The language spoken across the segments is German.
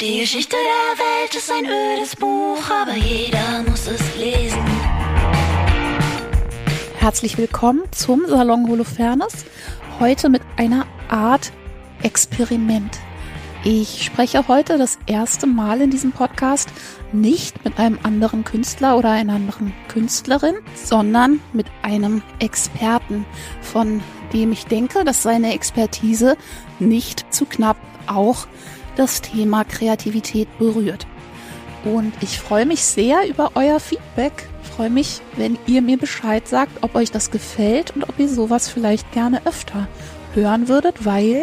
Die Geschichte der Welt ist ein ödes Buch, aber jeder muss es lesen. Herzlich willkommen zum Salon Holofernes. Heute mit einer Art Experiment. Ich spreche heute das erste Mal in diesem Podcast nicht mit einem anderen Künstler oder einer anderen Künstlerin, sondern mit einem Experten, von dem ich denke, dass seine Expertise nicht zu knapp auch das Thema Kreativität berührt. Und ich freue mich sehr über euer Feedback. Ich freue mich, wenn ihr mir Bescheid sagt, ob euch das gefällt und ob ihr sowas vielleicht gerne öfter hören würdet, weil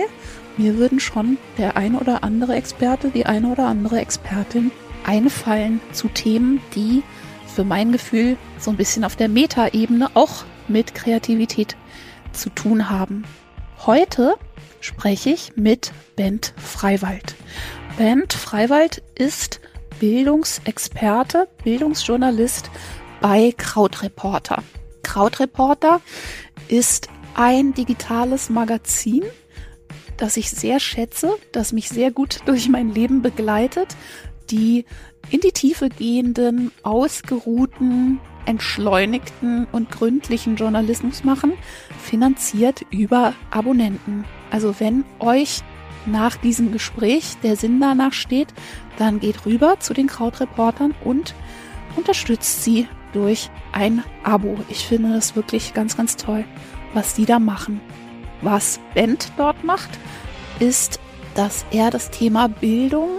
mir würden schon der ein oder andere Experte, die eine oder andere Expertin einfallen zu Themen, die für mein Gefühl so ein bisschen auf der Metaebene auch mit Kreativität zu tun haben. Heute spreche ich mit Bent Freiwald. Bent Freiwald ist Bildungsexperte, Bildungsjournalist bei Krautreporter. Krautreporter ist ein digitales Magazin, das ich sehr schätze, das mich sehr gut durch mein Leben begleitet, die in die Tiefe gehenden, ausgeruhten, entschleunigten und gründlichen Journalismus machen, finanziert über Abonnenten. Also wenn euch nach diesem Gespräch der Sinn danach steht, dann geht rüber zu den Krautreportern und unterstützt sie durch ein Abo. Ich finde das wirklich ganz, ganz toll, was die da machen. Was Bent dort macht, ist, dass er das Thema Bildung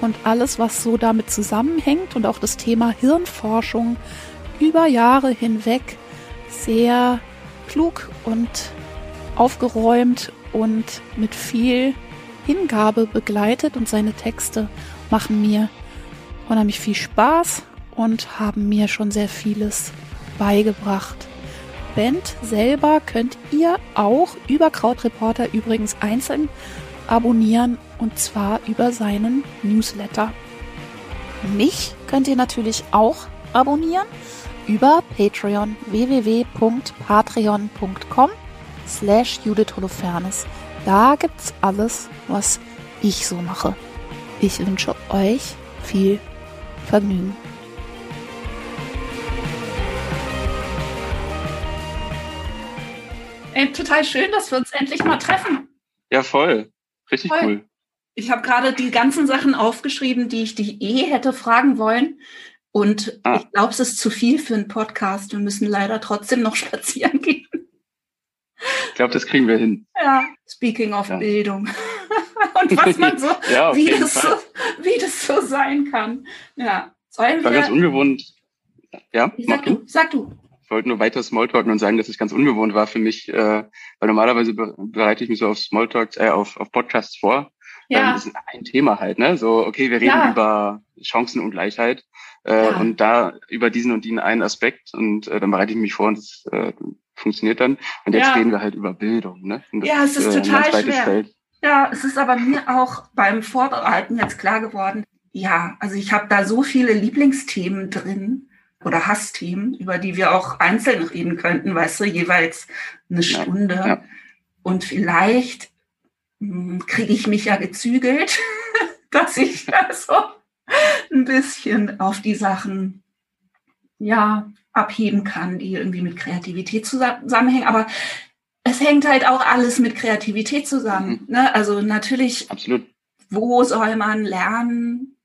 und alles, was so damit zusammenhängt und auch das Thema Hirnforschung über Jahre hinweg sehr klug und aufgeräumt und mit viel Hingabe begleitet, und seine Texte machen mir unheimlich viel Spaß und haben mir schon sehr vieles beigebracht. Bent selber könnt ihr auch über Krautreporter übrigens einzeln abonnieren, und zwar über seinen Newsletter. Mich könnt ihr natürlich auch abonnieren über Patreon, www.patreon.com/Judith Holofernes. Da gibt's alles, was ich so mache. Ich wünsche euch viel Vergnügen. Ey, total schön, dass wir uns endlich mal treffen. Ja, voll. Richtig voll. Cool. Ich habe gerade die ganzen Sachen aufgeschrieben, die ich dich hätte fragen wollen. Und ich glaube, es ist zu viel für einen Podcast. Wir müssen leider trotzdem noch spazieren gehen. Ich glaube, das kriegen wir hin. Ja, speaking of Bildung. Und was man so, ja, wie das so sein kann. Ja, sollen wir... War ganz ungewohnt. Ja, sag du. Ich wollte nur weiter Smalltalken und sagen, dass es ganz ungewohnt war für mich, weil normalerweise bereite ich mich so auf Smalltalks, auf Podcasts vor. Ja. Das ist ein Thema halt, ne? So, okay, wir reden über Chancenungleichheit und da über diesen und den einen Aspekt, und dann bereite ich mich vor und das funktioniert dann. Und jetzt reden wir halt über Bildung, ne? Und das es ist total schwer. Feld. Ja, es ist aber mir auch beim Vorbereiten jetzt klar geworden. Ja, also ich habe da so viele Lieblingsthemen drin. Oder Hassthemen, über die wir auch einzeln reden könnten, weißt du, jeweils eine Stunde. Ja. Und vielleicht kriege ich mich ja gezügelt, dass ich da so ein bisschen auf die Sachen abheben kann, die irgendwie mit Kreativität zusammenhängen. Aber es hängt halt auch alles mit Kreativität zusammen. Mhm. Ne? Also natürlich, absolut. Wo soll man lernen?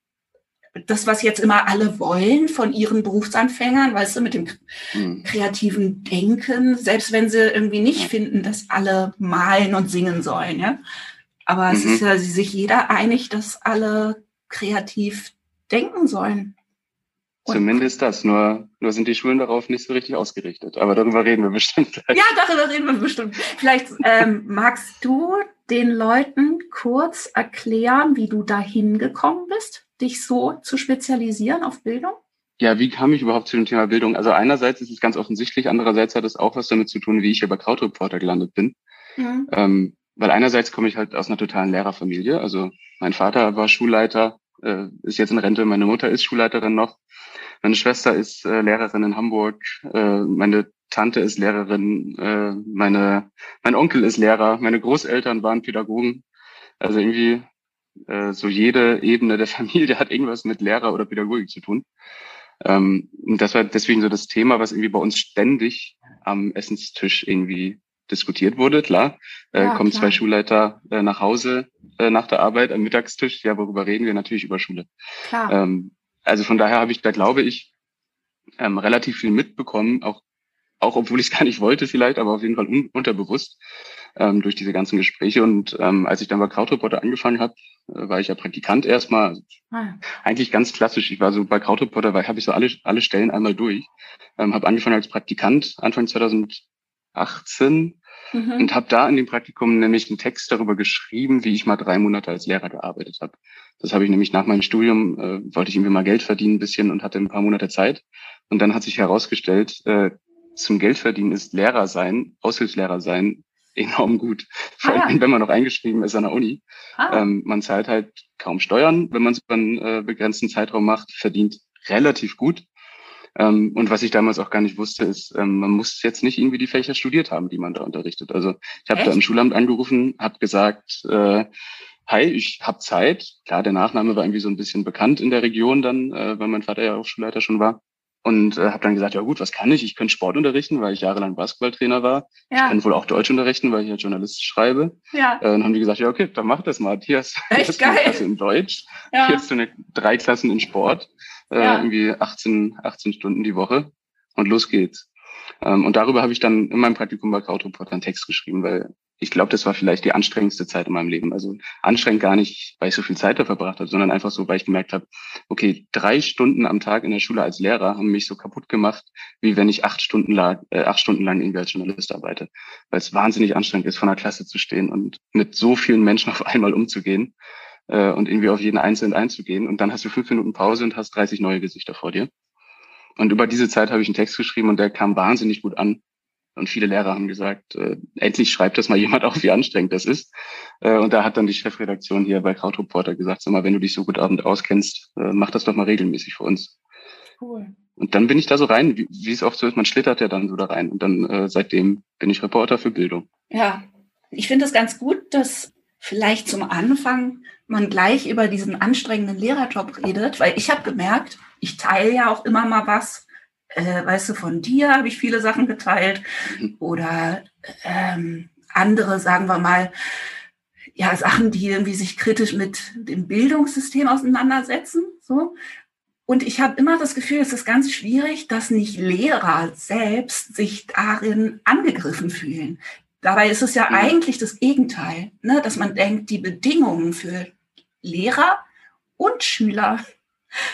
Das, was jetzt immer alle wollen von ihren Berufsanfängern, weißt du, mit dem kreativen Denken, selbst wenn sie irgendwie nicht finden, dass alle malen und singen sollen, ja. Aber es ist ja sich jeder einig, dass alle kreativ denken sollen. Zumindest das, nur sind die Schulen darauf nicht so richtig ausgerichtet. Aber darüber reden wir bestimmt gleich. Ja, darüber reden wir bestimmt. Vielleicht magst du den Leuten kurz erklären, wie du dahin gekommen bist, dich so zu spezialisieren auf Bildung? Ja, wie kam ich überhaupt zu dem Thema Bildung? Also einerseits ist es ganz offensichtlich, andererseits hat es auch was damit zu tun, wie ich hier bei Krautreporter gelandet bin. Mhm. Weil einerseits komme ich halt aus einer totalen Lehrerfamilie. Also mein Vater war Schulleiter, ist jetzt in Rente, meine Mutter ist Schulleiterin noch, meine Schwester ist Lehrerin in Hamburg, meine Tante ist Lehrerin, mein Onkel ist Lehrer, meine Großeltern waren Pädagogen. Also irgendwie so jede Ebene der Familie hat irgendwas mit Lehrer oder Pädagogik zu tun. Und das war deswegen so das Thema, was irgendwie bei uns ständig am Essenstisch irgendwie diskutiert wurde. Klar, kommen klar. Zwei Schulleiter nach Hause nach der Arbeit am Mittagstisch. Ja, worüber reden wir? Natürlich über Schule. Klar. Also von daher habe ich da, glaube ich, relativ viel mitbekommen, auch obwohl ich es gar nicht wollte vielleicht, aber auf jeden Fall unterbewusst durch diese ganzen Gespräche. Und als ich dann bei Krautreporter angefangen habe, war ich ja Praktikant erstmal. Also eigentlich ganz klassisch. Ich war so bei Krautreporter, weil habe ich so alle Stellen einmal durch. Habe angefangen als Praktikant Anfang 2018 und habe da in dem Praktikum nämlich einen Text darüber geschrieben, wie ich mal 3 Monate als Lehrer gearbeitet habe. Das habe ich nämlich nach meinem Studium, wollte ich irgendwie mal Geld verdienen ein bisschen und hatte ein paar Monate Zeit. Und dann hat sich herausgestellt, zum Geldverdienen ist Lehrer sein, Aushilfslehrer sein, enorm gut. Vor allem, wenn man noch eingeschrieben ist an der Uni. Man zahlt halt kaum Steuern, wenn man es über einen begrenzten Zeitraum macht, verdient relativ gut. Und was ich damals auch gar nicht wusste, ist, man muss jetzt nicht irgendwie die Fächer studiert haben, die man da unterrichtet. Also ich habe da im Schulamt angerufen, habe gesagt, hi, ich habe Zeit. Klar, der Nachname war irgendwie so ein bisschen bekannt in der Region dann, weil mein Vater ja auch Schulleiter schon war. Und habe dann gesagt, ja gut, was kann ich? Ich könnte Sport unterrichten, weil ich jahrelang Basketballtrainer war. Ja. Ich kann wohl auch Deutsch unterrichten, weil ich ja Journalist schreibe. Ja. Dann haben die gesagt, ja okay, dann mach das mal. Hier hast du eine Klasse in Deutsch, hier hast du 3 Klassen in Sport, irgendwie 18 Stunden die Woche und los geht's. Und darüber habe ich dann in meinem Praktikum bei Krautreporter einen Text geschrieben, weil ich glaube, das war vielleicht die anstrengendste Zeit in meinem Leben. Also anstrengend gar nicht, weil ich so viel Zeit da verbracht habe, sondern einfach so, weil ich gemerkt habe, okay, 3 Stunden am Tag in der Schule als Lehrer haben mich so kaputt gemacht, wie wenn ich 8 Stunden lang irgendwie als Journalist arbeite. Weil es wahnsinnig anstrengend ist, vor einer Klasse zu stehen und mit so vielen Menschen auf einmal umzugehen und irgendwie auf jeden Einzelnen einzugehen. Und dann hast du 5 Minuten Pause und hast 30 neue Gesichter vor dir. Und über diese Zeit habe ich einen Text geschrieben und der kam wahnsinnig gut an. Und viele Lehrer haben gesagt, endlich schreibt das mal jemand auf, wie anstrengend das ist. Und da hat dann die Chefredaktion hier bei Krautreporter gesagt, sag mal, wenn du dich so gut auskennst, mach das doch mal regelmäßig für uns. Cool. Und dann bin ich da so rein, wie es oft so ist, man schlittert ja dann so da rein. Und dann seitdem bin ich Reporter für Bildung. Ja, ich finde es ganz gut, dass vielleicht zum Anfang man gleich über diesen anstrengenden Lehrerjob redet, weil ich habe gemerkt, ich teile ja auch immer mal was. Weißt du, von dir habe ich viele Sachen geteilt oder andere, sagen wir mal, ja, Sachen, die irgendwie sich kritisch mit dem Bildungssystem auseinandersetzen. So. Und ich habe immer das Gefühl, es ist ganz schwierig, dass nicht Lehrer selbst sich darin angegriffen fühlen. Dabei ist es ja eigentlich das Gegenteil, ne? Dass man denkt, die Bedingungen für Lehrer und Schüler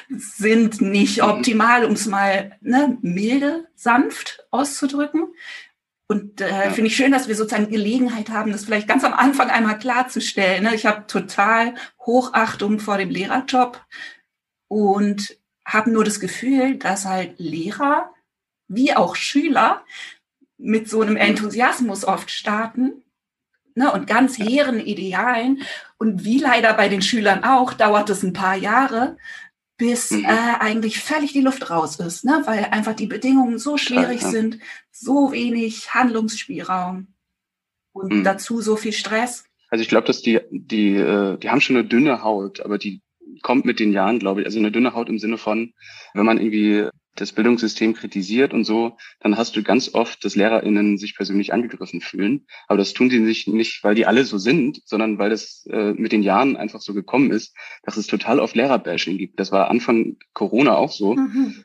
sind nicht optimal, um es mal milde, sanft auszudrücken. Und finde ich schön, dass wir sozusagen Gelegenheit haben, das vielleicht ganz am Anfang einmal klarzustellen. Ne? Ich habe total Hochachtung vor dem Lehrerjob und habe nur das Gefühl, dass halt Lehrer wie auch Schüler mit so einem Enthusiasmus oft starten, ne, und ganz hehren Idealen. Und wie leider bei den Schülern auch, dauert es ein paar Jahre, bis eigentlich völlig die Luft raus ist, ne? Weil einfach die Bedingungen so schwierig sind, so wenig Handlungsspielraum und dazu so viel Stress. Also ich glaube, dass die haben schon eine dünne Haut, aber die kommt mit den Jahren, glaube ich. Also eine dünne Haut im Sinne von, wenn man irgendwie das Bildungssystem kritisiert und so, dann hast du ganz oft, dass LehrerInnen sich persönlich angegriffen fühlen. Aber das tun die sich nicht, weil die alle so sind, sondern weil das mit den Jahren einfach so gekommen ist, dass es total oft Lehrerbashing gibt. Das war Anfang Corona auch so.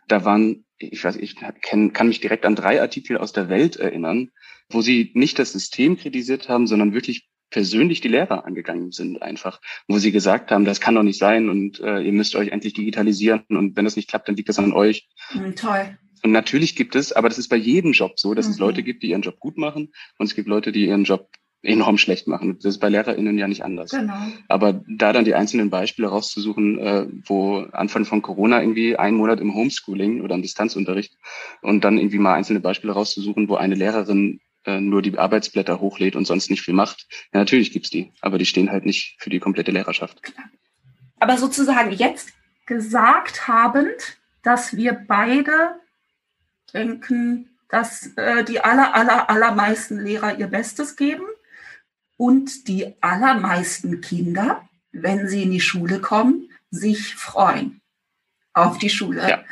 Da waren, ich kann mich direkt an 3 Artikel aus der Welt erinnern, wo sie nicht das System kritisiert haben, sondern wirklich persönlich die Lehrer angegangen sind einfach, wo sie gesagt haben, das kann doch nicht sein und ihr müsst euch endlich digitalisieren und wenn das nicht klappt, dann liegt das an euch. Toll. Und natürlich gibt es, aber das ist bei jedem Job so, dass es Leute gibt, die ihren Job gut machen und es gibt Leute, die ihren Job enorm schlecht machen. Das ist bei LehrerInnen ja nicht anders. Genau. Aber da dann die einzelnen Beispiele rauszusuchen, wo Anfang von Corona irgendwie 1 Monat im Homeschooling oder im Distanzunterricht und dann irgendwie mal einzelne Beispiele rauszusuchen, wo eine Lehrerin nur die Arbeitsblätter hochlädt und sonst nicht viel macht. Ja, natürlich gibt's die, aber die stehen halt nicht für die komplette Lehrerschaft. Aber sozusagen jetzt gesagt habend, dass wir beide denken, dass die allermeisten Lehrer ihr Bestes geben und die allermeisten Kinder wenn sie in die Schule kommen, sich freuen auf die Schule. Ja.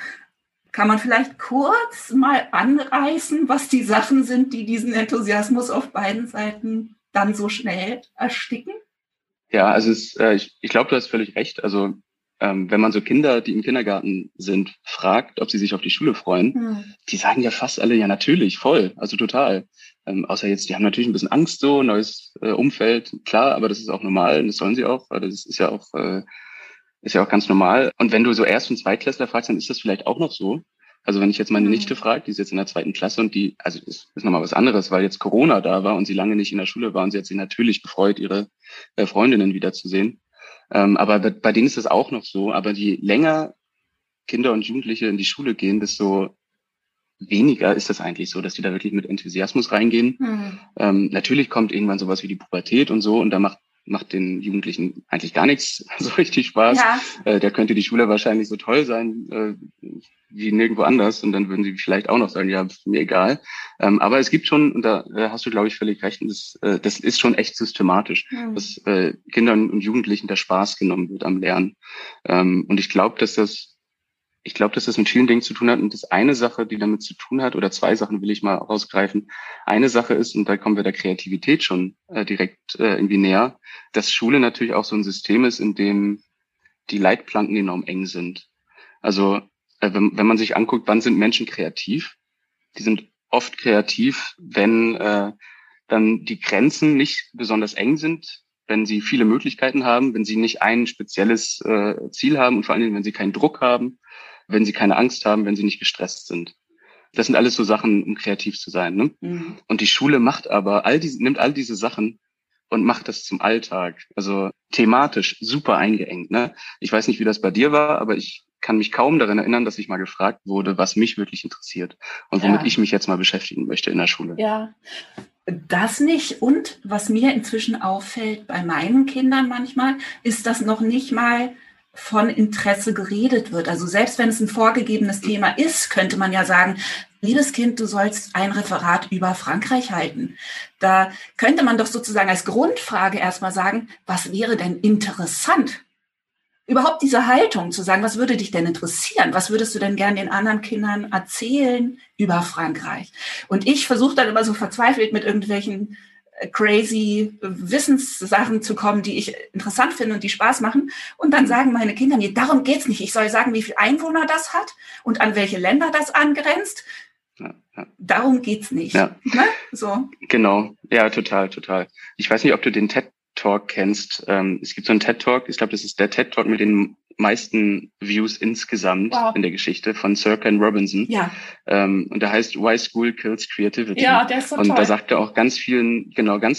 Kann man vielleicht kurz mal anreißen, was die Sachen sind, die diesen Enthusiasmus auf beiden Seiten dann so schnell ersticken? Ja, also ich glaube, du hast völlig recht. Also wenn man so Kinder, die im Kindergarten sind, fragt, ob sie sich auf die Schule freuen, die sagen ja fast alle, ja natürlich, voll, also total. Außer jetzt, die haben natürlich ein bisschen Angst, so neues Umfeld, klar, aber das ist auch normal, das sollen sie auch, das ist ja auch ganz normal. Und wenn du so Erst- und Zweitklässler fragst, dann ist das vielleicht auch noch so. Also wenn ich jetzt meine Nichte frage, die ist jetzt in der 2. Klasse und die, also das ist nochmal was anderes, weil jetzt Corona da war und sie lange nicht in der Schule war und sie hat sich natürlich gefreut, ihre Freundinnen wiederzusehen. Aber bei denen ist das auch noch so. Aber je länger Kinder und Jugendliche in die Schule gehen, desto weniger ist das eigentlich so, dass die da wirklich mit Enthusiasmus reingehen. Natürlich kommt irgendwann sowas wie die Pubertät und so, und da macht den Jugendlichen eigentlich gar nichts so richtig Spaß. Ja. Da könnte die Schule wahrscheinlich so toll sein wie nirgendwo anders, und dann würden sie vielleicht auch noch sagen, ja, mir egal. Aber es gibt schon, und da hast du, glaube ich, völlig recht, und das ist schon echt systematisch, dass Kindern und Jugendlichen der Spaß genommen wird am Lernen. Und ich glaube, dass das mit vielen Dingen zu tun hat. Und das eine Sache, die damit zu tun hat, oder zwei Sachen will ich mal rausgreifen. Eine Sache ist, und da kommen wir der Kreativität schon direkt irgendwie näher, dass Schule natürlich auch so ein System ist, in dem die Leitplanken enorm eng sind. Also wenn man sich anguckt, wann sind Menschen kreativ? Die sind oft kreativ, wenn dann die Grenzen nicht besonders eng sind, wenn sie viele Möglichkeiten haben, wenn sie nicht ein spezielles Ziel haben und vor allen Dingen, wenn sie keinen Druck haben, wenn sie keine Angst haben, wenn sie nicht gestresst sind. Das sind alles so Sachen, um kreativ zu sein, ne? Mhm. Und die Schule macht aber nimmt all diese Sachen und macht das zum Alltag. Also thematisch super eingeengt, ne? Ich weiß nicht, wie das bei dir war, aber ich kann mich kaum daran erinnern, dass ich mal gefragt wurde, was mich wirklich interessiert und womit ich mich jetzt mal beschäftigen möchte in der Schule. Ja, das nicht. Und was mir inzwischen auffällt bei meinen Kindern manchmal, ist, dass noch nicht mal von Interesse geredet wird. Also selbst wenn es ein vorgegebenes Thema ist, könnte man ja sagen, liebes Kind, du sollst ein Referat über Frankreich halten. Da könnte man doch sozusagen als Grundfrage erstmal sagen, was wäre denn interessant? Überhaupt diese Haltung zu sagen, was würde dich denn interessieren? Was würdest du denn gern den anderen Kindern erzählen über Frankreich? Und ich versuche dann immer so verzweifelt mit irgendwelchen crazy Wissenssachen zu kommen, die ich interessant finde und die Spaß machen. Und dann sagen meine Kinder mir, darum geht's nicht. Ich soll sagen, wie viele Einwohner das hat und an welche Länder das angrenzt. Ja, ja. Darum geht's nicht. Ja. Ne? So. Genau. Ja, total, total. Ich weiß nicht, ob du den TED-Talk kennst. Es gibt so einen TED-Talk. Ich glaube, das ist der TED-Talk mit den meisten Views insgesamt in der Geschichte von Sir Ken Robinson. Ja. Und der heißt Why School Kills Creativity. Ja, der ist so toll. Und da sagt er auch ganz vielen,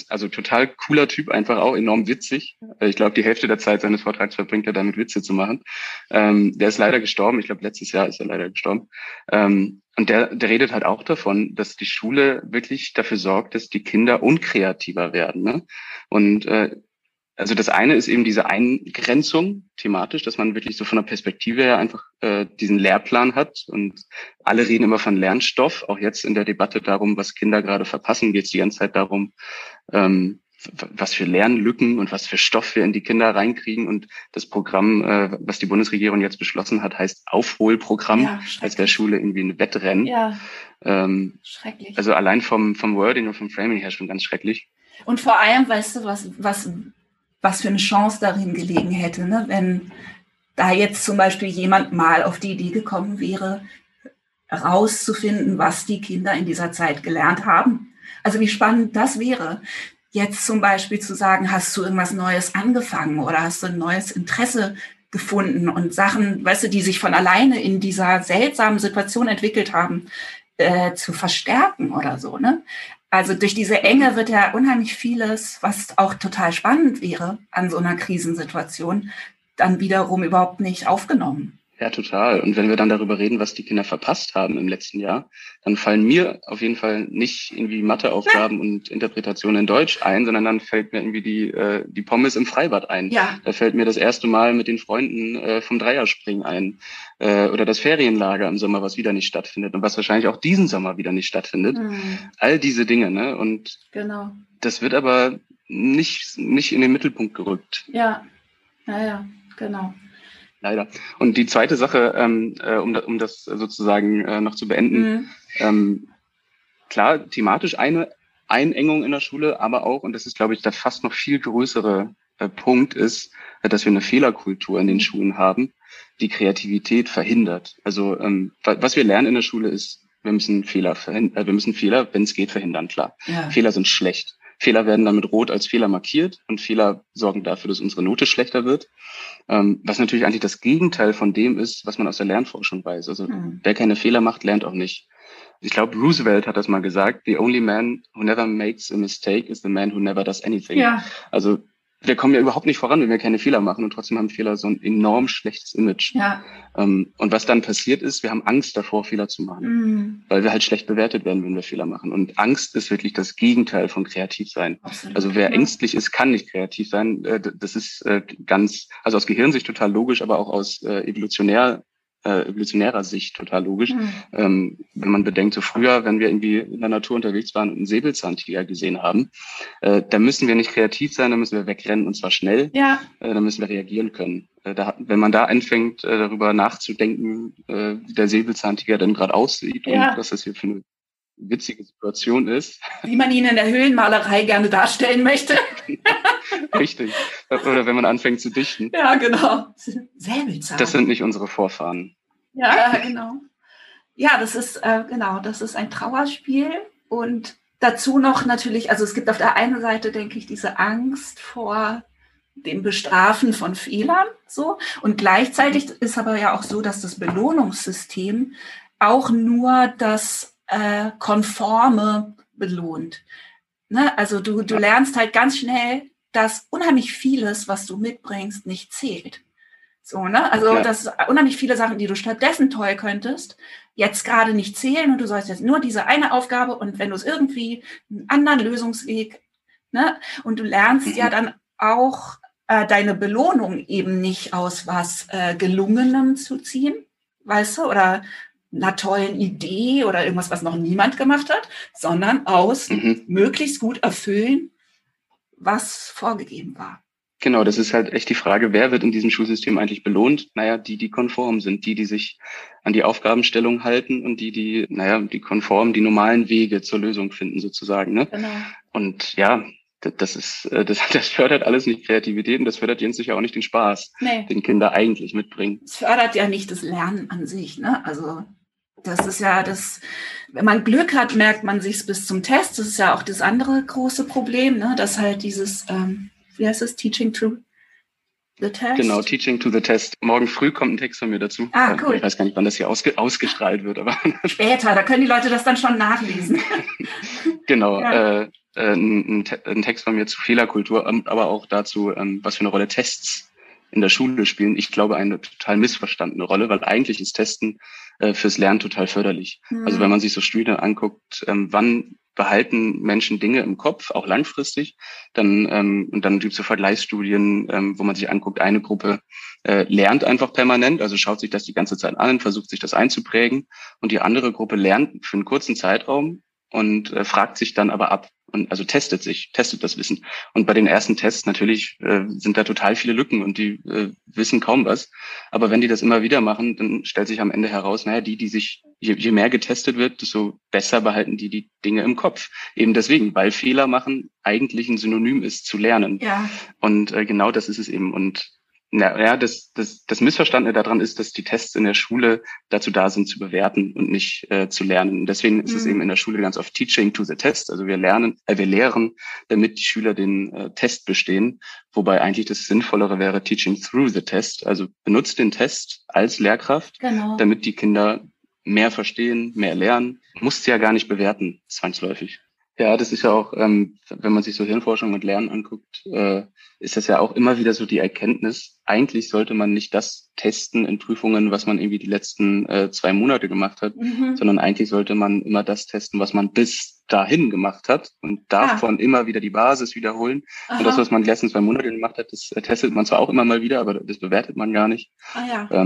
also total cooler Typ, einfach auch enorm witzig. Ich glaube, die Hälfte der Zeit seines Vortrags verbringt er damit, Witze zu machen. Der ist leider gestorben. Ich glaube, letztes Jahr ist er leider gestorben. Und der redet halt auch davon, dass die Schule wirklich dafür sorgt, dass die Kinder unkreativer werden, ne? Und also das eine ist eben diese Eingrenzung thematisch, dass man wirklich so von der Perspektive her einfach diesen Lehrplan hat, und alle reden immer von Lernstoff, auch jetzt in der Debatte darum, was Kinder gerade verpassen, geht es die ganze Zeit darum, was für Lernlücken und was für Stoff wir in die Kinder reinkriegen, und das Programm, was die Bundesregierung jetzt beschlossen hat, heißt Aufholprogramm, als wäre Schule irgendwie ein Wettrennen. Ja. Schrecklich. Also allein vom Wording und vom Framing her schon ganz schrecklich. Und vor allem, weißt du, was für eine Chance darin gelegen hätte, ne? Wenn da jetzt zum Beispiel jemand mal auf die Idee gekommen wäre, rauszufinden, was die Kinder in dieser Zeit gelernt haben. Also wie spannend das wäre, jetzt zum Beispiel zu sagen, hast du irgendwas Neues angefangen oder hast du ein neues Interesse gefunden, und Sachen, weißt du, die sich von alleine in dieser seltsamen Situation entwickelt haben, zu verstärken oder so, ne? Also durch diese Enge wird ja unheimlich vieles, was auch total spannend wäre an so einer Krisensituation, dann wiederum überhaupt nicht aufgenommen. Ja, total. Und wenn wir dann darüber reden, was die Kinder verpasst haben im letzten Jahr, dann fallen mir auf jeden Fall nicht irgendwie Matheaufgaben und Interpretationen in Deutsch ein, sondern dann fällt mir irgendwie die Pommes im Freibad ein. Ja. Da fällt mir das erste Mal mit den Freunden vom Dreierspringen ein. Oder das Ferienlager im Sommer, was wieder nicht stattfindet und was wahrscheinlich auch diesen Sommer wieder nicht stattfindet. Mhm. All diese Dinge, ne? Und genau. Das wird aber nicht in den Mittelpunkt gerückt. Ja, Ja, genau. Leider. Und die zweite Sache, um das sozusagen noch zu beenden, klar, thematisch eine Einengung in der Schule, aber auch, und das ist, glaube ich, der fast noch viel größere Punkt ist, dass wir eine Fehlerkultur in den Schulen haben, die Kreativität verhindert. Also was wir lernen in der Schule ist, wir müssen Fehler, wenn es geht, verhindern, klar. Ja. Fehler sind schlecht. Fehler werden dann mit Rot als Fehler markiert und Fehler sorgen dafür, dass unsere Note schlechter wird. Was natürlich eigentlich das Gegenteil von dem ist, was man aus der Lernforschung weiß. Also wer keine Fehler macht, lernt auch nicht. Ich glaube, Roosevelt hat das mal gesagt, the only man who never makes a mistake is the man who never does anything. Ja. Also wir kommen ja überhaupt nicht voran, wenn wir keine Fehler machen, und trotzdem haben Fehler so ein enorm schlechtes Image. Ja. Und was dann passiert ist, wir haben Angst davor, Fehler zu machen, weil wir halt schlecht bewertet werden, wenn wir Fehler machen. Und Angst ist wirklich das Gegenteil von kreativ sein. Absolut. Also wer ängstlich ist, kann nicht kreativ sein. Das ist ganz, also aus Gehirnsicht total logisch, aber auch aus evolutionärer Sicht total logisch. Wenn man bedenkt, so früher, wenn wir irgendwie in der Natur unterwegs waren und einen Säbelzahntiger gesehen haben, da müssen wir nicht kreativ sein, da müssen wir wegrennen, und zwar schnell. Ja. Da müssen wir reagieren können. Wenn man da anfängt, darüber nachzudenken, wie der Säbelzahntiger denn gerade aussieht und was das hier für eine witzige Situation ist. Wie man ihn in der Höhlenmalerei gerne darstellen möchte. Richtig. Oder wenn man anfängt zu dichten. Ja, genau. Säbelzahn. Das sind nicht unsere Vorfahren. Ja, genau. Ja, das ist, das ist ein Trauerspiel. Und dazu noch natürlich, also es gibt auf der einen Seite, denke ich, diese Angst vor dem Bestrafen von Fehlern, so. Und gleichzeitig ist aber ja auch so, dass das Belohnungssystem auch nur das Konforme belohnt. Ne? Also du lernst halt ganz schnell, dass unheimlich vieles, was du mitbringst, nicht zählt. So, ne? Also dass unheimlich viele Sachen, die du stattdessen toll könntest, jetzt gerade nicht zählen, und du sollst jetzt nur diese eine Aufgabe, und wenn du es irgendwie einen anderen Lösungsweg, ne? Und du lernst ja dann auch deine Belohnung eben nicht aus was Gelungenem zu ziehen, weißt du, oder einer tollen Idee oder irgendwas, was noch niemand gemacht hat, sondern aus möglichst gut erfüllen, was vorgegeben war. Genau, das ist halt echt die Frage, wer wird in diesem Schulsystem eigentlich belohnt? Naja, die konform sind, die sich an die Aufgabenstellung halten und die konform die normalen Wege zur Lösung finden sozusagen. Ne? Genau. Und ja, das fördert alles nicht Kreativität, und das fördert jetzt sicher auch nicht den Spaß, den Kinder eigentlich mitbringen. Es fördert ja nicht das Lernen an sich, ne? Also das ist ja das, wenn man Glück hat, merkt man sich's bis zum Test. Das ist ja auch das andere große Problem, ne? Dass halt dieses, wie heißt es, Teaching to the Test? Genau, Teaching to the Test. Morgen früh kommt ein Text von mir dazu. Ah, cool. Ich weiß gar nicht, wann das hier ausgestrahlt wird, aber später, da können die Leute das dann schon nachlesen. Genau, ein Text von mir zu Fehlerkultur, aber auch dazu, was für eine Rolle Tests in der Schule spielen. Ich glaube, eine total missverstandene Rolle, weil eigentlich ist Testen fürs Lernen total förderlich. Also wenn man sich so Studien anguckt, wann behalten Menschen Dinge im Kopf, auch langfristig, dann gibt es so Vergleichsstudien, wo man sich anguckt, eine Gruppe lernt einfach permanent, also schaut sich das die ganze Zeit an, versucht sich das einzuprägen, und die andere Gruppe lernt für einen kurzen Zeitraum und fragt sich dann aber ab. Und also testet das Wissen. Und bei den ersten Tests natürlich sind da total viele Lücken, und die wissen kaum was. Aber wenn die das immer wieder machen, dann stellt sich am Ende heraus, naja, die sich, je mehr getestet wird, desto besser behalten die Dinge im Kopf. Eben deswegen, weil Fehler machen eigentlich ein Synonym ist zu lernen. Ja. Und genau das ist es eben. Und das Missverstandene daran ist, dass die Tests in der Schule dazu da sind, zu bewerten und nicht zu lernen. Und deswegen ist es eben in der Schule ganz oft Teaching to the Test. Also wir lehren, damit die Schüler den Test bestehen. Wobei eigentlich das Sinnvollere wäre Teaching through the Test. Also benutzt den Test als Lehrkraft, damit die Kinder mehr verstehen, mehr lernen. Musst ja gar nicht bewerten, zwangsläufig. Ja, das ist ja auch, wenn man sich so Hirnforschung und Lernen anguckt, ist das ja auch immer wieder so die Erkenntnis, eigentlich sollte man nicht das testen in Prüfungen, was man irgendwie die letzten 2 Monate gemacht hat, sondern eigentlich sollte man immer das testen, was man bis dahin gemacht hat, und davon immer wieder die Basis wiederholen. Aha. Und das, was man die letzten 2 Monate gemacht hat, das testet man zwar auch immer mal wieder, aber das bewertet man gar nicht. Ah, ja.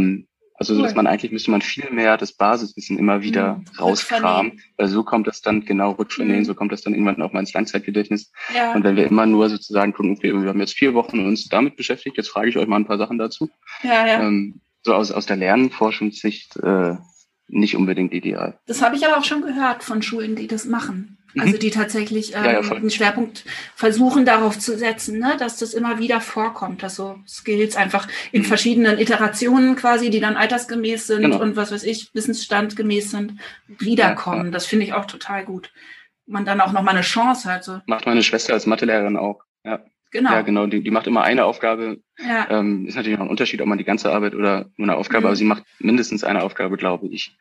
Also cool. Dass man eigentlich müsste man viel mehr das Basiswissen immer wieder rauskramen, weil so kommt das dann genau rückvernehmen, so kommt das dann irgendwann auch mal ins Langzeitgedächtnis. Ja. Und wenn wir immer nur sozusagen gucken, okay, wir haben jetzt 4 Wochen uns damit beschäftigt, jetzt frage ich euch mal ein paar Sachen dazu. Ja, ja. So aus der Lernforschungssicht nicht unbedingt ideal. Das habe ich aber auch schon gehört von Schulen, die das machen. Also die tatsächlich einen Schwerpunkt versuchen darauf zu setzen, ne, dass das immer wieder vorkommt, dass so Skills einfach in verschiedenen Iterationen quasi, die dann altersgemäß sind und was weiß ich, wissensstandgemäß sind, wiederkommen. Ja. Das finde ich auch total gut. Man dann auch nochmal eine Chance hat. So. Macht meine Schwester als Mathelehrerin auch, ja. Genau. Ja, genau. Die macht immer eine Aufgabe. Ja. Ist natürlich auch ein Unterschied, ob man die ganze Arbeit oder nur eine Aufgabe, aber sie macht mindestens eine Aufgabe, glaube ich,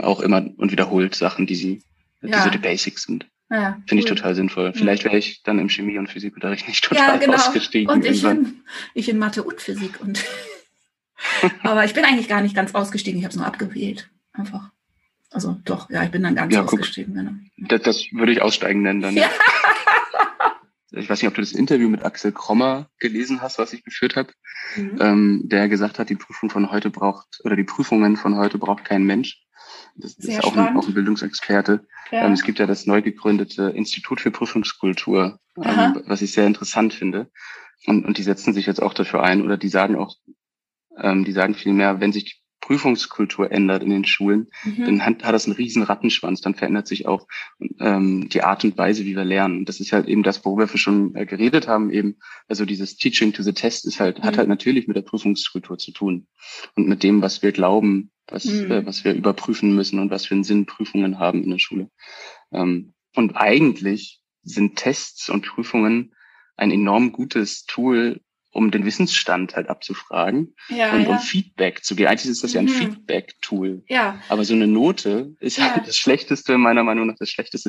auch immer und wiederholt Sachen, die sie die so die Basics sind. Ja, finde ich total sinnvoll. Vielleicht wäre ich dann im Chemie- und Physikunterricht nicht total ausgestiegen. Und ich in Mathe und Physik. Und aber ich bin eigentlich gar nicht ganz ausgestiegen. Ich habe es nur abgewählt. Einfach. Also doch, ja, ich bin dann ganz ausgestiegen. Genau. Das würde ich aussteigen nennen dann. Ja. Ich weiß nicht, ob du das Interview mit Axel Krommer gelesen hast, was ich geführt habe, der gesagt hat, die Prüfungen von heute braucht kein Mensch. Das ist auch ein Bildungsexperte. Ja. Es gibt ja das neu gegründete Institut für Prüfungskultur, was ich sehr interessant finde. Und die setzen sich jetzt auch dafür ein, oder die sagen vielmehr, wenn sich die Prüfungskultur ändert in den Schulen, dann hat das einen riesen Rattenschwanz, dann verändert sich auch die Art und Weise, wie wir lernen. Und das ist halt eben das, worüber wir schon geredet haben eben. Also dieses Teaching to the Test ist halt, hat halt natürlich mit der Prüfungskultur zu tun und mit dem, was wir glauben, was wir überprüfen müssen und was für einen Sinn Prüfungen haben in der Schule. Und eigentlich sind Tests und Prüfungen ein enorm gutes Tool, um den Wissensstand halt abzufragen und um Feedback zu geben. Eigentlich ist das ja ein Feedback-Tool. Ja. Aber so eine Note ist halt das schlechteste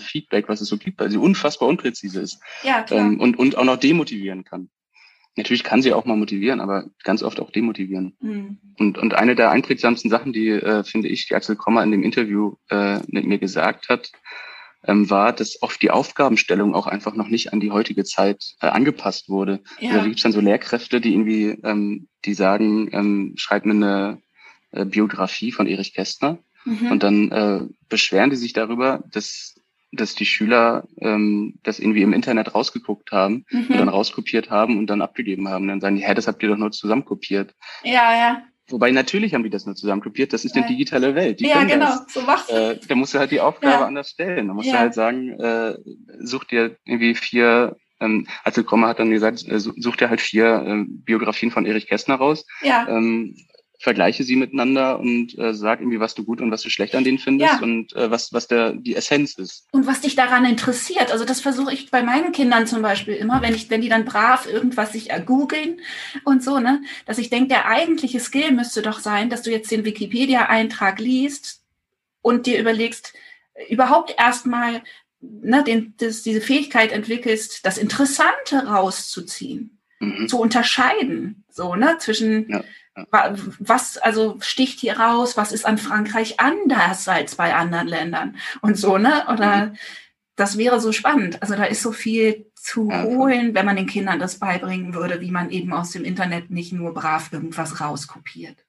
Feedback, was es so gibt, weil sie unfassbar unpräzise ist. Ja, klar. Und auch noch demotivieren kann. Natürlich kann sie auch mal motivieren, aber ganz oft auch demotivieren. Mhm. Und eine der einprägsamsten Sachen, die, finde ich, die Axel Krommer in dem Interview mit mir gesagt hat, war, dass oft die Aufgabenstellung auch einfach noch nicht an die heutige Zeit angepasst wurde. Ja. Also da gibt es dann so Lehrkräfte, die irgendwie, die sagen, schreib mir eine Biografie von Erich Kästner. Und dann beschweren die sich darüber, dass die Schüler das irgendwie im Internet rausgeguckt haben und dann rauskopiert haben und dann abgegeben haben. Und dann sagen die, das habt ihr doch nur zusammenkopiert. Ja, ja. Wobei natürlich haben die das nur zusammenkopiert, das ist eine digitale Welt. Die können das. So machst du. Da musst du halt die Aufgabe anders stellen. Da musst du halt sagen, such dir irgendwie 4, Axel Krommer hat dann gesagt, such dir halt 4 Biografien von Erich Kästner raus. Ja. Vergleiche sie miteinander und sag irgendwie, was du gut und was du schlecht an denen findest und was die Essenz ist. Und was dich daran interessiert. Also das versuche ich bei meinen Kindern zum Beispiel immer, wenn die dann brav irgendwas sich googeln und so, ne, dass ich denke, der eigentliche Skill müsste doch sein, dass du jetzt den Wikipedia-Eintrag liest und dir überlegst, überhaupt erstmal diese Fähigkeit entwickelst, das Interessante rauszuziehen, zu unterscheiden, so, ne, zwischen... Ja. Was also sticht hier raus? Was ist an Frankreich anders als bei anderen Ländern? Und so, ne? Oder das wäre so spannend. Also da ist so viel zu holen, wenn man den Kindern das beibringen würde, wie man eben aus dem Internet nicht nur brav irgendwas rauskopiert,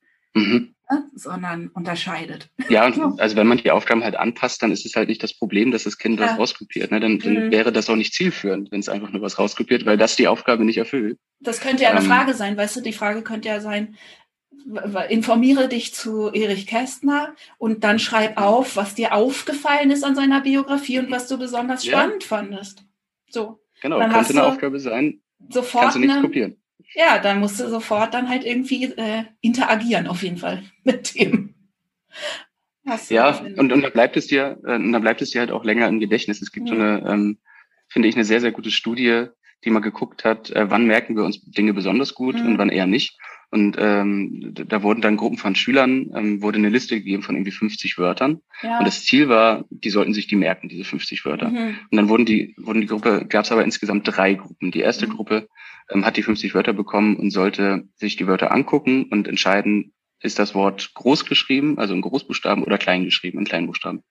sondern unterscheidet. Ja, und also wenn man die Aufgaben halt anpasst, dann ist es halt nicht das Problem, dass das Kind was rauskopiert. Ne? Dann wäre das auch nicht zielführend, wenn es einfach nur was rauskopiert, weil das die Aufgabe nicht erfüllt. Das könnte ja eine Frage sein, weißt du, die Frage könnte ja sein, informiere dich zu Erich Kästner und dann schreib auf, was dir aufgefallen ist an seiner Biografie und was du besonders spannend fandest. So. Genau, dann könnte eine Aufgabe sein, sofort kannst du nichts kopieren. Ja, dann musst du sofort dann halt irgendwie interagieren auf jeden Fall mit dem. Ja, und da bleibt es dir halt auch länger im Gedächtnis. Es gibt so eine, finde ich, eine sehr, sehr gute Studie, die mal geguckt hat, wann merken wir uns Dinge besonders gut und wann eher nicht. Und da wurden dann Gruppen von Schülern, wurde eine Liste gegeben von irgendwie 50 Wörtern. Ja. Und das Ziel war, die sollten sich die merken, diese 50 Wörter. Und dann wurden die Gruppe, gab es aber insgesamt 3 Gruppen. Die erste Gruppe hat die 50 Wörter bekommen und sollte sich die Wörter angucken und entscheiden, ist das Wort groß geschrieben, also in Großbuchstaben, oder klein geschrieben, in Kleinbuchstaben.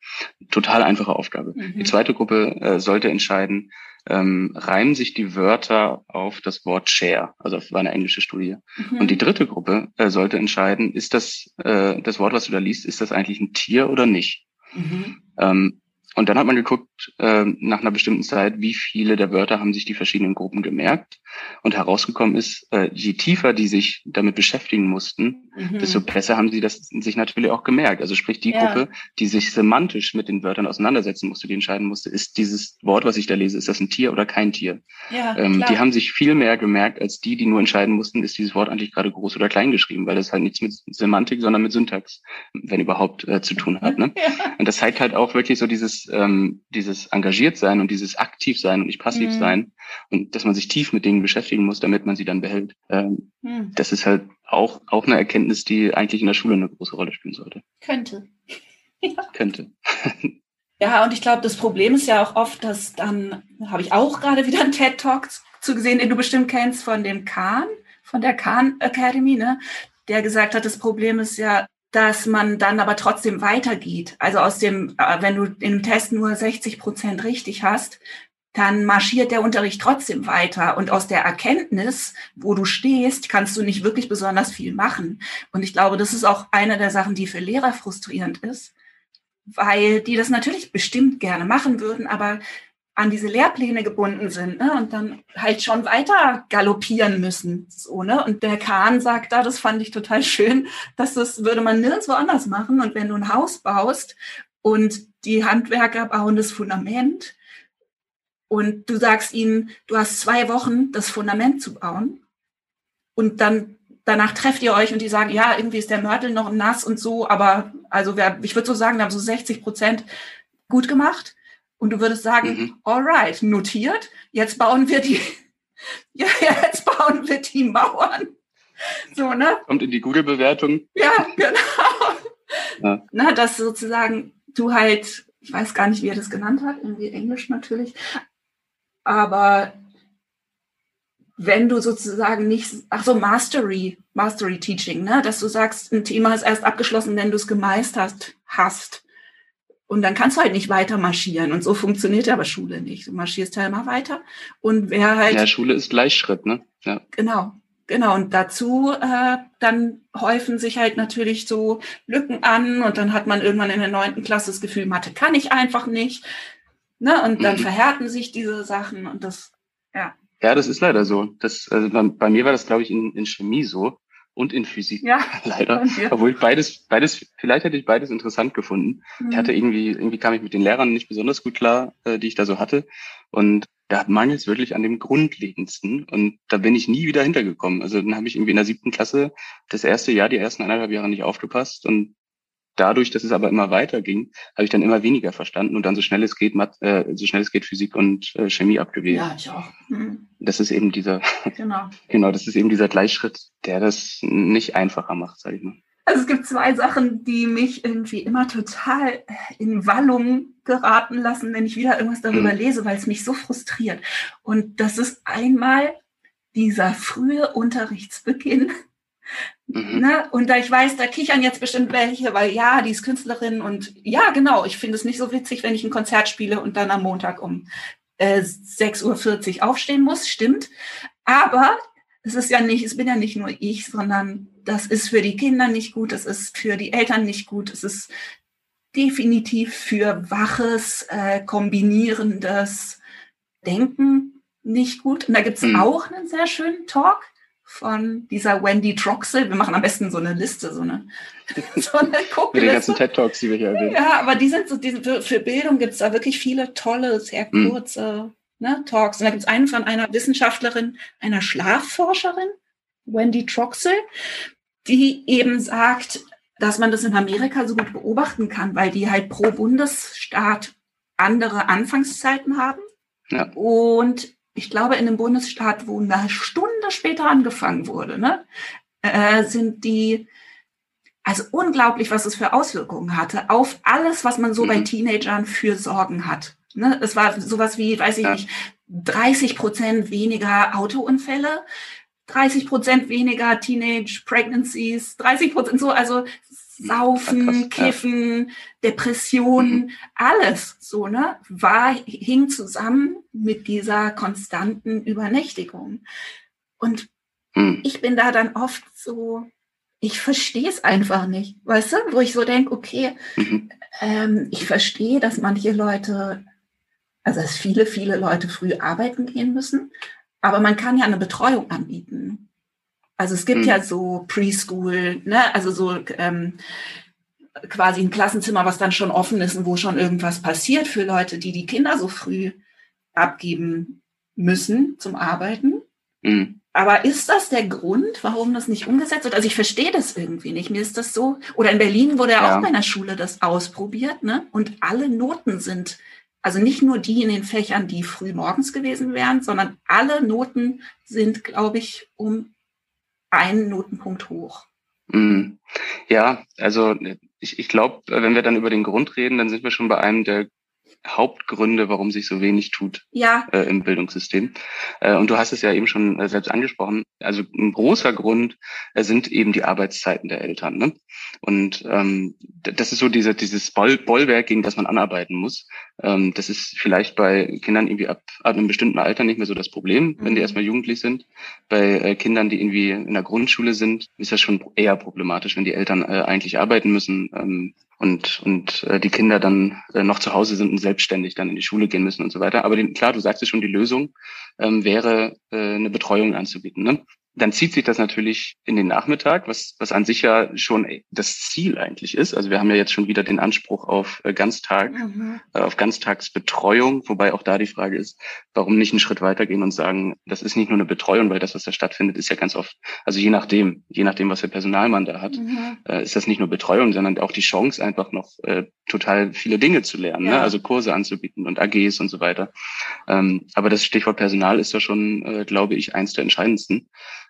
Total einfache Aufgabe. Die zweite Gruppe sollte entscheiden, reimen sich die Wörter auf das Wort share, also auf eine englische Studie. Mhm. Und die dritte Gruppe sollte entscheiden, ist das das Wort, was du da liest, ist das eigentlich ein Tier oder nicht? Mhm. Und dann hat man geguckt, nach einer bestimmten Zeit, wie viele der Wörter haben sich die verschiedenen Gruppen gemerkt. Und herausgekommen ist, je tiefer die sich damit beschäftigen mussten, mhm. desto besser haben sie das sich natürlich auch gemerkt. Also sprich, die Gruppe, die sich semantisch mit den Wörtern auseinandersetzen musste, die entscheiden musste, ist dieses Wort, was ich da lese, ist das ein Tier oder kein Tier? Ja, die haben sich viel mehr gemerkt, als die, die nur entscheiden mussten, ist dieses Wort eigentlich gerade groß oder klein geschrieben, weil das halt nichts mit Semantik, sondern mit Syntax, wenn überhaupt, zu tun hat. Ne? Ja. Und das zeigt halt auch wirklich so dieses engagiert sein und dieses aktiv sein und nicht passiv sein und dass man sich tief mit Dingen beschäftigen muss, damit man sie dann behält. Das ist halt auch eine Erkenntnis, die eigentlich in der Schule eine große Rolle spielen sollte. Könnte. Könnte. Ja, und ich glaube, das Problem ist ja auch oft, dass dann, habe ich auch gerade wieder einen TED-Talk zu gesehen, den du bestimmt kennst, von dem Khan, von der Khan Academy, ne? Der gesagt hat, das Problem ist ja, dass man dann aber trotzdem weitergeht. Also wenn du im Test nur 60% richtig hast, dann marschiert der Unterricht trotzdem weiter. Und aus der Erkenntnis, wo du stehst, kannst du nicht wirklich besonders viel machen. Und ich glaube, das ist auch eine der Sachen, die für Lehrer frustrierend ist, weil die das natürlich bestimmt gerne machen würden, aber an diese Lehrpläne gebunden sind, ne? Und dann halt schon weiter galoppieren müssen. So, ne? Und der Khan sagt da, das fand ich total schön, dass das würde man nirgendwo anders machen. Und wenn du ein Haus baust und die Handwerker bauen das Fundament und du sagst ihnen, du hast 2 Wochen, das Fundament zu bauen und dann danach trefft ihr euch und die sagen, ja, irgendwie ist der Mörtel noch nass und so, aber also ich würde so sagen, wir haben so 60% gut gemacht. Und du würdest sagen, alright, notiert, jetzt bauen wir die Mauern. So, ne? Kommt in die Google-Bewertung. Ja, genau. Ja. Na, dass sozusagen du halt, ich weiß gar nicht, wie er das genannt hat, irgendwie Englisch natürlich, aber wenn du sozusagen nicht, Mastery Teaching, ne? Dass du sagst, ein Thema ist erst abgeschlossen, wenn du es gemeistert hast. Und dann kannst du halt nicht weiter marschieren. Und so funktioniert aber Schule nicht. Du marschierst ja immer weiter. Und wer halt. Ja, Schule ist Gleichschritt, ne? Ja. Genau. Und dazu, dann häufen sich halt natürlich so Lücken an. Und dann hat man irgendwann in der 9. Klasse das Gefühl, Mathe kann ich einfach nicht. Ne? Und dann verhärten sich diese Sachen. Und das, ja. Ja, das ist leider so. Also bei mir war das, glaube ich, in Chemie so. Und in Physik, ja, leider. Ja. Obwohl ich beides, vielleicht hätte ich beides interessant gefunden. Mhm. Ich hatte irgendwie kam ich mit den Lehrern nicht besonders gut klar, die ich da so hatte. Und da mangelt es wirklich an dem Grundlegendsten. Und da bin ich nie wieder hintergekommen. Also dann habe ich irgendwie in der 7. Klasse das erste Jahr, die ersten 1,5 Jahre nicht aufgepasst. Und dadurch, dass es aber immer weiter ging, habe ich dann immer weniger verstanden und dann so schnell es geht Physik und Chemie abgewählt. Ja, ich auch. Das ist eben dieser, genau, das ist eben dieser Gleichschritt, der das nicht einfacher macht, sage ich mal. Also es gibt 2 Sachen, die mich irgendwie immer total in Wallung geraten lassen, wenn ich wieder irgendwas darüber lese, weil es mich so frustriert. Und das ist einmal dieser frühe Unterrichtsbeginn. Ne? Und da ich weiß, da kichern jetzt bestimmt welche, weil ja, die ist Künstlerin und ja, genau, ich finde es nicht so witzig, wenn ich ein Konzert spiele und dann am Montag um 6.40 Uhr aufstehen muss, stimmt. Aber es bin ja nicht nur ich, sondern das ist für die Kinder nicht gut, das ist für die Eltern nicht gut, es ist definitiv für waches, kombinierendes Denken nicht gut. Und da gibt es auch einen sehr schönen Talk von dieser Wendy Troxel. Wir machen am besten so eine Liste, so eine Guckliste. Mit den ganzen TED-Talks, die wir hier erwähnen. Ja, aber die sind so, für Bildung gibt es da wirklich viele tolle, sehr kurze Talks. Und da gibt es einen von einer Wissenschaftlerin, einer Schlafforscherin, Wendy Troxel, die eben sagt, dass man das in Amerika so gut beobachten kann, weil die halt pro Bundesstaat andere Anfangszeiten haben. Ja. Und ich glaube, in einem Bundesstaat, wo eine Stunde später angefangen wurde, ne, sind die, also unglaublich, was es für Auswirkungen hatte auf alles, was man so bei Teenagern für Sorgen hat. Ne? Es war sowas wie, weiß ich nicht, 30% weniger Autounfälle, 30% weniger Teenage Pregnancies, 30% so, also Saufen, ja, krass, Kiffen, ja. Depressionen, alles so, ne, hing zusammen mit dieser konstanten Übernächtigung. Und ich bin da dann oft so, ich verstehe es einfach nicht, weißt du, wo ich so denke, okay, ich verstehe, dass manche Leute, also dass viele Leute früh arbeiten gehen müssen, aber man kann ja eine Betreuung anbieten. Also es gibt ja so Preschool, ne? Also so quasi ein Klassenzimmer, was dann schon offen ist und wo schon irgendwas passiert für Leute, die die Kinder so früh abgeben müssen zum Arbeiten. Aber ist das der Grund, warum das nicht umgesetzt wird? Also ich verstehe das irgendwie nicht. Mir ist das so. Oder in Berlin wurde ja auch bei einer Schule das ausprobiert, ne? Und alle Noten sind, also nicht nur die in den Fächern, die früh morgens gewesen wären, sondern alle Noten sind, glaube ich, um einen Notenpunkt hoch. Ja, also ich glaube, wenn wir dann über den Grund reden, dann sind wir schon bei einem der Hauptgründe, warum sich so wenig tut im Bildungssystem. Und du hast es ja eben schon selbst angesprochen. Also ein großer Grund sind eben die Arbeitszeiten der Eltern. Ne? Und das ist so dieses Bollwerk, gegen das man anarbeiten muss. Das ist vielleicht bei Kindern irgendwie ab einem bestimmten Alter nicht mehr so das Problem, wenn die erstmal jugendlich sind. Bei Kindern, die irgendwie in der Grundschule sind, ist das schon eher problematisch, wenn die Eltern eigentlich arbeiten müssen, und die Kinder dann noch zu Hause sind und selbstständig dann in die Schule gehen müssen und so weiter. Aber klar, du sagst ja schon, die Lösung wäre, eine Betreuung anzubieten. Ne? Dann zieht sich das natürlich in den Nachmittag, was an sich ja schon das Ziel eigentlich ist. Also wir haben ja jetzt schon wieder den Anspruch auf auf Ganztagsbetreuung, wobei auch da die Frage ist, warum nicht einen Schritt weitergehen und sagen, das ist nicht nur eine Betreuung, weil das, was da stattfindet, ist ja ganz oft, also je nachdem, was für Personal man da hat, ist das nicht nur Betreuung, sondern auch die Chance, einfach noch total viele Dinge zu lernen, ne? Also Kurse anzubieten und AGs und so weiter. Aber das Stichwort Personal ist ja schon, glaube ich, eins der entscheidendsten.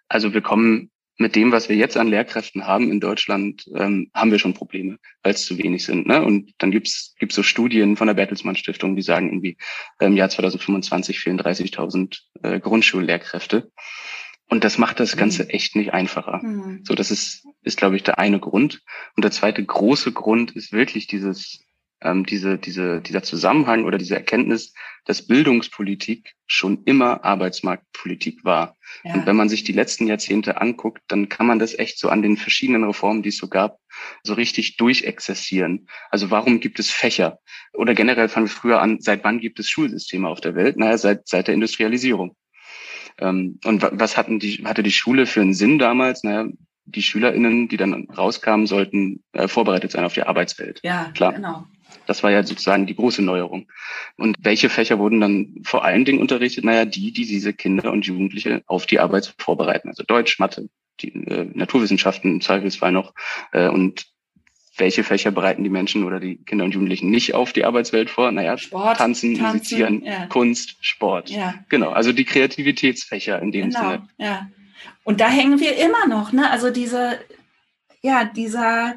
Also wir kommen mit dem, was wir jetzt an Lehrkräften haben in Deutschland, haben wir schon Probleme, weil es zu wenig sind. Ne? Und dann gibt's so Studien von der Bertelsmann Stiftung, die sagen irgendwie, im Jahr 2025 fehlen 30.000 Grundschullehrkräfte. Und das macht das Ganze echt nicht einfacher. So, das ist, glaube ich, der eine Grund. Und der zweite große Grund ist wirklich dieser Zusammenhang oder diese Erkenntnis, dass Bildungspolitik schon immer Arbeitsmarktpolitik war. Ja. Und wenn man sich die letzten Jahrzehnte anguckt, dann kann man das echt so an den verschiedenen Reformen, die es so gab, so richtig durchexerzieren. Also warum gibt es Fächer? Oder generell fangen wir früher an, seit wann gibt es Schulsysteme auf der Welt? Naja, seit der Industrialisierung. Und was hatte die Schule für einen Sinn damals? Naja, die SchülerInnen, die dann rauskamen, sollten vorbereitet sein auf die Arbeitswelt. Ja, klar. Genau. Das war ja sozusagen die große Neuerung. Und welche Fächer wurden dann vor allen Dingen unterrichtet? Naja, die diese Kinder und Jugendliche auf die Arbeit vorbereiten. Also Deutsch, Mathe, die Naturwissenschaften im Zweifelsfall noch. Und welche Fächer bereiten die Menschen oder die Kinder und Jugendlichen nicht auf die Arbeitswelt vor? Naja, Sport, Tanzen, Musizieren, Kunst, Sport. Ja. Genau, also die Kreativitätsfächer in dem Sinne. Ja. Und da hängen wir immer noch, ne? Also dieser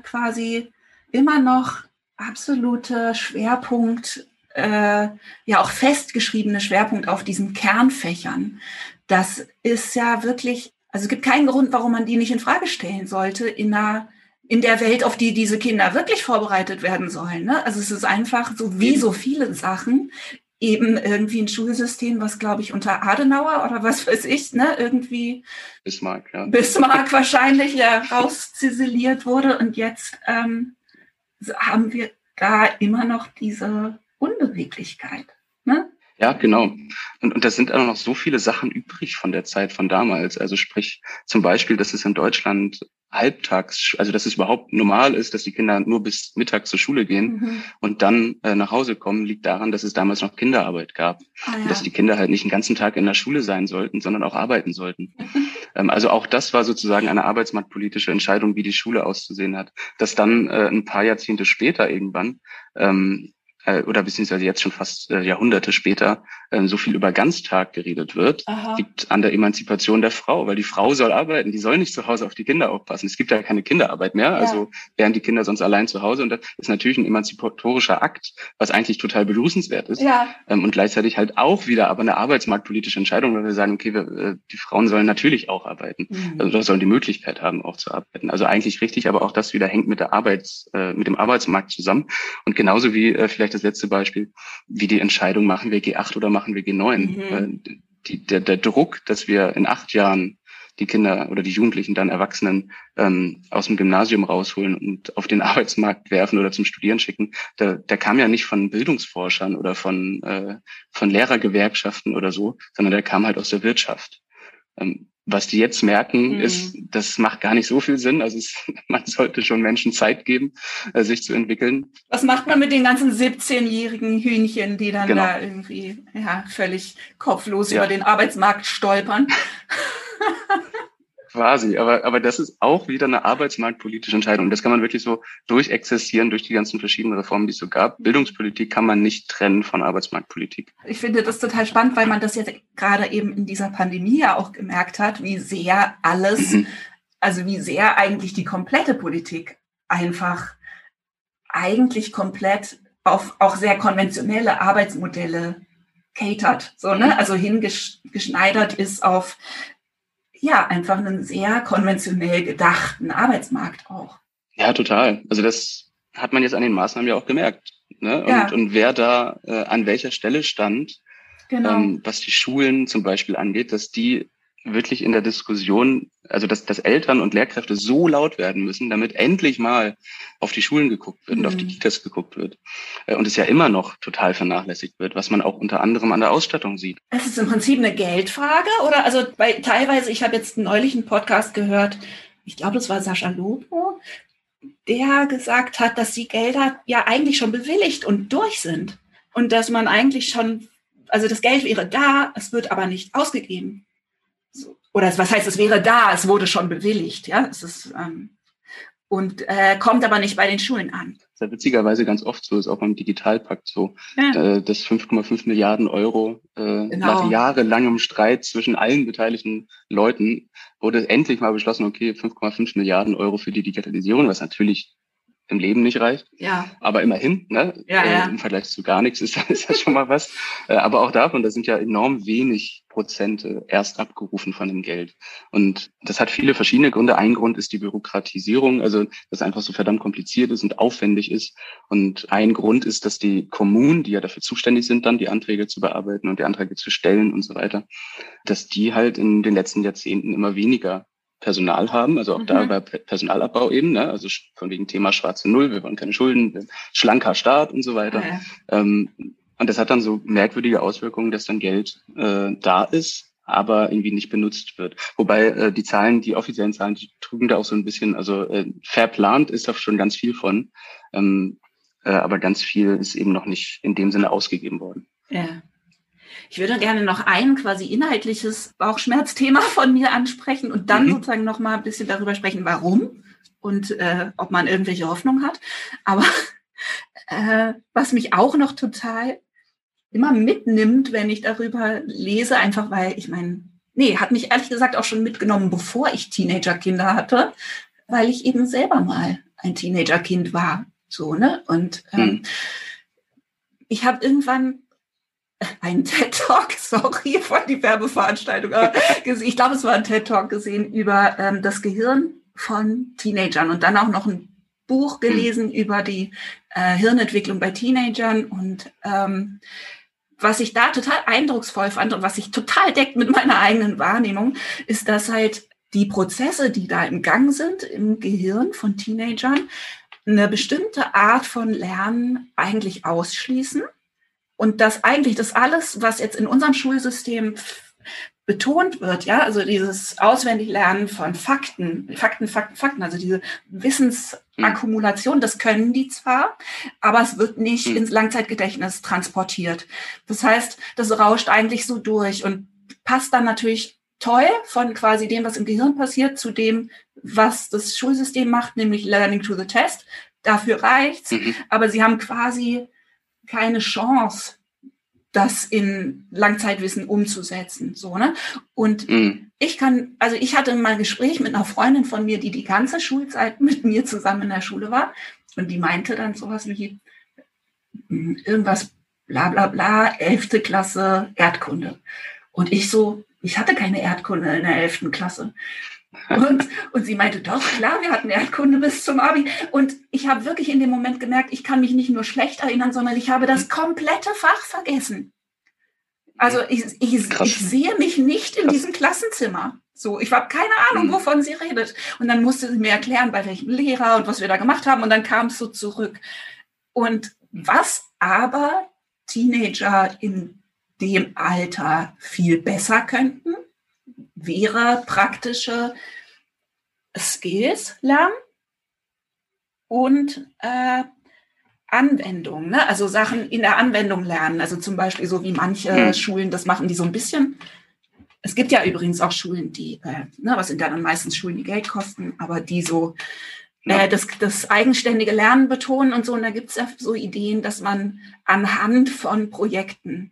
quasi immer noch absolute Schwerpunkt, auch festgeschriebene Schwerpunkt auf diesen Kernfächern. Das ist ja wirklich, also es gibt keinen Grund, warum man die nicht in Frage stellen sollte in der Welt, auf die diese Kinder wirklich vorbereitet werden sollen. Ne? Also es ist einfach so wie so viele Sachen eben irgendwie ein Schulsystem, was, glaube ich, unter Adenauer oder was weiß ich, ne, irgendwie Bismarck wahrscheinlich rausziseliert wurde. Und jetzt haben wir da immer noch diese Unbeweglichkeit. Ne? Ja, genau. Und da sind auch noch so viele Sachen übrig von der Zeit von damals. Also sprich zum Beispiel, dass es in Deutschland halbtags, also dass es überhaupt normal ist, dass die Kinder nur bis mittags zur Schule gehen und dann nach Hause kommen, liegt daran, dass es damals noch Kinderarbeit gab. Und dass die Kinder halt nicht den ganzen Tag in der Schule sein sollten, sondern auch arbeiten sollten. Also auch das war sozusagen eine arbeitsmarktpolitische Entscheidung, wie die Schule auszusehen hat. Dass dann ein paar Jahrzehnte später irgendwann oder beziehungsweise jetzt schon fast Jahrhunderte später so viel über Ganztag geredet wird, liegt an der Emanzipation der Frau, weil die Frau soll arbeiten, die soll nicht zu Hause auf die Kinder aufpassen. Es gibt ja keine Kinderarbeit mehr, also wären die Kinder sonst allein zu Hause, und das ist natürlich ein emanzipatorischer Akt, was eigentlich total begrüßenswert ist und gleichzeitig halt auch wieder aber eine arbeitsmarktpolitische Entscheidung, weil wir sagen, okay, die Frauen sollen natürlich auch arbeiten, also das sollen die Möglichkeit haben, auch zu arbeiten. Also eigentlich richtig, aber auch das wieder hängt mit der mit dem Arbeitsmarkt zusammen, und genauso wie vielleicht das letzte Beispiel, wie die Entscheidung, machen wir G8 oder machen wir G9. Der Druck, dass wir in 8 Jahren die Kinder oder die Jugendlichen, dann Erwachsenen aus dem Gymnasium rausholen und auf den Arbeitsmarkt werfen oder zum Studieren schicken, der kam ja nicht von Bildungsforschern oder von Lehrergewerkschaften oder so, sondern der kam halt aus der Wirtschaft. Was die jetzt merken, ist, das macht gar nicht so viel Sinn. Also man sollte schon Menschen Zeit geben, sich zu entwickeln. Was macht man mit den ganzen 17-jährigen Hühnchen, die dann da irgendwie völlig kopflos über den Arbeitsmarkt stolpern? Quasi, aber das ist auch wieder eine arbeitsmarktpolitische Entscheidung. Das kann man wirklich so durchexerzieren durch die ganzen verschiedenen Reformen, die es so gab. Bildungspolitik kann man nicht trennen von Arbeitsmarktpolitik. Ich finde das total spannend, weil man das jetzt gerade eben in dieser Pandemie ja auch gemerkt hat, wie sehr alles, also wie sehr eigentlich die komplette Politik einfach eigentlich komplett auf auch sehr konventionelle Arbeitsmodelle catert, so, ne? Also hingeschneidert ist auf einfach einen sehr konventionell gedachten Arbeitsmarkt auch. Ja, total. Also das hat man jetzt an den Maßnahmen ja auch gemerkt, ne? Und wer da an welcher Stelle stand, was die Schulen zum Beispiel angeht, dass die wirklich in der Diskussion, also dass Eltern und Lehrkräfte so laut werden müssen, damit endlich mal auf die Schulen geguckt wird und auf die Kitas geguckt wird. Und es ja immer noch total vernachlässigt wird, was man auch unter anderem an der Ausstattung sieht. Es ist im Prinzip eine Geldfrage, oder? Also weil teilweise, ich habe jetzt neulich einen Podcast gehört, ich glaube, das war Sascha Lobo, der gesagt hat, dass die Gelder ja eigentlich schon bewilligt und durch sind. Und dass man eigentlich schon, also das Geld wäre da, es wird aber nicht ausgegeben. Oder was heißt, es wäre da, es wurde schon bewilligt, ja, es ist kommt aber nicht bei den Schulen an. Das ist ja witzigerweise ganz oft so, ist auch beim Digitalpakt so, dass 5,5 Milliarden Euro nach jahrelangem Streit zwischen allen beteiligten Leuten wurde endlich mal beschlossen, okay, 5,5 Milliarden Euro für die Digitalisierung, was natürlich im Leben nicht reicht, aber immerhin, ne? Im Vergleich zu gar nichts ist das schon mal was. Aber auch davon, da sind ja enorm wenig Prozente erst abgerufen von dem Geld. Und das hat viele verschiedene Gründe. Ein Grund ist die Bürokratisierung, also dass einfach so verdammt kompliziert ist und aufwendig ist. Und ein Grund ist, dass die Kommunen, die ja dafür zuständig sind, dann die Anträge zu bearbeiten und die Anträge zu stellen und so weiter, dass die halt in den letzten Jahrzehnten immer weniger Personal haben, also auch da war Personalabbau eben, ne? Also von wegen Thema schwarze Null, wir wollen keine Schulden, schlanker Staat und so weiter. Und das hat dann so merkwürdige Auswirkungen, dass dann Geld da ist, aber irgendwie nicht benutzt wird. Wobei die Zahlen, die offiziellen Zahlen, die trügen da auch so ein bisschen, also verplant ist da schon ganz viel von, aber ganz viel ist eben noch nicht in dem Sinne ausgegeben worden. Ja. Ich würde gerne noch ein quasi inhaltliches Bauchschmerzthema von mir ansprechen und dann sozusagen noch mal ein bisschen darüber sprechen, warum und ob man irgendwelche Hoffnung hat. Aber was mich auch noch total immer mitnimmt, wenn ich darüber lese, einfach weil, ich meine, hat mich ehrlich gesagt auch schon mitgenommen, bevor ich Teenagerkinder hatte, weil ich eben selber mal ein Teenagerkind war. So, ne? Und ich habe irgendwann einen TED-Talk, sorry, von die Werbeveranstaltung, aber ich glaube, es war ein TED-Talk gesehen über das Gehirn von Teenagern und dann auch noch ein Buch gelesen über die Hirnentwicklung bei Teenagern und was ich da total eindrucksvoll fand und was sich total deckt mit meiner eigenen Wahrnehmung, ist, dass halt die Prozesse, die da im Gang sind im Gehirn von Teenagern, eine bestimmte Art von Lernen eigentlich ausschließen. Und dass eigentlich das alles, was jetzt in unserem Schulsystem betont wird, ja, also dieses Auswendiglernen von Fakten, also diese Wissensakkumulation, das können die zwar, aber es wird nicht ins Langzeitgedächtnis transportiert. Das heißt, das rauscht eigentlich so durch und passt dann natürlich toll von quasi dem, was im Gehirn passiert, zu dem, was das Schulsystem macht, nämlich Learning to the Test. Dafür reicht's, aber sie haben quasi keine Chance, das in Langzeitwissen umzusetzen, so, ne? Und ich hatte mal ein Gespräch mit einer Freundin von mir, die die ganze Schulzeit mit mir zusammen in der Schule war, und die meinte dann sowas wie irgendwas bla bla bla, 11. Klasse Erdkunde. Und ich so, ich hatte keine Erdkunde in der 11. Klasse. Und sie meinte, doch, klar, wir hatten Erdkunde bis zum Abi. Und ich habe wirklich in dem Moment gemerkt, ich kann mich nicht nur schlecht erinnern, sondern ich habe das komplette Fach vergessen. Also ich sehe mich nicht in diesem Klassenzimmer. So, ich habe keine Ahnung, wovon sie redet. Und dann musste sie mir erklären, bei welchem Lehrer und was wir da gemacht haben. Und dann kam es so zurück. Und was aber Teenager in dem Alter viel besser könnten, wäre praktische Skills lernen und Anwendung, ne? Also Sachen in der Anwendung lernen. Also zum Beispiel so wie manche Schulen das machen, die so ein bisschen, es gibt ja übrigens auch Schulen, die, was sind dann meistens Schulen, die Geld kosten, aber die so das eigenständige Lernen betonen und so. Und da gibt es ja so Ideen, dass man anhand von Projekten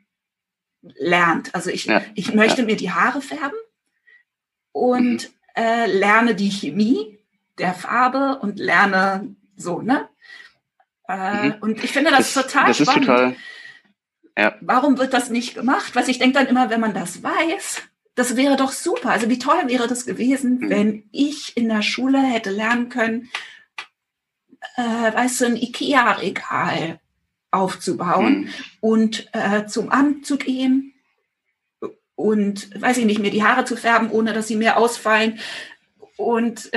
lernt. Also ich möchte mir die Haare färben und lerne die Chemie der Farbe und lerne so, ne? Und ich finde das total spannend. Total, ja. Warum wird das nicht gemacht? Weil ich denke dann immer, wenn man das weiß, das wäre doch super. Also wie toll wäre das gewesen, wenn ich in der Schule hätte lernen können, ein IKEA-Regal aufzubauen und zum Amt zu gehen und, mir die Haare zu färben, ohne dass sie mir ausfallen und,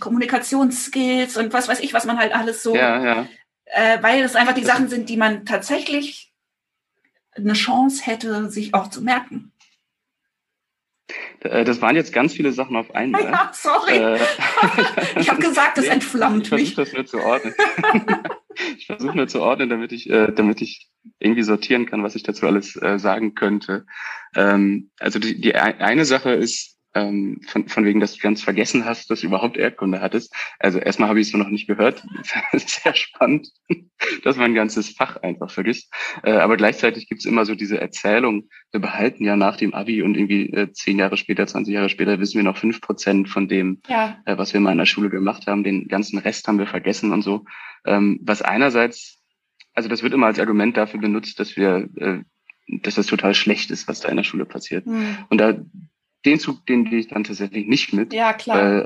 Kommunikationsskills und was man halt alles so, weil es einfach die Sachen sind, die man tatsächlich eine Chance hätte, sich auch zu merken. Das waren jetzt ganz viele Sachen auf einmal. Ja, sorry. Ich habe gesagt, das entflammt mich. Ich versuche das nur zu ordnen. Damit ich irgendwie sortieren kann, was ich dazu alles sagen könnte. Also die eine Sache ist, von wegen, dass du ganz vergessen hast, dass du überhaupt Erdkunde hattest. Also erstmal habe ich es noch nicht gehört. Sehr spannend, dass man ein ganzes Fach einfach vergisst. Aber gleichzeitig gibt es immer so diese Erzählung, wir behalten ja nach dem Abi und irgendwie 10 Jahre später, 20 Jahre später wissen wir noch 5% von dem, was wir mal in der Schule gemacht haben. Den ganzen Rest haben wir vergessen und so. Was einerseits, also das wird immer als Argument dafür benutzt, dass das total schlecht ist, was da in der Schule passiert. Und den Zug, den gehe ich dann tatsächlich nicht mit. Ja, klar.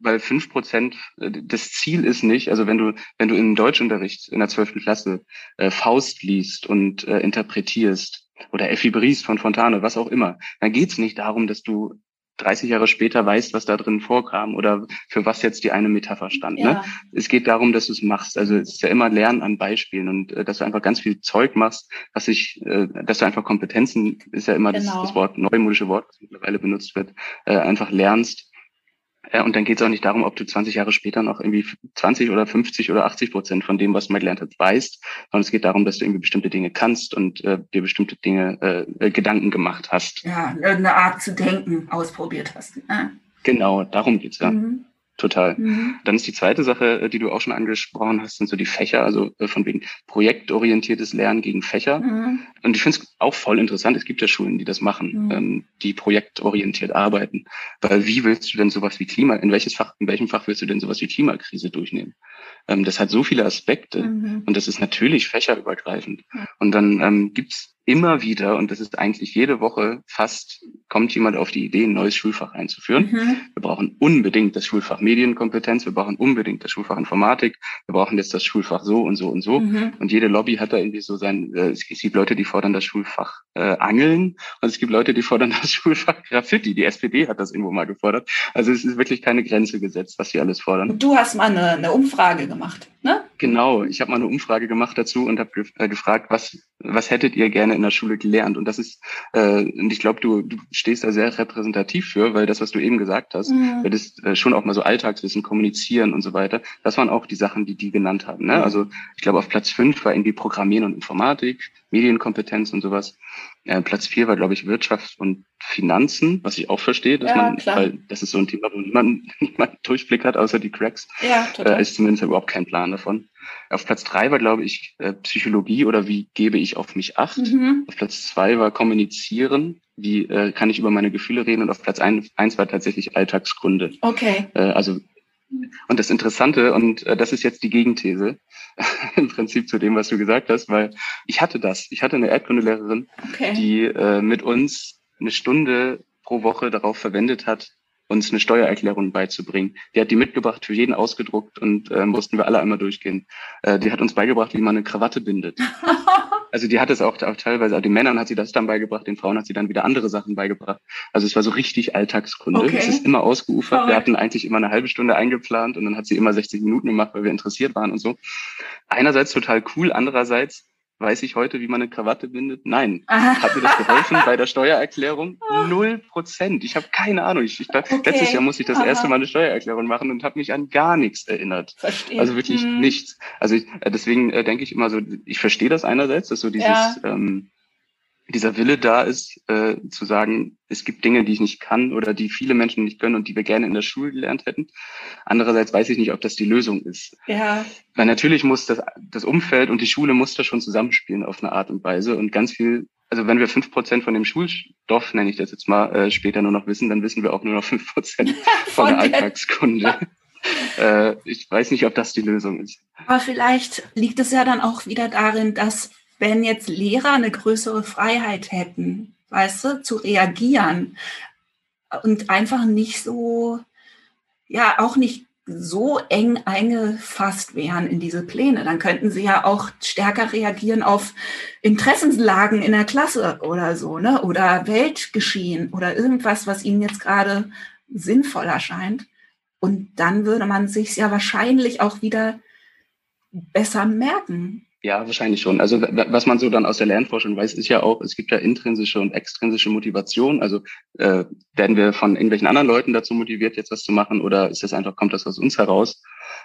Weil 5%, das Ziel ist nicht, also wenn du im Deutschunterricht in der 12. Klasse Faust liest und interpretierst oder Effi Briest von Fontane, was auch immer, dann geht es nicht darum, dass du 30 Jahre später weißt, was da drin vorkam oder für was jetzt die eine Metapher stand. Ja. Ne? Es geht darum, dass du es machst. Also es ist ja immer Lernen an Beispielen und dass du einfach ganz viel Zeug machst, dass du einfach Kompetenzen, ist ja immer das Wort, neumodische Wort, das mittlerweile benutzt wird, einfach lernst. Und dann geht es auch nicht darum, ob du 20 Jahre später noch irgendwie 20 oder 50 oder 80% von dem, was man gelernt hat, weißt, sondern es geht darum, dass du irgendwie bestimmte Dinge kannst und dir bestimmte Dinge, Gedanken gemacht hast. Ja, eine Art zu denken ausprobiert hast. Ne? Genau, darum geht's ja. Total. Dann ist die zweite Sache, die du auch schon angesprochen hast, sind so die Fächer, also von wegen projektorientiertes Lernen gegen Fächer. Und ich finde es auch voll interessant, es gibt ja Schulen, die das machen, die projektorientiert arbeiten. Weil wie willst du denn sowas wie Klima, in welchem Fach willst du denn sowas wie Klimakrise durchnehmen? Das hat so viele Aspekte und das ist natürlich fächerübergreifend. Und dann gibt's immer wieder, und das ist eigentlich jede Woche fast, kommt jemand auf die Idee, ein neues Schulfach einzuführen. Wir brauchen unbedingt das Schulfach Medienkompetenz, wir brauchen unbedingt das Schulfach Informatik, wir brauchen jetzt das Schulfach so und so und so. Und jede Lobby hat da irgendwie so sein, es gibt Leute, die fordern das Schulfach Angeln und es gibt Leute, die fordern das Schulfach Graffiti. Die SPD hat das irgendwo mal gefordert. Also es ist wirklich keine Grenze gesetzt, was sie alles fordern. Und du hast mal eine Umfrage gemacht, ne? Genau, ich habe mal eine Umfrage gemacht dazu und habe gefragt, was hättet ihr gerne in der Schule gelernt? Und das ist, und ich glaube, du stehst da sehr repräsentativ für, weil das, was du eben gesagt hast, das ist schon auch mal so Alltagswissen, Kommunizieren und so weiter, das waren auch die Sachen, die genannt haben. Ne? Also ich glaube, auf Platz 5 war irgendwie Programmieren und Informatik, Medienkompetenz und sowas. Platz 4 war, glaube ich, Wirtschaft und Finanzen, was ich auch verstehe, dass man, weil das ist so ein Thema, wo niemand Durchblick hat, außer die Cracks. Ja, total. Ist zumindest überhaupt kein Plan davon. Auf Platz 3 war, glaube ich, Psychologie oder wie gebe ich auf mich acht. Mhm. Auf Platz 2 war Kommunizieren, wie kann ich über meine Gefühle reden, und auf Platz 1 war tatsächlich Alltagskunde. Okay. Also und das Interessante, und das ist jetzt die Gegenthese im Prinzip zu dem, was du gesagt hast, weil ich hatte eine Erdkundelehrerin, okay, die mit uns eine Stunde pro Woche darauf verwendet hat, uns eine Steuererklärung beizubringen. Die hat die mitgebracht, für jeden ausgedruckt, und mussten wir alle einmal durchgehen. Die hat uns beigebracht, wie man eine Krawatte bindet. Also die hat es auch teilweise, den Männern hat sie das dann beigebracht, den Frauen hat sie dann wieder andere Sachen beigebracht. Also es war so richtig Alltagskunde. Okay. Es ist immer ausgeufert. Correct. Wir hatten eigentlich immer eine halbe Stunde eingeplant und dann hat sie immer 60 Minuten gemacht, weil wir interessiert waren und so. Einerseits total cool, andererseits weiß ich heute, wie man eine Krawatte bindet? Nein. Hat mir das geholfen bei der Steuererklärung? 0%. Ich habe keine Ahnung. Okay. Letztes Jahr musste ich das erste Mal eine Steuererklärung machen und habe mich an gar nichts erinnert. Verstehe. Also wirklich nichts. Also deswegen denke ich immer so, ich verstehe das einerseits, dass so dieses, dieser Wille da ist, zu sagen, es gibt Dinge, die ich nicht kann oder die viele Menschen nicht können und die wir gerne in der Schule gelernt hätten. Andererseits weiß ich nicht, ob das die Lösung ist. Ja. Weil natürlich muss das Umfeld und die Schule muss da schon zusammenspielen auf eine Art und Weise, und ganz viel, also wenn wir 5% von dem Schulstoff, nenne ich das jetzt mal, später nur noch wissen, dann wissen wir auch nur noch 5% von der Alltagskunde. Ich weiß nicht, ob das die Lösung ist. Aber vielleicht liegt es ja dann auch wieder darin, dass, wenn jetzt Lehrer eine größere Freiheit hätten, weißt du, zu reagieren und einfach nicht so, ja, auch nicht so eng eingefasst wären in diese Pläne, dann könnten sie ja auch stärker reagieren auf Interessenslagen in der Klasse oder so, ne? Oder Weltgeschehen oder irgendwas, was ihnen jetzt gerade sinnvoll erscheint. Und dann würde man sich ja wahrscheinlich auch wieder besser merken. Ja, wahrscheinlich schon. Also was man so dann aus der Lernforschung weiß, ist ja auch, es gibt ja intrinsische und extrinsische Motivation. Also werden wir von irgendwelchen anderen Leuten dazu motiviert, jetzt was zu machen, oder ist das einfach, kommt das aus uns heraus?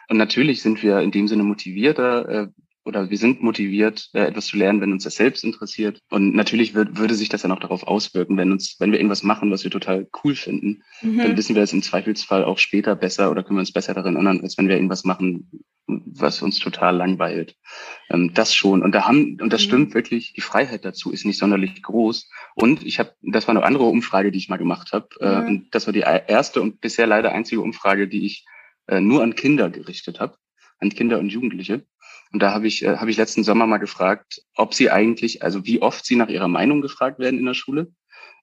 Und natürlich sind wir in dem Sinne motivierter, oder wir sind motiviert, etwas zu lernen, wenn uns das selbst interessiert. Und natürlich würde sich das dann auch darauf auswirken, wenn wir irgendwas machen, was wir total cool finden, dann wissen wir das im Zweifelsfall auch später besser oder können wir uns besser daran erinnern, als wenn wir irgendwas machen, was uns total langweilt. Das schon. Und das stimmt wirklich, die Freiheit dazu ist nicht sonderlich groß. Und das war eine andere Umfrage, die ich mal gemacht habe. Und das war die erste und bisher leider einzige Umfrage, die ich nur an Kinder gerichtet habe, an Kinder und Jugendliche. Und da habe ich letzten Sommer mal gefragt, ob sie eigentlich, also wie oft sie nach ihrer Meinung gefragt werden in der Schule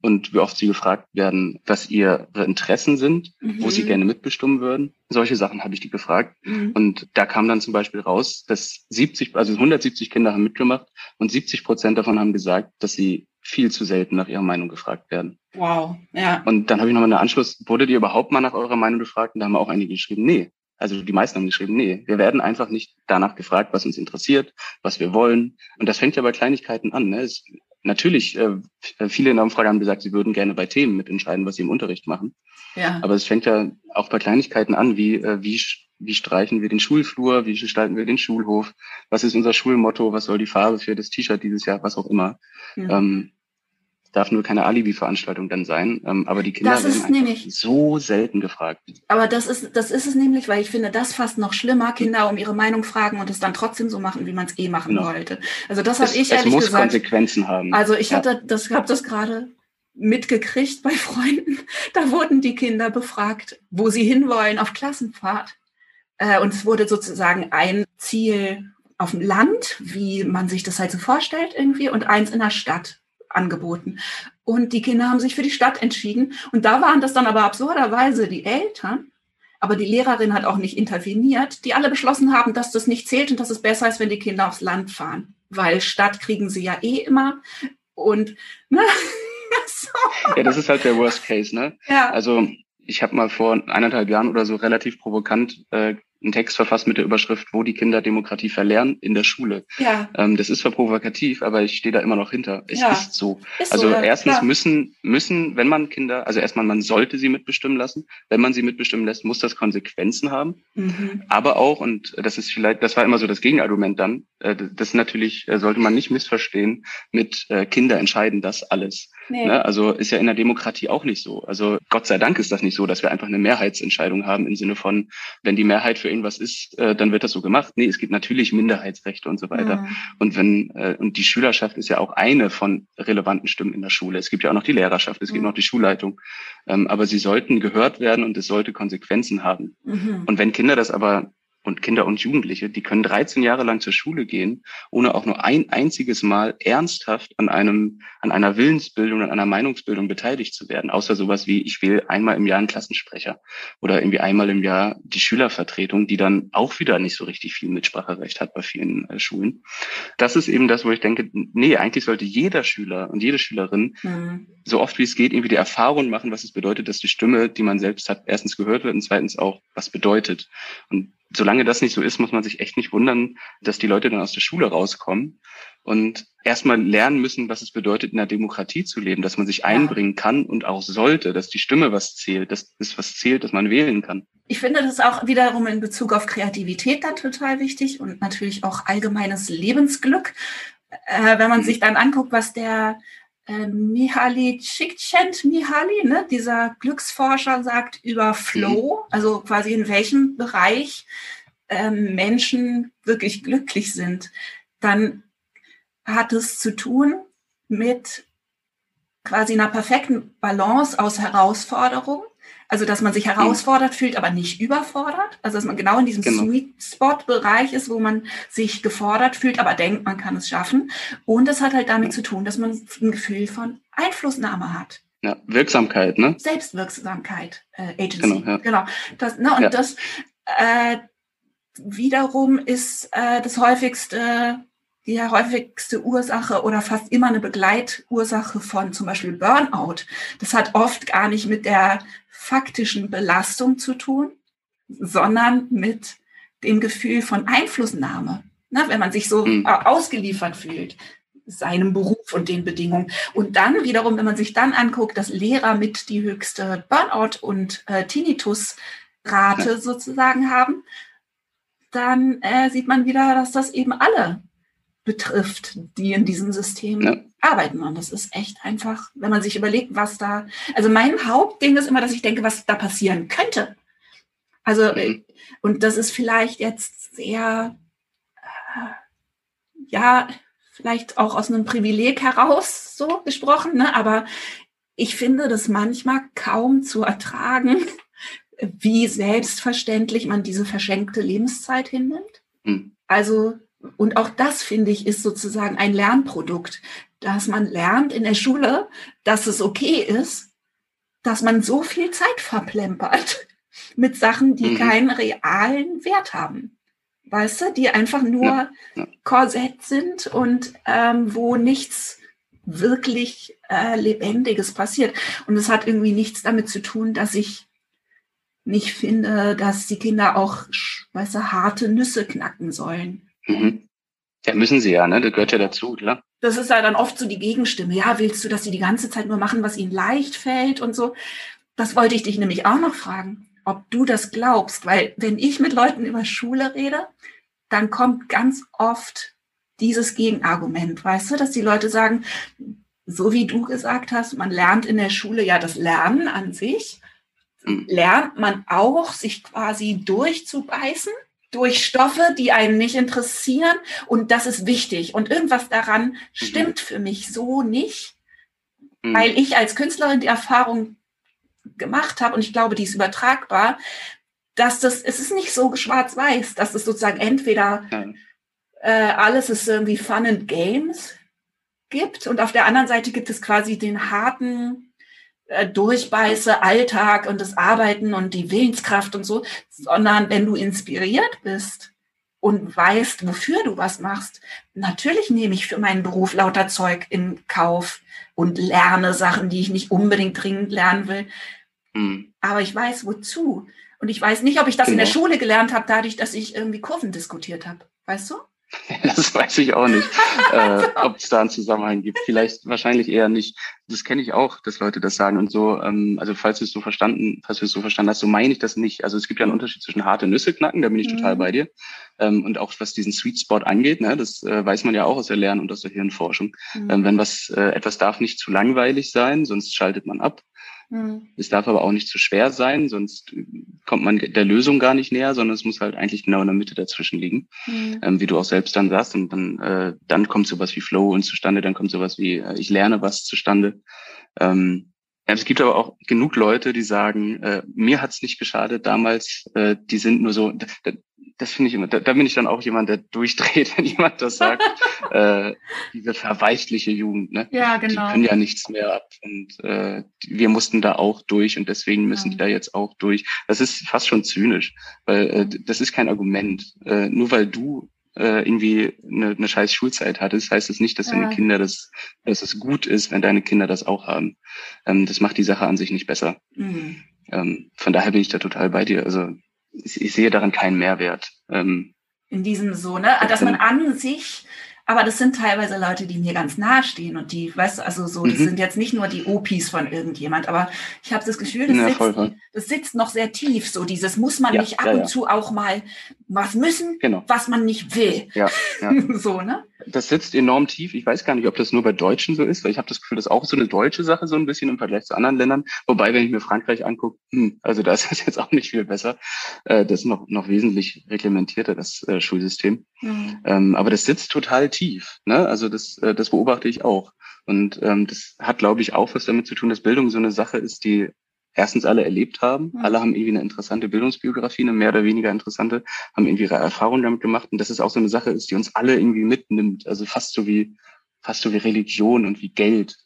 und wie oft sie gefragt werden, was ihre Interessen sind, wo sie gerne mitbestimmen würden. Solche Sachen habe ich die gefragt. Und da kam dann zum Beispiel raus, dass 170 Kinder haben mitgemacht und 70% davon haben gesagt, dass sie viel zu selten nach ihrer Meinung gefragt werden. Wow, ja. Und dann habe ich nochmal einen Anschluss, wurde dir überhaupt mal nach eurer Meinung gefragt? Und da haben auch einige geschrieben, nee. Also die meisten haben geschrieben, nee, wir werden einfach nicht danach gefragt, was uns interessiert, was wir wollen. Und das fängt ja bei Kleinigkeiten an. Ne? Natürlich, viele in der Umfrage haben gesagt, sie würden gerne bei Themen mitentscheiden, was sie im Unterricht machen. Ja. Aber es fängt ja auch bei Kleinigkeiten an, wie streichen wir den Schulflur, wie gestalten wir den Schulhof, was ist unser Schulmotto, was soll die Farbe für das T-Shirt dieses Jahr, was auch immer. Ja. Darf nur keine Alibi-Veranstaltung dann sein, aber die Kinder sind so selten gefragt. Aber das ist es nämlich, weil ich finde, das fast noch schlimmer, Kinder um ihre Meinung fragen und es dann trotzdem so machen, wie man es eh machen wollte. Also das habe ich ehrlich gesagt. Es muss Konsequenzen haben. Also ich habe das gerade mitgekriegt bei Freunden. Da wurden die Kinder befragt, wo sie hinwollen auf Klassenfahrt. Und es wurde sozusagen ein Ziel auf dem Land, wie man sich das halt so vorstellt irgendwie, und eins in der Stadt angeboten. Und die Kinder haben sich für die Stadt entschieden. Und da waren das dann aber absurderweise die Eltern, aber die Lehrerin hat auch nicht interveniert, die alle beschlossen haben, dass das nicht zählt und dass es besser ist, wenn die Kinder aufs Land fahren. Weil Stadt kriegen sie ja eh immer. Und ne? So. Ja, das ist halt der Worst Case, ne? Ja. Also ich habe mal vor 1,5 Jahren oder so relativ provokant einen Text verfasst mit der Überschrift, wo die Kinder Demokratie verlernen, in der Schule. Ja. Das ist zwar provokativ, aber ich stehe da immer noch hinter. Es ist so. Ist also so, erstens müssen, wenn man Kinder, also erstmal, man sollte sie mitbestimmen lassen. Wenn man sie mitbestimmen lässt, muss das Konsequenzen haben. Mhm. Aber auch, und das ist vielleicht, das war immer so das Gegenargument dann, das natürlich sollte man nicht missverstehen mit Kinder entscheiden das alles. Nee. Ne? Also ist ja in der Demokratie auch nicht so. Also Gott sei Dank ist das nicht so, dass wir einfach eine Mehrheitsentscheidung haben im Sinne von, wenn die Mehrheit für irgendwas ist, dann wird das so gemacht. Nee, es gibt natürlich Minderheitsrechte und so weiter. Mhm. Und wenn und die Schülerschaft ist ja auch eine von relevanten Stimmen in der Schule. Es gibt ja auch noch die Lehrerschaft, es gibt noch die Schulleitung. Aber sie sollten gehört werden und es sollte Konsequenzen haben. Mhm. Und wenn Kinder das aber und Kinder und Jugendliche, die können 13 Jahre lang zur Schule gehen, ohne auch nur ein einziges Mal ernsthaft an einer Willensbildung, an einer Meinungsbildung beteiligt zu werden. Außer sowas wie, ich wähle einmal im Jahr einen Klassensprecher oder irgendwie einmal im Jahr die Schülervertretung, die dann auch wieder nicht so richtig viel Mitspracherecht hat bei vielen Schulen. Das ist eben das, wo ich denke, nee, eigentlich sollte jeder Schüler und jede Schülerin so oft wie es geht irgendwie die Erfahrung machen, was es bedeutet, dass die Stimme, die man selbst hat, erstens gehört wird und zweitens auch, was bedeutet. Und solange das nicht so ist, muss man sich echt nicht wundern, dass die Leute dann aus der Schule rauskommen und erstmal lernen müssen, was es bedeutet, in einer Demokratie zu leben, dass man sich einbringen kann und auch sollte, dass die Stimme was zählt, dass es was zählt, dass man wählen kann. Ich finde das auch wiederum in Bezug auf Kreativität dann total wichtig und natürlich auch allgemeines Lebensglück. Wenn man sich dann anguckt, was der Mihaly Csikszentmihalyi, ne, dieser Glücksforscher, sagt über Flow, also quasi in welchem Bereich Menschen wirklich glücklich sind, dann hat es zu tun mit quasi einer perfekten Balance aus Herausforderung, also dass man sich herausfordert fühlt, aber nicht überfordert, also dass man genau in diesem Sweet Spot-Bereich ist, wo man sich gefordert fühlt, aber denkt, man kann es schaffen. Und das hat halt damit zu tun, dass man ein Gefühl von Einflussnahme hat. Ja, Wirksamkeit, ne? Selbstwirksamkeit, Agency. Genau. Das, ne, und das wiederum ist die häufigste Ursache oder fast immer eine Begleitursache von zum Beispiel Burnout. Das hat oft gar nicht mit der faktischen Belastung zu tun, sondern mit dem Gefühl von Einflussnahme, ne? Wenn man sich so ausgeliefert fühlt, seinem Beruf und den Bedingungen. Und dann wiederum, wenn man sich dann anguckt, dass Lehrer mit die höchste Burnout- und Tinnitusrate sozusagen haben, dann sieht man wieder, dass das eben alle betrifft, die in diesem System arbeiten. Und das ist echt einfach, wenn man sich überlegt, was da... Also mein Hauptding ist immer, dass ich denke, was da passieren könnte. Also, und das ist vielleicht jetzt sehr, vielleicht auch aus einem Privileg heraus so gesprochen, ne? Aber ich finde das manchmal kaum zu ertragen, wie selbstverständlich man diese verschenkte Lebenszeit hinnimmt. Also... Und auch das, finde ich, ist sozusagen ein Lernprodukt, dass man lernt in der Schule, dass es okay ist, dass man so viel Zeit verplempert mit Sachen, die keinen realen Wert haben. Weißt du, die einfach nur Korsett sind und wo nichts wirklich Lebendiges passiert. Und es hat irgendwie nichts damit zu tun, dass ich nicht finde, dass die Kinder auch, weißt du, harte Nüsse knacken sollen. Ja, müssen sie ja, ne? Das gehört ja dazu, klar. Das ist ja dann oft so die Gegenstimme. Ja, willst du, dass sie die ganze Zeit nur machen, was ihnen leicht fällt und so? Das wollte ich dich nämlich auch noch fragen, ob du das glaubst. Weil wenn ich mit Leuten über Schule rede, dann kommt ganz oft dieses Gegenargument, weißt du? Dass die Leute sagen, so wie du gesagt hast, man lernt in der Schule ja das Lernen an sich. Lernt man auch, sich quasi durchzubeißen? Durch Stoffe, die einen nicht interessieren, und das ist wichtig. Und irgendwas daran stimmt für mich so nicht, weil ich als Künstlerin die Erfahrung gemacht habe, und ich glaube, die ist übertragbar, dass es ist nicht so schwarz-weiß, dass es sozusagen entweder alles ist irgendwie Fun and Games gibt und auf der anderen Seite gibt es quasi den harten Durchbeiße, Alltag und das Arbeiten und die Willenskraft und so, sondern wenn du inspiriert bist und weißt, wofür du was machst, natürlich nehme ich für meinen Beruf lauter Zeug in Kauf und lerne Sachen, die ich nicht unbedingt dringend lernen will. Aber ich weiß, wozu. Und ich weiß nicht, ob ich das in der Schule gelernt habe, dadurch, dass ich irgendwie Kurven diskutiert habe. Weißt du? Das weiß ich auch nicht, ob es da einen Zusammenhang gibt. Vielleicht wahrscheinlich eher nicht. Das kenne ich auch, dass Leute das sagen und so. Also falls du es so verstanden hast, so meine ich das nicht. Also es gibt ja einen Unterschied zwischen harte Nüsse knacken, da bin ich total bei dir. Und auch was diesen Sweet Spot angeht, ne, das weiß man ja auch aus der Lern- und aus der Hirnforschung. Wenn etwas darf nicht zu langweilig sein, sonst schaltet man ab. Es darf aber auch nicht zu schwer sein, sonst kommt man der Lösung gar nicht näher, sondern es muss halt eigentlich genau in der Mitte dazwischen liegen, wie du auch selbst dann sagst. Und dann kommt sowas wie Flow und zustande, dann kommt sowas wie ich lerne was zustande. Es gibt aber auch genug Leute, die sagen, mir hat's nicht geschadet damals, die sind nur so... Das finde ich immer, da bin ich dann auch jemand, der durchdreht, wenn jemand das sagt, diese verweichliche Jugend, ne? Ja, genau. Die können ja nichts mehr ab und wir mussten da auch durch und deswegen müssen die da jetzt auch durch. Das ist fast schon zynisch, weil das ist kein Argument. Nur weil du irgendwie eine scheiß Schulzeit hattest, heißt es nicht, dass deine Kinder dass es gut ist, wenn deine Kinder das auch haben. Das macht die Sache an sich nicht besser. Von daher bin ich da total bei dir, also ich sehe darin keinen Mehrwert. In diesem so, ne? Dass man an sich, aber das sind teilweise Leute, die mir ganz nahe stehen und die, weißt du, also so, das sind jetzt nicht nur die Opis von irgendjemand, aber ich habe das Gefühl, das sitzt noch sehr tief, so dieses muss man nicht ab und zu auch mal was müssen, was man nicht will. Ja. So, ne? Das sitzt enorm tief. Ich weiß gar nicht, ob das nur bei Deutschen so ist, weil ich habe das Gefühl, das ist auch so eine deutsche Sache, so ein bisschen im Vergleich zu anderen Ländern. Wobei, wenn ich mir Frankreich angucke, also da ist das jetzt auch nicht viel besser. Das ist noch wesentlich reglementierter, das Schulsystem. Aber das sitzt total tief, ne? Also das beobachte ich auch. Und das hat, glaube ich, auch was damit zu tun, dass Bildung so eine Sache ist, die erstens alle erlebt haben. Alle haben irgendwie eine interessante Bildungsbiografie, eine mehr oder weniger interessante, haben irgendwie ihre Erfahrungen damit gemacht. Und dass es auch so eine Sache ist, die uns alle irgendwie mitnimmt. Also fast so wie Religion und wie Geld.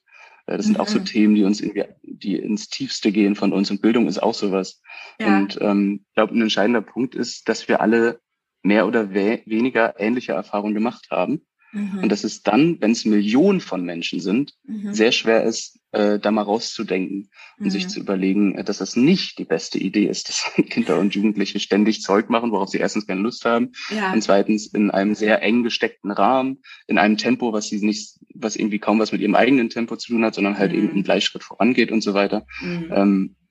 Das sind auch so Themen, die uns irgendwie, die ins Tiefste gehen von uns. Und Bildung ist auch sowas. Ja. Und, ich glaube, ein entscheidender Punkt ist, dass wir alle mehr oder weniger ähnliche Erfahrungen gemacht haben. Und dass es dann, wenn es Millionen von Menschen sind, sehr schwer ist, da mal rauszudenken und sich zu überlegen, dass das nicht die beste Idee ist, dass Kinder und Jugendliche ständig Zeug machen, worauf sie erstens keine Lust haben und zweitens in einem sehr eng gesteckten Rahmen, in einem Tempo, was irgendwie kaum was mit ihrem eigenen Tempo zu tun hat, sondern halt eben im Gleichschritt vorangeht und so weiter.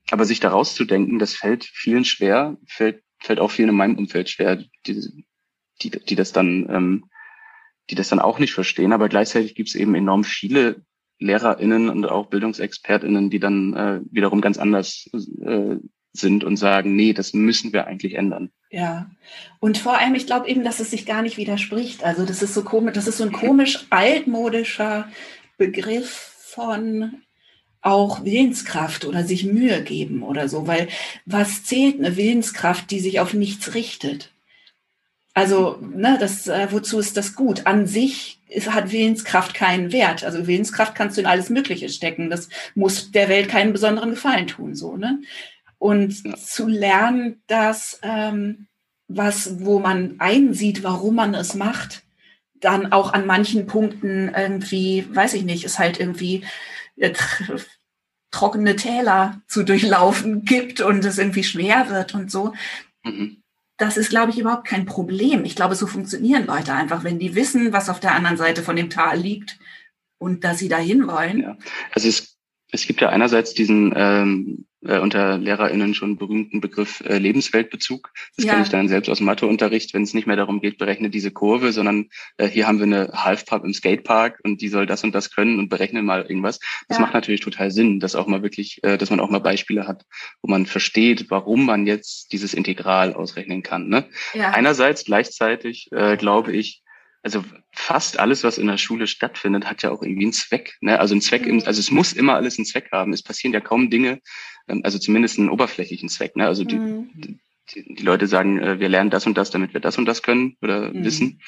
Aber sich da rauszudenken, das fällt vielen schwer, fällt auch vielen in meinem Umfeld schwer, die das dann auch nicht verstehen, aber gleichzeitig gibt es eben enorm viele LehrerInnen und auch BildungsexpertInnen, die dann wiederum ganz anders sind und sagen, nee, das müssen wir eigentlich ändern. Ja, und vor allem, ich glaube eben, dass es sich gar nicht widerspricht. Also das ist so komisch, das ist so ein komisch altmodischer Begriff von auch Willenskraft oder sich Mühe geben oder so, weil was zählt eine Willenskraft, die sich auf nichts richtet? Also, ne, wozu ist das gut? An sich hat Willenskraft keinen Wert. Also Willenskraft kannst du in alles Mögliche stecken. Das muss der Welt keinen besonderen Gefallen tun, so, ne? Und zu lernen, dass wo man einsieht, warum man es macht, dann auch an manchen Punkten irgendwie, weiß ich nicht, ist halt irgendwie trockene Täler zu durchlaufen gibt und es irgendwie schwer wird und so. Das ist, glaube ich, überhaupt kein Problem. Ich glaube, so funktionieren Leute einfach, wenn die wissen, was auf der anderen Seite von dem Tal liegt und dass sie dahin wollen. Ja. Also es gibt ja einerseits diesen unter LehrerInnen schon berühmten Begriff Lebensweltbezug. Das kenne ich dann selbst aus Matheunterricht, wenn es nicht mehr darum geht, berechne diese Kurve, sondern hier haben wir eine Halfpipe im Skatepark und die soll das und das können und berechnen mal irgendwas. Das macht natürlich total Sinn, dass auch mal wirklich, dass man auch mal Beispiele hat, wo man versteht, warum man jetzt dieses Integral ausrechnen kann. Ne? Ja. Einerseits gleichzeitig glaube ich, also fast alles, was in der Schule stattfindet, hat ja auch irgendwie einen Zweck. Ne? Also ein Zweck, also es muss immer alles einen Zweck haben. Es passieren ja kaum Dinge, also zumindest einen oberflächlichen Zweck. Ne? Also die Leute sagen, wir lernen das und das, damit wir das und das können oder wissen.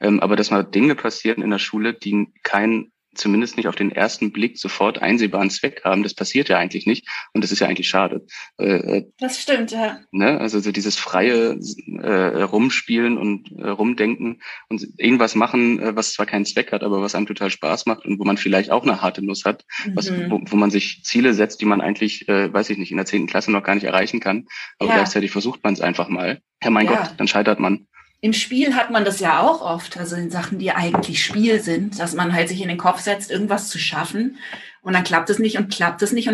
Aber dass mal Dinge passieren in der Schule, die keinen zumindest nicht auf den ersten Blick sofort einsehbaren Zweck haben. Das passiert ja eigentlich nicht und das ist ja eigentlich schade. Das stimmt, ja. Ne? Also so dieses freie Rumspielen und Rumdenken und irgendwas machen, was zwar keinen Zweck hat, aber was einem total Spaß macht und wo man vielleicht auch eine harte Nuss hat, wo man sich Ziele setzt, die man eigentlich, weiß ich nicht, in der 10. Klasse noch gar nicht erreichen kann, aber gleichzeitig versucht man es einfach mal. Ja, mein Gott, dann scheitert man. Im Spiel hat man das ja auch oft, also in Sachen, die eigentlich Spiel sind, dass man halt sich in den Kopf setzt, irgendwas zu schaffen und dann klappt es nicht und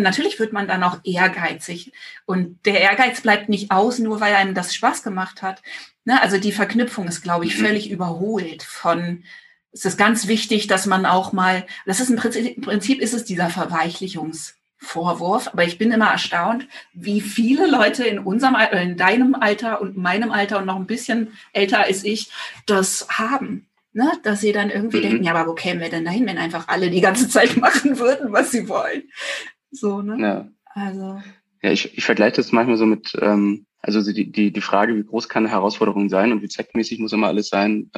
natürlich wird man dann auch ehrgeizig und der Ehrgeiz bleibt nicht aus, nur weil einem das Spaß gemacht hat. Ne? Also die Verknüpfung ist, glaube ich, völlig überholt von, es ist ganz wichtig, dass man auch mal, das ist im Prinzip ist es dieser Verweichlichungsvorwurf, aber ich bin immer erstaunt, wie viele Leute in unserem Alter, in deinem Alter und meinem Alter und noch ein bisschen älter als ich das haben, ne? Dass sie dann irgendwie denken, ja, aber wo kämen wir denn dahin, wenn einfach alle die ganze Zeit machen würden, was sie wollen? So, ne? Ja. Also. Ja, ich vergleiche das manchmal so mit, also die Frage, wie groß kann eine Herausforderung sein und wie zweckmäßig muss immer alles sein.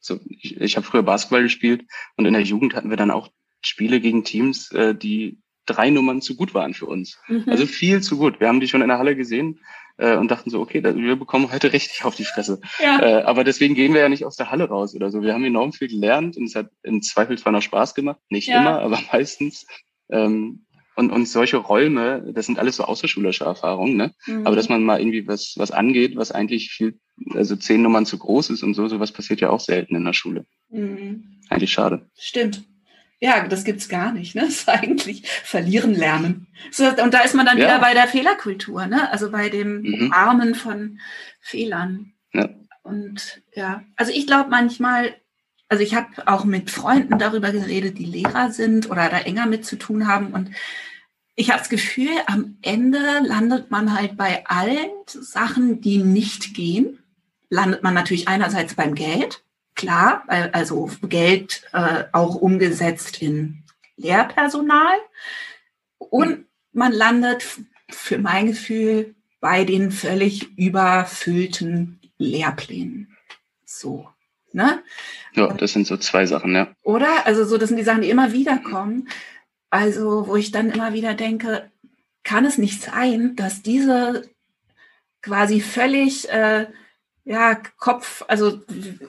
So, ich habe früher Basketball gespielt und in der Jugend hatten wir dann auch Spiele gegen Teams, die 3 Nummern zu gut waren für uns. Also viel zu gut. Wir haben die schon in der Halle gesehen und dachten so, okay, wir bekommen heute richtig auf die Fresse. Ja. Aber deswegen gehen wir ja nicht aus der Halle raus oder so. Wir haben enorm viel gelernt und es hat im Zweifel zwar noch Spaß gemacht, nicht immer, aber meistens. Und solche Räume, das sind alles so außerschulische Erfahrungen, ne? Aber dass man mal irgendwie was angeht, was eigentlich viel, also 10 Nummern zu groß ist und sowas passiert ja auch selten in der Schule. Eigentlich schade. Stimmt. Ja, das gibt's gar nicht, ne? Das ist eigentlich verlieren lernen. So, und da ist man dann wieder bei der Fehlerkultur, ne? Also bei dem Umarmen von Fehlern. Ja. Und ja, also ich glaube manchmal, also ich habe auch mit Freunden darüber geredet, die Lehrer sind oder da enger mit zu tun haben. Und ich habe das Gefühl, am Ende landet man halt bei allen Sachen, die nicht gehen, landet man natürlich einerseits beim Geld. Klar, also Geld auch umgesetzt in Lehrpersonal. Und man landet für mein Gefühl bei den völlig überfüllten Lehrplänen. So, ne? Ja, das sind so 2 Sachen, ja. Oder? Also so, das sind die Sachen, die immer wieder kommen. Also, wo ich dann immer wieder denke, kann es nicht sein, dass diese quasi völlig... also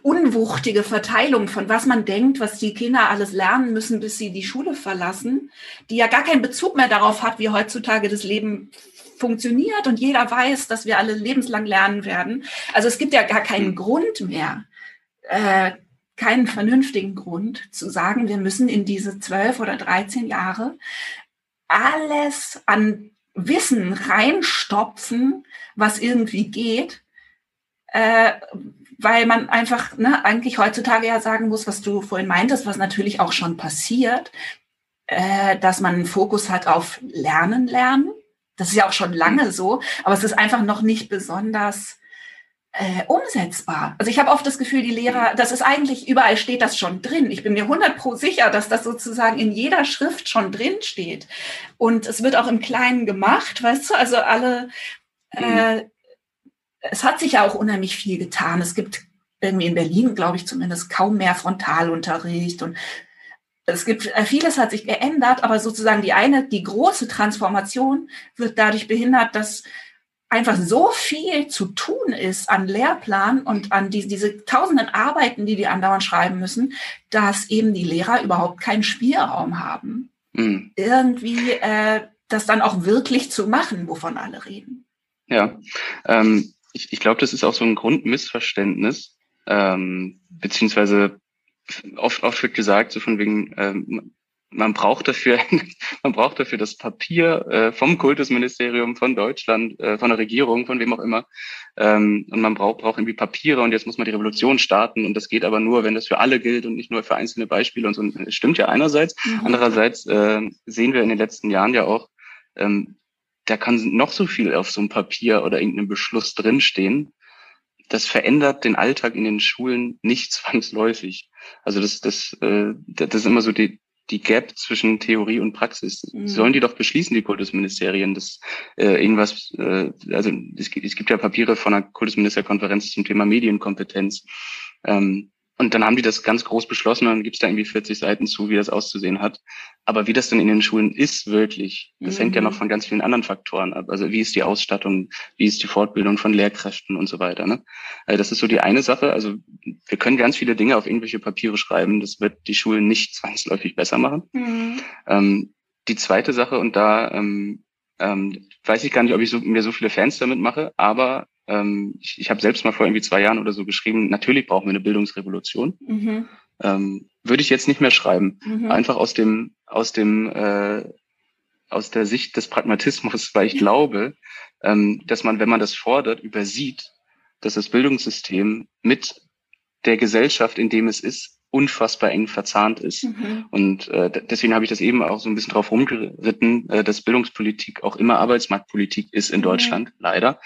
unwuchtige Verteilung von was man denkt, was die Kinder alles lernen müssen, bis sie die Schule verlassen, die ja gar keinen Bezug mehr darauf hat, wie heutzutage das Leben funktioniert und jeder weiß, dass wir alle lebenslang lernen werden. Also es gibt ja gar keinen Grund mehr, keinen vernünftigen Grund zu sagen, wir müssen in diese 12 oder 13 Jahre alles an Wissen reinstopfen, was irgendwie geht, weil man einfach eigentlich heutzutage ja sagen muss, was du vorhin meintest, was natürlich auch schon passiert, dass man einen Fokus hat auf Lernen. Das ist ja auch schon lange so, aber es ist einfach noch nicht besonders umsetzbar. Also ich habe oft das Gefühl, die Lehrer, das ist eigentlich, überall steht das schon drin. Ich bin mir 100% sicher, dass das sozusagen in jeder Schrift schon drin steht. Und es wird auch im Kleinen gemacht, weißt du, also alle... Es hat sich ja auch unheimlich viel getan. Es gibt irgendwie in Berlin, glaube ich zumindest, kaum mehr Frontalunterricht. Und es gibt, vieles hat sich geändert, aber sozusagen die große Transformation wird dadurch behindert, dass einfach so viel zu tun ist an Lehrplan und an diese tausenden Arbeiten, die andauernd schreiben müssen, dass eben die Lehrer überhaupt keinen Spielraum haben, irgendwie das dann auch wirklich zu machen, wovon alle reden. Ja, ich glaube, das ist auch so ein Grundmissverständnis, beziehungsweise oft wird gesagt, so von wegen, man braucht dafür das Papier vom Kultusministerium, von Deutschland, von der Regierung, von wem auch immer. Und man braucht irgendwie Papiere und jetzt muss man die Revolution starten und das geht aber nur, wenn das für alle gilt und nicht nur für einzelne Beispiele und so. Das stimmt ja einerseits. Andererseits sehen wir in den letzten Jahren ja auch, da kann noch so viel auf so einem Papier oder irgendeinem Beschluss drinstehen. Das verändert den Alltag in den Schulen nicht zwangsläufig. Also das ist immer so die Gap zwischen Theorie und Praxis. Sollen die doch beschließen, die Kultusministerien, dass es gibt ja Papiere von der Kultusministerkonferenz zum Thema Medienkompetenz. Und dann haben die das ganz groß beschlossen und dann gibt's da irgendwie 40 Seiten zu, wie das auszusehen hat. Aber wie das denn in den Schulen ist wirklich, das hängt ja noch von ganz vielen anderen Faktoren ab. Also wie ist die Ausstattung, wie ist die Fortbildung von Lehrkräften und so weiter. Ne? Also das ist so die eine Sache. Also wir können ganz viele Dinge auf irgendwelche Papiere schreiben. Das wird die Schulen nicht zwangsläufig besser machen. Mhm. Die zweite Sache, und da weiß ich gar nicht, ob ich mir so viele Fans damit mache, aber ich habe selbst mal vor irgendwie 2 Jahren oder so geschrieben, natürlich brauchen wir eine Bildungsrevolution. Mhm. Würde ich jetzt nicht mehr schreiben. Mhm. Einfach aus der Sicht des Pragmatismus, weil ich glaube, dass man, wenn man das fordert, übersieht, dass das Bildungssystem mit der Gesellschaft, in dem es ist, unfassbar eng verzahnt ist. Mhm. Und deswegen habe ich das eben auch so ein bisschen drauf rumgeritten, dass Bildungspolitik auch immer Arbeitsmarktpolitik ist in Deutschland, leider.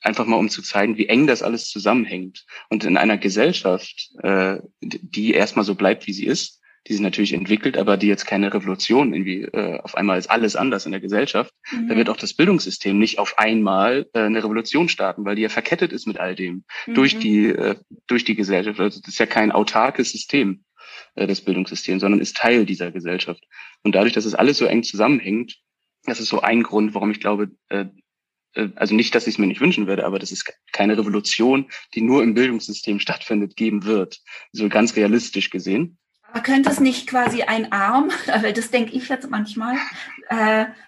Einfach mal, um zu zeigen, wie eng das alles zusammenhängt. Und in einer Gesellschaft, die erstmal so bleibt, wie sie ist, die sich natürlich entwickelt, aber die jetzt keine Revolution irgendwie, auf einmal ist alles anders in der Gesellschaft, da wird auch das Bildungssystem nicht auf einmal eine Revolution starten, weil die ja verkettet ist mit all dem durch die Gesellschaft. Also das ist ja kein autarkes System, das Bildungssystem, sondern ist Teil dieser Gesellschaft. Und dadurch, dass es alles so eng zusammenhängt, das ist so ein Grund, warum ich glaube, also nicht, dass ich es mir nicht wünschen würde, aber dass es keine Revolution, die nur im Bildungssystem stattfindet, geben wird. So ganz realistisch gesehen. Aber könnte es nicht quasi ein Arm, weil das denke ich jetzt manchmal,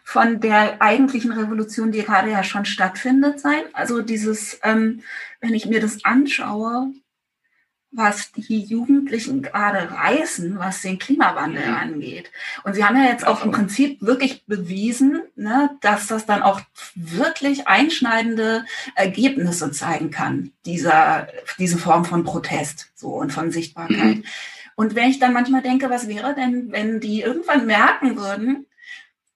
von der eigentlichen Revolution, die gerade ja schon stattfindet, sein? Also dieses, wenn ich mir das anschaue, was die Jugendlichen gerade reißen, was den Klimawandel angeht. Und sie haben ja jetzt auch im Prinzip wirklich bewiesen, ne, dass das dann auch wirklich einschneidende Ergebnisse zeigen kann, diese Form von Protest, so, und von Sichtbarkeit. Mhm. Und wenn ich dann manchmal denke, was wäre denn, wenn die irgendwann merken würden,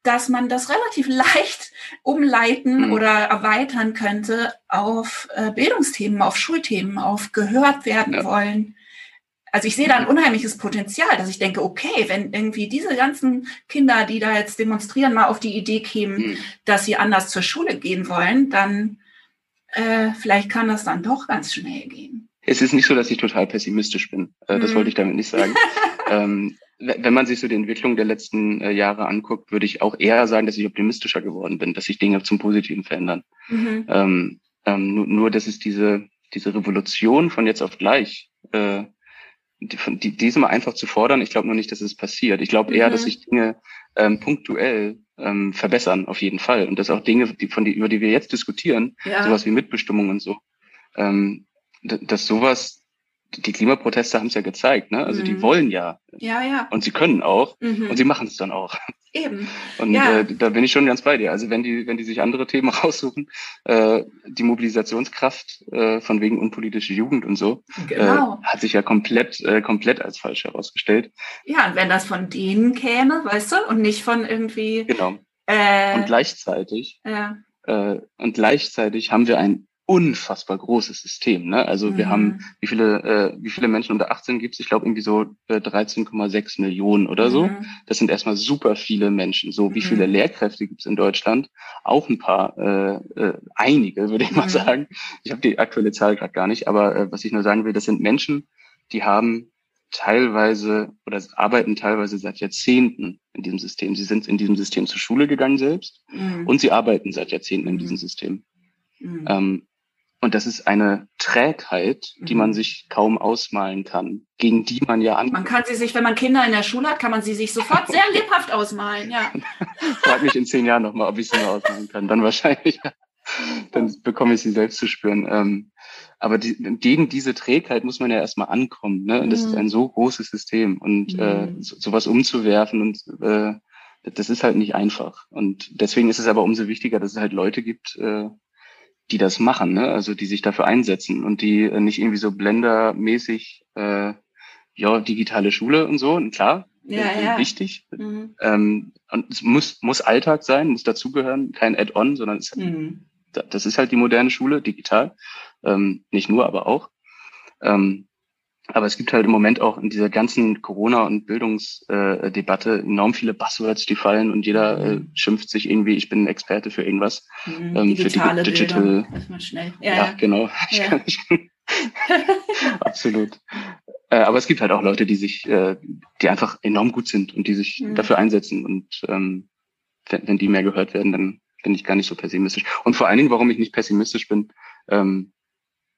dass man das relativ leicht umleiten oder erweitern könnte auf Bildungsthemen, auf Schulthemen, auf gehört werden wollen. Also ich sehe da ein unheimliches Potenzial, dass ich denke, okay, wenn irgendwie diese ganzen Kinder, die da jetzt demonstrieren, mal auf die Idee kämen, dass sie anders zur Schule gehen wollen, dann vielleicht kann das dann doch ganz schnell gehen. Es ist nicht so, dass ich total pessimistisch bin. Das wollte ich damit nicht sagen. Wenn man sich so die Entwicklung der letzten Jahre anguckt, würde ich auch eher sagen, dass ich optimistischer geworden bin, dass sich Dinge zum Positiven verändern. Mhm. Nur, dass es diese Revolution von jetzt auf gleich, diese mal einfach zu fordern, ich glaube noch nicht, dass es passiert. Ich glaube eher, dass sich Dinge punktuell verbessern, auf jeden Fall. Und dass auch Dinge, über die wir jetzt diskutieren, sowas wie Mitbestimmung und so, dass sowas, die Klimaproteste haben es ja gezeigt, ne? Also die wollen ja. Und sie können auch und sie machen es dann auch. Eben. Und da bin ich schon ganz bei dir. Also wenn die sich andere Themen raussuchen, die Mobilisationskraft von wegen unpolitische Jugend und so, hat sich ja komplett als falsch herausgestellt. Ja, und wenn das von denen käme, weißt du, und nicht von irgendwie... Genau. Und gleichzeitig haben wir ein unfassbar großes System, ne? Also wir haben, wie viele Menschen unter 18 gibt's? Ich glaube irgendwie so 13,6 Millionen oder so. Das sind erstmal super viele Menschen. So, wie viele Lehrkräfte gibt's in Deutschland? Auch ein paar, einige, würde ich mal sagen. Ich habe die aktuelle Zahl gerade gar nicht, aber was ich nur sagen will, das sind Menschen, die haben arbeiten teilweise seit Jahrzehnten in diesem System. Sie sind in diesem System zur Schule gegangen selbst und sie arbeiten seit Jahrzehnten in diesem System. Und das ist eine Trägheit, die man sich kaum ausmalen kann, gegen die man ja ankommt. Man kann sie sich, wenn man Kinder in der Schule hat, kann man sie sich sofort sehr lebhaft ausmalen, ja. Frag mich in 10 Jahren nochmal, ob ich sie noch ausmalen kann. Dann wahrscheinlich, dann bekomme ich sie selbst zu spüren. Aber gegen diese Trägheit muss man ja erstmal ankommen, ne? Und das ist ein so großes System. Und sowas umzuwerfen und das ist halt nicht einfach. Und deswegen ist es aber umso wichtiger, dass es halt Leute gibt, die das machen, ne? Also die sich dafür einsetzen und die nicht irgendwie so blendermäßig digitale Schule und so, und klar, wichtig. Und es muss Alltag sein, muss dazugehören, kein Add-on, sondern das ist halt die moderne Schule, digital. Nicht nur, aber auch. Aber es gibt halt im Moment auch in dieser ganzen Corona- und Bildungsdebatte enorm viele Buzzwords, die fallen, und jeder schimpft sich irgendwie, ich bin ein Experte für irgendwas. Digital. Schnell. Ja, genau. Ja. Absolut. Aber es gibt halt auch Leute, die sich, die einfach enorm gut sind und die sich dafür einsetzen. Und wenn die mehr gehört werden, dann bin ich gar nicht so pessimistisch. Und vor allen Dingen, warum ich nicht pessimistisch bin,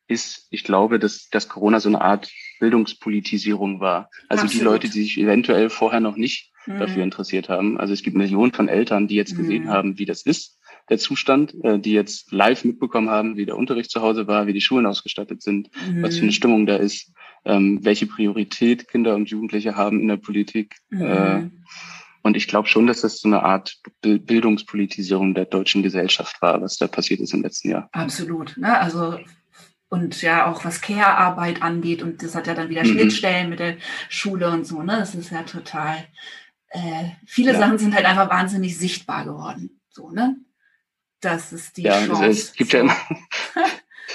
ist, ich glaube, dass Corona so eine Art Bildungspolitisierung war. Also absolut. Die Leute, die sich eventuell vorher noch nicht dafür interessiert haben. Also es gibt Millionen von Eltern, die jetzt gesehen haben, wie das ist, der Zustand, die jetzt live mitbekommen haben, wie der Unterricht zu Hause war, wie die Schulen ausgestattet sind, was für eine Stimmung da ist, welche Priorität Kinder und Jugendliche haben in der Politik. Und ich glaube schon, dass das so eine Art Bildungspolitisierung der deutschen Gesellschaft war, was da passiert ist im letzten Jahr. Absolut. Ne? Also und ja auch was Care-Arbeit angeht, und das hat ja dann wieder Schnittstellen mit der Schule und so, ne? Das ist ja total, viele Sachen sind halt einfach wahnsinnig sichtbar geworden. So, ne? Das ist die Chance. Ja, es gibt ja immer,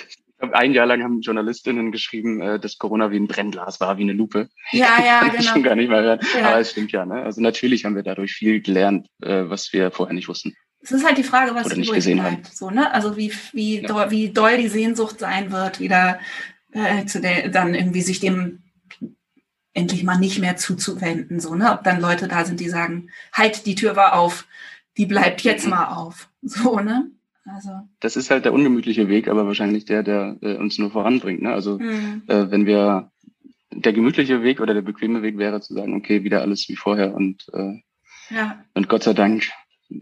ich glaube, ein Jahr lang haben JournalistInnen geschrieben, dass Corona wie ein Brennglas war, wie eine Lupe. Ja, ja, genau. Kann ich schon gar nicht mehr hören. Ja. Aber es stimmt ja, ne? Also natürlich haben wir dadurch viel gelernt, was wir vorher nicht wussten. Es ist halt die Frage, was übrig bleibt. So, ne? Also wie doll die Sehnsucht sein wird, wieder dann irgendwie sich dem endlich mal nicht mehr zuzuwenden. So, ne? Ob dann Leute da sind, die sagen, halt, die Tür war auf, die bleibt jetzt mal auf. So, ne? Also. Das ist halt der ungemütliche Weg, aber wahrscheinlich der uns nur voranbringt. Ne? Also wenn wir, der gemütliche Weg oder der bequeme Weg wäre zu sagen, okay, wieder alles wie vorher und Gott sei Dank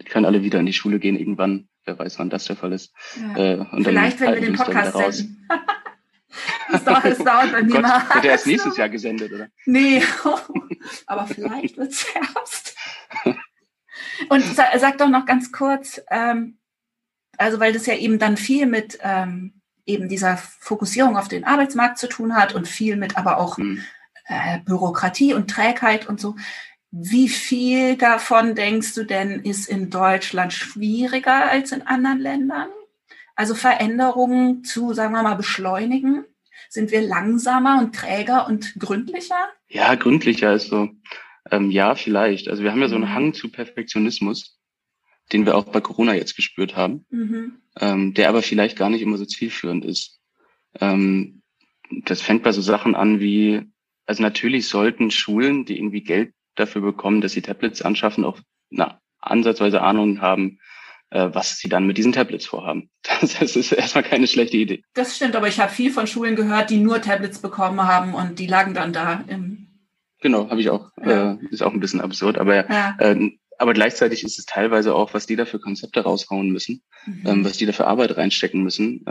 können alle wieder in die Schule gehen irgendwann. Wer weiß, wann das der Fall ist. Ja. Und vielleicht, wenn wir den Podcast senden. Das dauert bei mir mal. Wird der erst nächstes Jahr gesendet, oder? Nee, aber vielleicht wird es Herbst. Und sag doch noch ganz kurz, also weil das ja eben dann viel mit eben dieser Fokussierung auf den Arbeitsmarkt zu tun hat und viel mit aber auch Bürokratie und Trägheit und so. Wie viel davon, denkst du denn, ist in Deutschland schwieriger als in anderen Ländern? Also Veränderungen zu, sagen wir mal, beschleunigen? Sind wir langsamer und träger und gründlicher? Ja, gründlicher ist so. Ja, vielleicht. Also wir haben ja so einen Hang zu Perfektionismus, den wir auch bei Corona jetzt gespürt haben, der aber vielleicht gar nicht immer so zielführend ist. Das fängt bei so Sachen an wie, also natürlich sollten Schulen, die irgendwie Geld dafür bekommen, dass sie Tablets anschaffen, auch eine ansatzweise Ahnung haben, was sie dann mit diesen Tablets vorhaben. Das ist erstmal keine schlechte Idee. Das stimmt, aber ich habe viel von Schulen gehört, die nur Tablets bekommen haben und die lagen dann da im... Genau, habe ich auch. Ja. Ist auch ein bisschen absurd, aber ja. Aber gleichzeitig ist es teilweise auch, was die da für Konzepte raushauen müssen, was die da für Arbeit reinstecken müssen,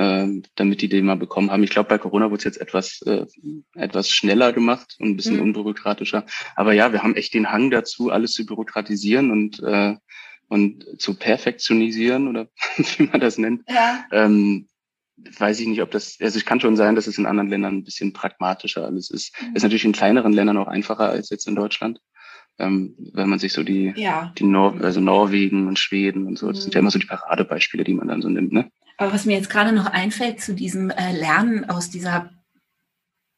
damit die den mal bekommen haben. Ich glaube, bei Corona wurde es jetzt etwas schneller gemacht und ein bisschen unbürokratischer. Aber ja, wir haben echt den Hang dazu, alles zu bürokratisieren und zu perfektionisieren oder wie man das nennt. Ja. Weiß ich nicht, ob das, also es kann schon sein, dass es in anderen Ländern ein bisschen pragmatischer alles ist. Ist natürlich in kleineren Ländern auch einfacher als jetzt in Deutschland. Wenn man sich so die Norwegen und Schweden und so, das sind ja immer so die Paradebeispiele, die man dann so nimmt, ne? Aber was mir jetzt gerade noch einfällt zu diesem Lernen aus dieser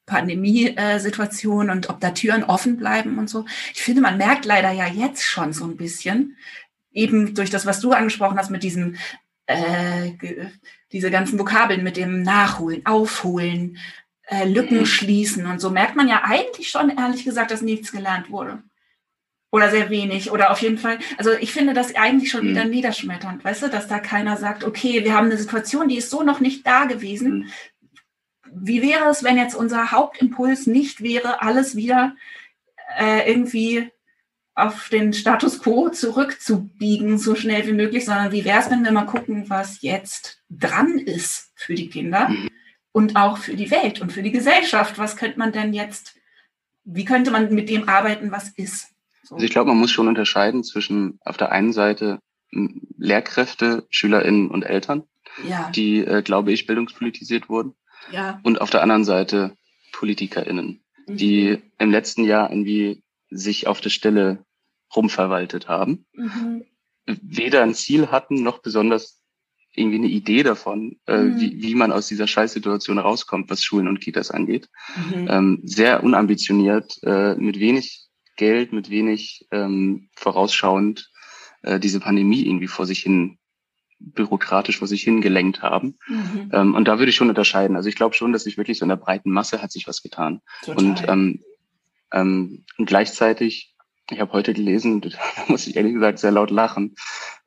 Pandemiesituation und ob da Türen offen bleiben und so, ich finde, man merkt leider ja jetzt schon so ein bisschen, eben durch das, was du angesprochen hast mit diesem diese ganzen Vokabeln mit dem Nachholen, Aufholen, Lücken schließen und so, merkt man ja eigentlich schon, ehrlich gesagt, dass nichts gelernt wurde. Oder sehr wenig, oder auf jeden Fall, also ich finde das eigentlich schon wieder niederschmetternd, weißt du, dass da keiner sagt, okay, wir haben eine Situation, die ist so noch nicht da gewesen. Wie wäre es, wenn jetzt unser Hauptimpuls nicht wäre, alles wieder irgendwie auf den Status quo zurückzubiegen, so schnell wie möglich, sondern wie wäre es, wenn wir mal gucken, was jetzt dran ist für die Kinder und auch für die Welt und für die Gesellschaft. Was könnte man denn jetzt, wie könnte man mit dem arbeiten, was ist? Also ich glaube, man muss schon unterscheiden zwischen auf der einen Seite Lehrkräfte, SchülerInnen und Eltern, die, glaube ich, bildungspolitisiert wurden. Ja. Und auf der anderen Seite PolitikerInnen, die im letzten Jahr irgendwie sich auf der Stelle rumverwaltet haben, weder ein Ziel hatten, noch besonders irgendwie eine Idee davon, wie man aus dieser Scheißsituation rauskommt, was Schulen und Kitas angeht. Sehr unambitioniert, mit wenig Geld, mit wenig vorausschauend diese Pandemie irgendwie vor sich hin bürokratisch vor sich hingelenkt haben. Mhm. Und da würde ich schon unterscheiden. Also ich glaube schon, dass sich wirklich so in der breiten Masse hat sich was getan. Total. Und gleichzeitig, ich habe heute gelesen, da muss ich ehrlich gesagt sehr laut lachen,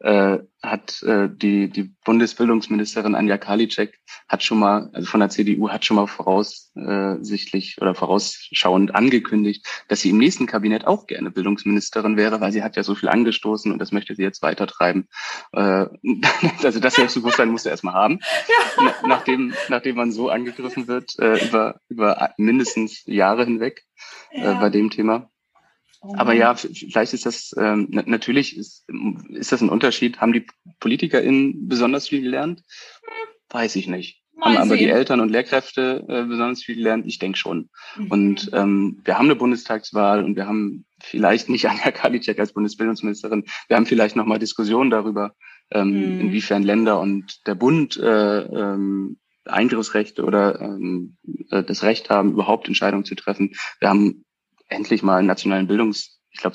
hat die Bundesbildungsministerin Anja Karliczek hat schon mal, also von der CDU hat schon mal voraussichtlich oder vorausschauend angekündigt, dass sie im nächsten Kabinett auch gerne Bildungsministerin wäre, weil sie hat ja so viel angestoßen und das möchte sie jetzt weitertreiben. Also das Selbstbewusstsein musst du erstmal haben. Ja. Nachdem man so angegriffen wird, über mindestens Jahre hinweg, ja, bei dem Thema. Aber ja, vielleicht ist das, natürlich ist das ein Unterschied. Haben die PolitikerInnen besonders viel gelernt? Weiß ich nicht. Haben aber die Eltern und Lehrkräfte besonders viel gelernt? Ich denke schon. Mhm. Und wir haben eine Bundestagswahl und wir haben vielleicht nicht Anja Karliczek als Bundesbildungsministerin. Wir haben vielleicht nochmal Diskussionen darüber, inwiefern Länder und der Bund Eingriffsrechte oder das Recht haben, überhaupt Entscheidungen zu treffen. Wir haben endlich mal einen nationalen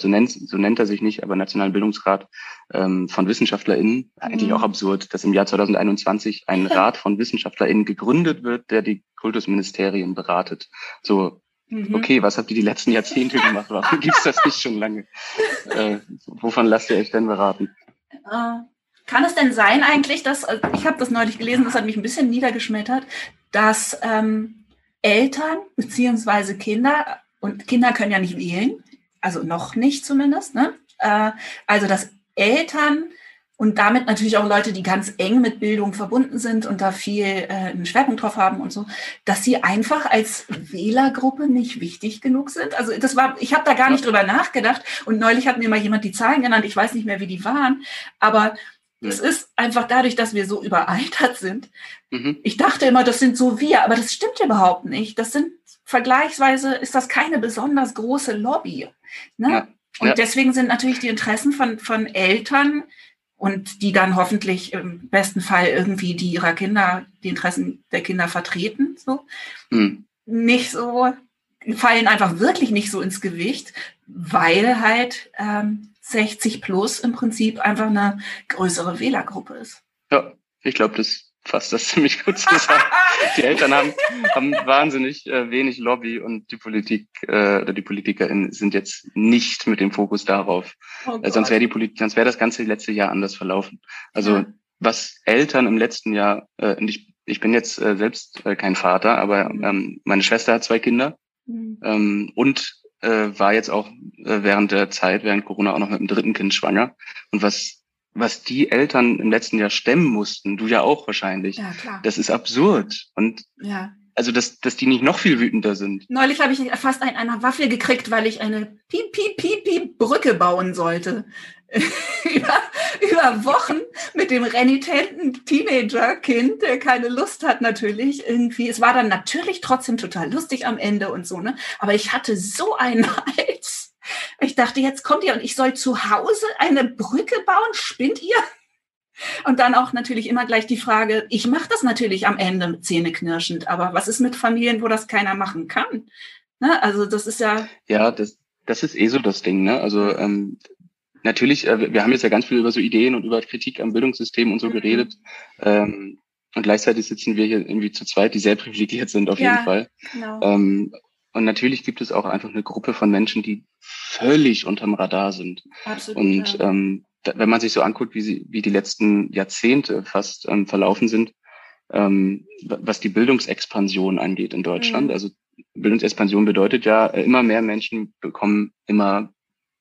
nennt er sich nicht, aber nationalen Bildungsrat von WissenschaftlerInnen. Eigentlich auch absurd, dass im Jahr 2021 ein Rat von WissenschaftlerInnen gegründet wird, der die Kultusministerien beratet. So, okay, was habt ihr die letzten Jahrzehnte gemacht? Warum gibt's das nicht schon lange? Wovon lasst ihr euch denn beraten? Kann es denn sein eigentlich, dass, also ich habe das neulich gelesen, das hat mich ein bisschen niedergeschmettert, dass Eltern beziehungsweise Kinder, und Kinder können ja nicht wählen, also noch nicht zumindest, ne? Also dass Eltern und damit natürlich auch Leute, die ganz eng mit Bildung verbunden sind und da viel einen Schwerpunkt drauf haben und so, dass sie einfach als Wählergruppe nicht wichtig genug sind. Also ich habe da gar nicht drüber nachgedacht und neulich hat mir mal jemand die Zahlen genannt, ich weiß nicht mehr, wie die waren, aber es ist einfach dadurch, dass wir so überaltert sind. Mhm. Ich dachte immer, das sind so wir, aber das stimmt überhaupt nicht. Das sind vergleichsweise, ist das keine besonders große Lobby. Ne? Ja. Und deswegen sind natürlich die Interessen von Eltern und die dann hoffentlich im besten Fall irgendwie die ihrer Kinder, die Interessen der Kinder vertreten, so, nicht so, fallen einfach wirklich nicht so ins Gewicht, weil halt 60 plus im Prinzip einfach eine größere Wählergruppe ist. Ja, ich glaube, das fasst das ziemlich gut zusammen. Die Eltern haben wahnsinnig wenig Lobby und die Politik oder die PolitikerInnen sind jetzt nicht mit dem Fokus darauf. Oh sonst wäre das ganze letzte Jahr anders verlaufen. Also was Eltern im letzten Jahr, und ich bin jetzt selbst kein Vater, aber meine Schwester hat 2 Kinder und war jetzt auch während Corona auch noch mit dem 3. Kind schwanger. Und was die Eltern im letzten Jahr stemmen mussten, du ja auch wahrscheinlich, ja, klar, das ist absurd. Und also, dass die nicht noch viel wütender sind. Neulich habe ich fast einer Waffel gekriegt, weil ich eine Piep-Piep-Piep-Brücke bauen sollte. über Wochen mit dem renitenten Teenager-Kind, der keine Lust hat natürlich irgendwie. Es war dann natürlich trotzdem total lustig am Ende und so, ne? Aber ich hatte so einen Hals. Ich dachte, jetzt kommt ihr und ich soll zu Hause eine Brücke bauen? Spinnt ihr? Und dann auch natürlich immer gleich die Frage, ich mache das natürlich am Ende zähneknirschend, aber was ist mit Familien, wo das keiner machen kann? Ne? Also das ist ja... Ja, das ist eh so das Ding, ne? Also natürlich, wir haben jetzt ja ganz viel über so Ideen und über Kritik am Bildungssystem und so geredet. Und gleichzeitig sitzen wir hier irgendwie zu zweit, die sehr privilegiert sind auf jeden Fall. Genau. Und natürlich gibt es auch einfach eine Gruppe von Menschen, die völlig unterm Radar sind. Absolut, und wenn man sich so anguckt, wie die letzten Jahrzehnte fast verlaufen sind, was die Bildungsexpansion angeht in Deutschland. Mhm. Also Bildungsexpansion bedeutet ja, immer mehr Menschen bekommen immer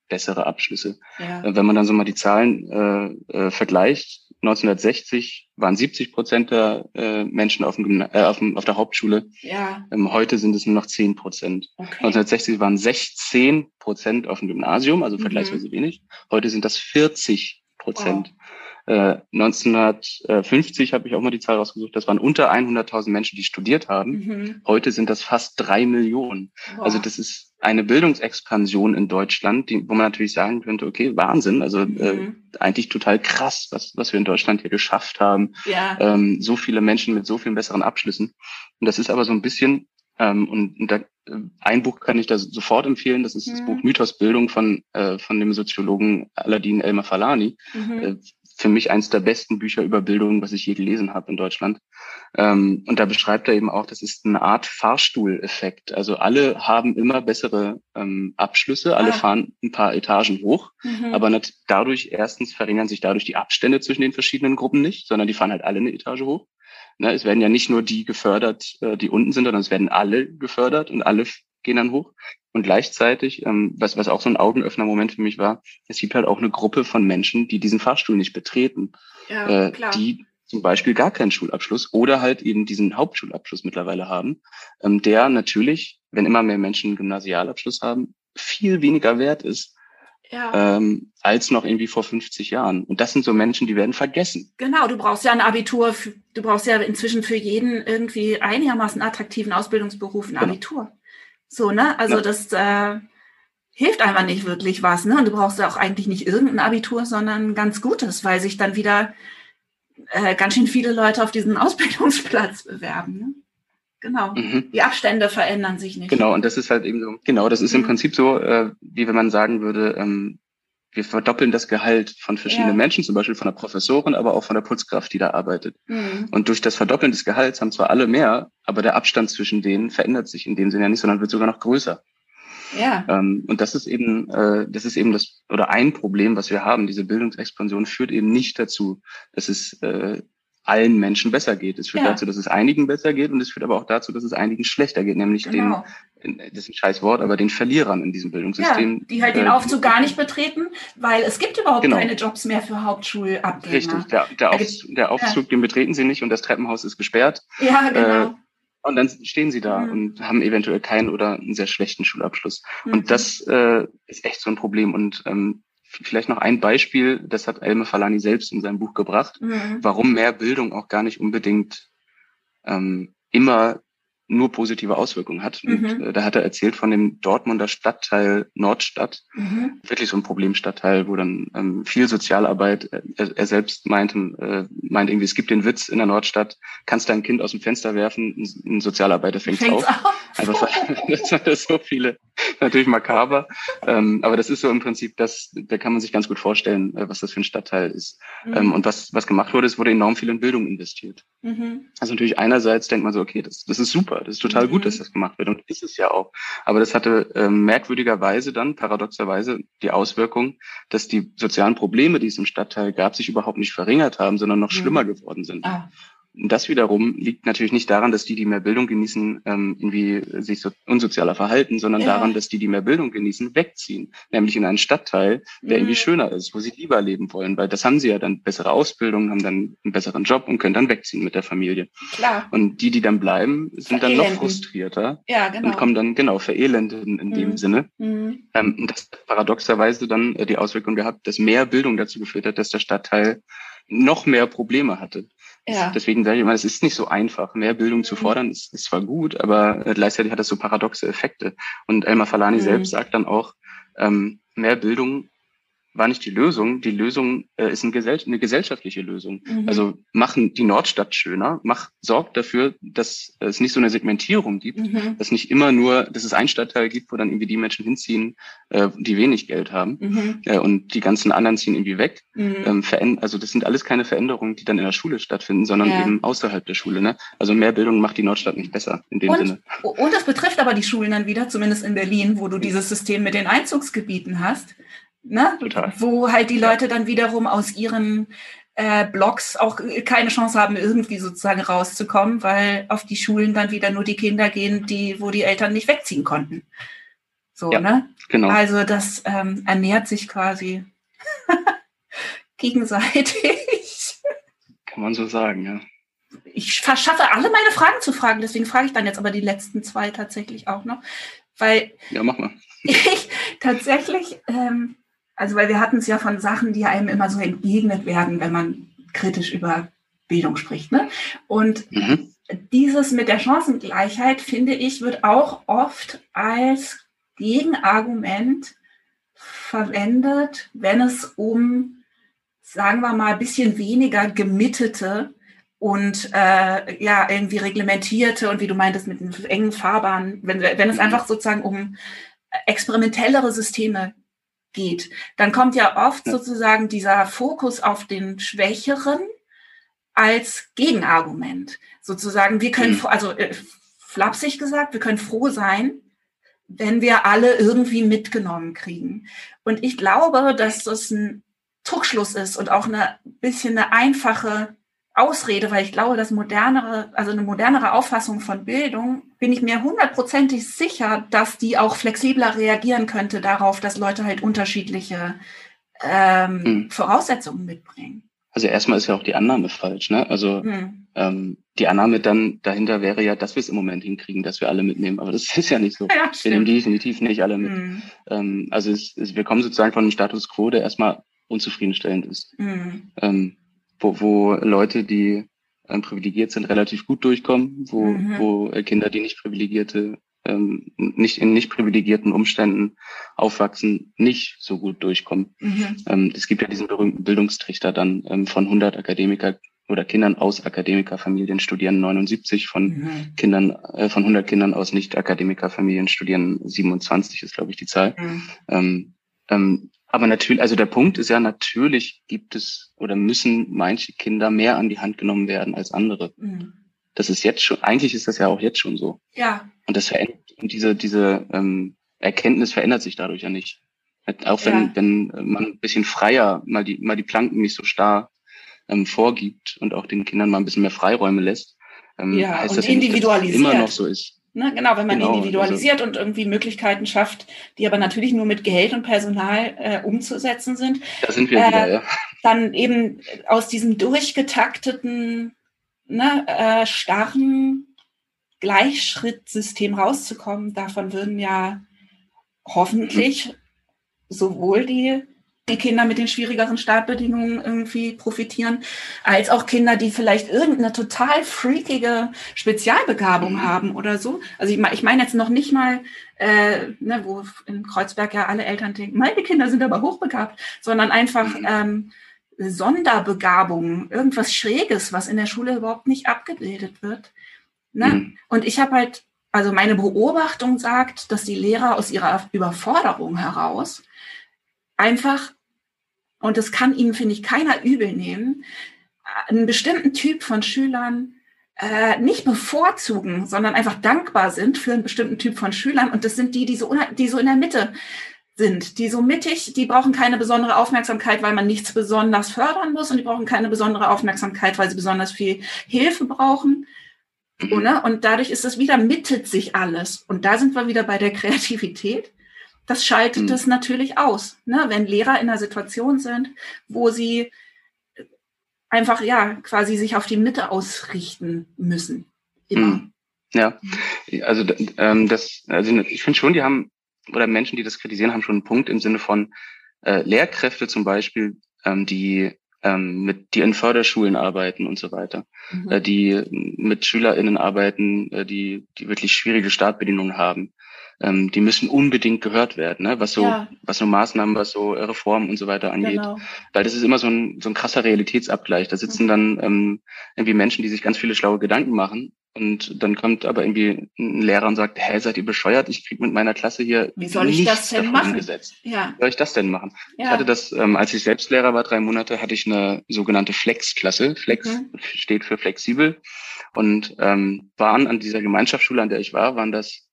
bessere Abschlüsse. Ja. Wenn man dann so mal die Zahlen vergleicht, 1960 waren 70% der Menschen auf der Hauptschule. Ja. Heute sind es nur noch 10%. Okay. 1960 waren 16% auf dem Gymnasium, also vergleichsweise wenig. Heute sind das 40%. Wow. 1950 habe ich auch mal die Zahl rausgesucht, das waren unter 100.000 Menschen, die studiert haben. Mhm. Heute sind das fast 3 Millionen. Wow. Also das ist eine Bildungsexpansion in Deutschland, wo man natürlich sagen könnte, okay, Wahnsinn, also eigentlich total krass, was wir in Deutschland hier geschafft haben. Ja. So viele Menschen mit so vielen besseren Abschlüssen. Und das ist aber so ein bisschen, ein Buch kann ich da sofort empfehlen, das ist das Buch Mythos Bildung von dem Soziologen Aladin El-Mafalani. für mich eines der besten Bücher über Bildung, was ich je gelesen habe in Deutschland. Und da beschreibt er eben auch, das ist eine Art Fahrstuhleffekt. Also alle haben immer bessere Abschlüsse, alle fahren ein paar Etagen hoch, aber nicht dadurch, erstens verringern sich dadurch die Abstände zwischen den verschiedenen Gruppen nicht, sondern die fahren halt alle eine Etage hoch. Ne, es werden ja nicht nur die gefördert, die unten sind, sondern es werden alle gefördert und alle gehen dann hoch. Und gleichzeitig, was auch so ein Augenöffner-Moment für mich war, es gibt halt auch eine Gruppe von Menschen, die diesen Fahrstuhl nicht betreten, die zum Beispiel gar keinen Schulabschluss oder halt eben diesen Hauptschulabschluss mittlerweile haben, der natürlich, wenn immer mehr Menschen einen Gymnasialabschluss haben, viel weniger wert ist, als noch irgendwie vor 50 Jahren. Und das sind so Menschen, die werden vergessen. Genau, du brauchst ja ein Abitur, du brauchst ja inzwischen für jeden irgendwie einigermaßen attraktiven Ausbildungsberuf ein Abitur. So, ne? Also das hilft einfach nicht wirklich was, ne? Und du brauchst ja auch eigentlich nicht irgendein Abitur, sondern ein ganz gutes, weil sich dann wieder ganz schön viele Leute auf diesen Ausbildungsplatz bewerben, ne? Genau. Mhm. Die Abstände verändern sich nicht. Genau, und das ist halt eben so, das ist im Prinzip so, wie wenn man sagen würde, wir verdoppeln das Gehalt von verschiedenen Menschen, zum Beispiel von der Professorin, aber auch von der Putzkraft, die da arbeitet. Und durch das Verdoppeln des Gehalts haben zwar alle mehr, aber der Abstand zwischen denen verändert sich in dem Sinne ja nicht, sondern wird sogar noch größer. Und das ist eben ein Problem, was wir haben. Diese Bildungsexpansion führt eben nicht dazu, dass es allen Menschen besser geht. Es führt dazu, dass es einigen besser geht, und es führt aber auch dazu, dass es einigen schlechter geht, nämlich den, das ist ein scheiß Wort, aber den Verlierern in diesem Bildungssystem. Ja, die halt den Aufzug gar nicht betreten, weil es gibt überhaupt keine Jobs mehr für Hauptschulabgänger. Richtig, der Aufzug, den betreten sie nicht, und das Treppenhaus ist gesperrt. Ja, genau. Und dann stehen sie da und haben eventuell keinen oder einen sehr schlechten Schulabschluss. Und das ist echt so ein Problem. Und vielleicht noch ein Beispiel, das hat El-Mafalani selbst in seinem Buch gebracht, warum mehr Bildung auch gar nicht unbedingt immer nur positive Auswirkungen hat. Und da hat er erzählt von dem Dortmunder Stadtteil Nordstadt, wirklich so ein Problemstadtteil, wo dann viel Sozialarbeit, er selbst meint irgendwie, es gibt den Witz in der Nordstadt, kannst dein Kind aus dem Fenster werfen, ein Sozialarbeiter fängt's auf. Das sind so viele, natürlich makaber, aber das ist so im Prinzip, da kann man sich ganz gut vorstellen, was das für ein Stadtteil ist. Und was gemacht wurde, es wurde enorm viel in Bildung investiert. Also natürlich einerseits denkt man so, okay, das ist super, das ist total gut, dass das gemacht wird, und ist es ja auch. Aber das hatte merkwürdigerweise dann, paradoxerweise, die Auswirkung, dass die sozialen Probleme, die es im Stadtteil gab, sich überhaupt nicht verringert haben, sondern noch schlimmer geworden sind. Und das wiederum liegt natürlich nicht daran, dass die mehr Bildung genießen, irgendwie sich so unsozialer verhalten, sondern daran, dass die mehr Bildung genießen, wegziehen. Nämlich in einen Stadtteil, der irgendwie schöner ist, wo sie lieber leben wollen. Weil das haben sie ja dann, bessere Ausbildung, haben dann einen besseren Job und können dann wegziehen mit der Familie. Klar. Und die dann bleiben, sind dann noch frustrierter. Ja, genau. Und kommen dann, verelendet in dem Sinne. Und das hat paradoxerweise dann die Auswirkung gehabt, dass mehr Bildung dazu geführt hat, dass der Stadtteil noch mehr Probleme hatte. Ja. Deswegen sage ich immer, es ist nicht so einfach. Mehr Bildung zu fordern ist zwar gut, aber gleichzeitig hat das so paradoxe Effekte. Und El-Mafalani selbst sagt dann auch, mehr Bildung war nicht die Lösung. Die Lösung ist eine gesellschaftliche Lösung. Also machen die Nordstadt schöner, sorgt dafür, dass es nicht so eine Segmentierung gibt, dass nicht immer nur, dass es einen Stadtteil gibt, wo dann irgendwie die Menschen hinziehen, die wenig Geld haben und die ganzen anderen ziehen irgendwie weg. Also das sind alles keine Veränderungen, die dann in der Schule stattfinden, sondern eben außerhalb der Schule, ne? Also mehr Bildung macht die Nordstadt nicht besser in dem Sinne. Und das betrifft aber die Schulen dann wieder, zumindest in Berlin, wo du dieses System mit den Einzugsgebieten hast. Ne? Wo halt die Leute dann wiederum aus ihren Blogs auch keine Chance haben, irgendwie sozusagen rauszukommen, weil auf die Schulen dann wieder nur die Kinder gehen, wo die Eltern nicht wegziehen konnten. So, ja, ne? Genau. Also das ernährt sich quasi gegenseitig. Kann man so sagen, ja. Ich verschaffe alle meine Fragen zu fragen, deswegen frage ich dann jetzt aber die letzten zwei tatsächlich auch noch. Weil ja, mach mal. Ich tatsächlich... Also weil wir hatten es ja von Sachen, die einem immer so entgegnet werden, wenn man kritisch über Bildung spricht, ne? Und dieses mit der Chancengleichheit, finde ich, wird auch oft als Gegenargument verwendet, wenn es um, sagen wir mal, ein bisschen weniger gemittete und irgendwie reglementierte und wie du meintest mit den engen Fahrbahnen, wenn es einfach sozusagen um experimentellere Systeme geht, dann kommt ja oft sozusagen dieser Fokus auf den Schwächeren als Gegenargument. Sozusagen, wir können, also flapsig gesagt, wir können froh sein, wenn wir alle irgendwie mitgenommen kriegen. Und ich glaube, dass das ein Trugschluss ist und auch ein bisschen eine einfache Ausrede, weil ich glaube, dass modernere, also eine modernere Auffassung von Bildung, bin ich mir hundertprozentig sicher, dass die auch flexibler reagieren könnte darauf, dass Leute halt unterschiedliche Voraussetzungen mitbringen. Also erstmal ist ja auch die Annahme falsch, ne? Also die Annahme dann dahinter wäre ja, dass wir es im Moment hinkriegen, dass wir alle mitnehmen. Aber das ist ja nicht so. Ja, wir nehmen definitiv nicht alle mit. Also wir kommen sozusagen von einem Status quo, der erstmal unzufriedenstellend ist. Wo Leute, die privilegiert sind, relativ gut durchkommen, wo Kinder, die in nicht privilegierten Umständen aufwachsen, nicht so gut durchkommen. Es gibt ja diesen berühmten Bildungstrichter dann von 100 Akademiker oder Kindern aus Akademikerfamilien studieren 79, von 100 Kindern aus Nicht-Akademikerfamilien studieren 27, ist glaube ich die Zahl. Aber natürlich, also der Punkt ist ja, natürlich gibt es oder müssen manche Kinder mehr an die Hand genommen werden als andere. Das ist jetzt schon, eigentlich ist das ja auch jetzt schon so. Ja. Und das verändert, und diese Erkenntnis verändert sich dadurch ja nicht. Auch wenn man ein bisschen freier mal die Planken nicht so starr vorgibt und auch den Kindern mal ein bisschen mehr Freiräume lässt, heißt das ja nicht, dass es immer noch so ist. Ne, genau, wenn man individualisiert und irgendwie Möglichkeiten schafft, die aber natürlich nur mit Geld und Personal umzusetzen sind, da sind wir wieder, dann eben aus diesem durchgetakteten, starren Gleichschrittsystem rauszukommen, davon würden ja hoffentlich sowohl die Kinder mit den schwierigeren Startbedingungen irgendwie profitieren, als auch Kinder, die vielleicht irgendeine total freakige Spezialbegabung haben oder so. Also ich meine jetzt noch nicht mal, wo in Kreuzberg ja alle Eltern denken, meine Kinder sind aber hochbegabt, sondern einfach Sonderbegabungen, irgendwas Schräges, was in der Schule überhaupt nicht abgebildet wird. Ne? Und ich habe halt, also meine Beobachtung sagt, dass die Lehrer aus ihrer Überforderung heraus einfach, und das kann ihnen, finde ich, keiner übel nehmen, einen bestimmten Typ von Schülern nicht bevorzugen, sondern einfach dankbar sind für einen bestimmten Typ von Schülern. Und das sind die so in der Mitte sind, die so mittig, die brauchen keine besondere Aufmerksamkeit, weil man nichts besonders fördern muss, und die brauchen keine besondere Aufmerksamkeit, weil sie besonders viel Hilfe brauchen. Oder? Und dadurch ist es wieder, mittet sich alles. Und da sind wir wieder bei der Kreativität. Das schaltet das natürlich aus, ne? Wenn Lehrer in einer Situation sind, wo sie einfach quasi sich auf die Mitte ausrichten müssen. Immer. Ja, also ich finde schon, Menschen, die das kritisieren, haben schon einen Punkt im Sinne von Lehrkräfte zum Beispiel, die in Förderschulen arbeiten und so weiter, die mit SchülerInnen arbeiten, die wirklich schwierige Startbedingungen haben. Die müssen unbedingt gehört werden, ne? Was so Maßnahmen, was so Reformen und so weiter angeht. Genau. Weil das ist immer so ein krasser Realitätsabgleich. Da sitzen dann irgendwie Menschen, die sich ganz viele schlaue Gedanken machen. Und dann kommt aber irgendwie ein Lehrer und sagt, hä, seid ihr bescheuert? Ich krieg mit meiner Klasse hier nichts davon umgesetzt. Wie soll ich das denn machen? Ja. Ich hatte das, als ich selbst Lehrer war, 3 Monate, hatte ich eine sogenannte Flex-Klasse. Flex steht für flexibel. Und waren an dieser Gemeinschaftsschule, an der ich war, waren das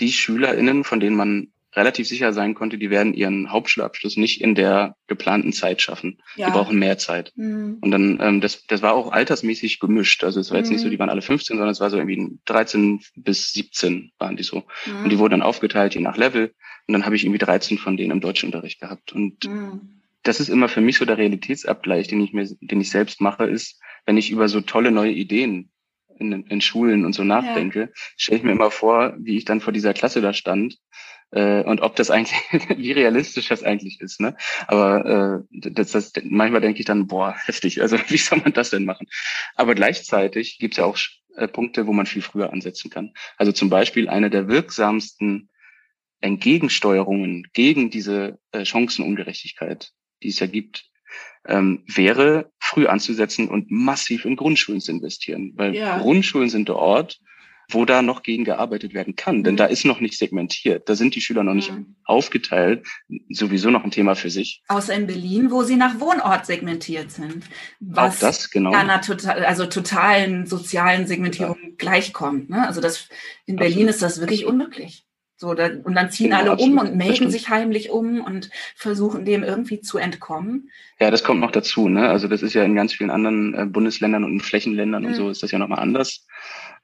die SchülerInnen, von denen man relativ sicher sein konnte, die werden ihren Hauptschulabschluss nicht in der geplanten Zeit schaffen. Ja. Die brauchen mehr Zeit. Und dann, das war auch altersmäßig gemischt. Also es war jetzt nicht so, die waren alle 15, sondern es war so irgendwie 13 bis 17 waren die so. Und die wurden dann aufgeteilt, je nach Level. Und dann habe ich irgendwie 13 von denen im Deutschunterricht gehabt. Und das ist immer für mich so der Realitätsabgleich, den ich selbst mache, ist, wenn ich über so tolle neue Ideen in Schulen und so nachdenke, stelle ich mir immer vor, wie ich dann vor dieser Klasse da stand und ob das eigentlich, wie realistisch das eigentlich ist, ne? Aber manchmal denke ich dann, boah, heftig, also wie soll man das denn machen? Aber gleichzeitig gibt es ja auch Punkte, wo man viel früher ansetzen kann. Also zum Beispiel eine der wirksamsten Entgegensteuerungen gegen diese Chancenungerechtigkeit, die es ja gibt, wäre, früh anzusetzen und massiv in Grundschulen zu investieren. Weil Grundschulen sind der Ort, wo da noch gegen gearbeitet werden kann. Denn da ist noch nicht segmentiert. Da sind die Schüler noch nicht aufgeteilt. Sowieso noch ein Thema für sich. Außer in Berlin, wo sie nach Wohnort segmentiert sind. Was auch das, genau. Einer totalen sozialen Segmentierung gleichkommt. Ne? Also das in Berlin ist das wirklich unmöglich. So, da, und dann ziehen alle um und melden sich heimlich um und versuchen dem irgendwie zu entkommen. Ja, das kommt noch dazu, ne? Also das ist ja in ganz vielen anderen Bundesländern und in Flächenländern und so ist das ja nochmal anders.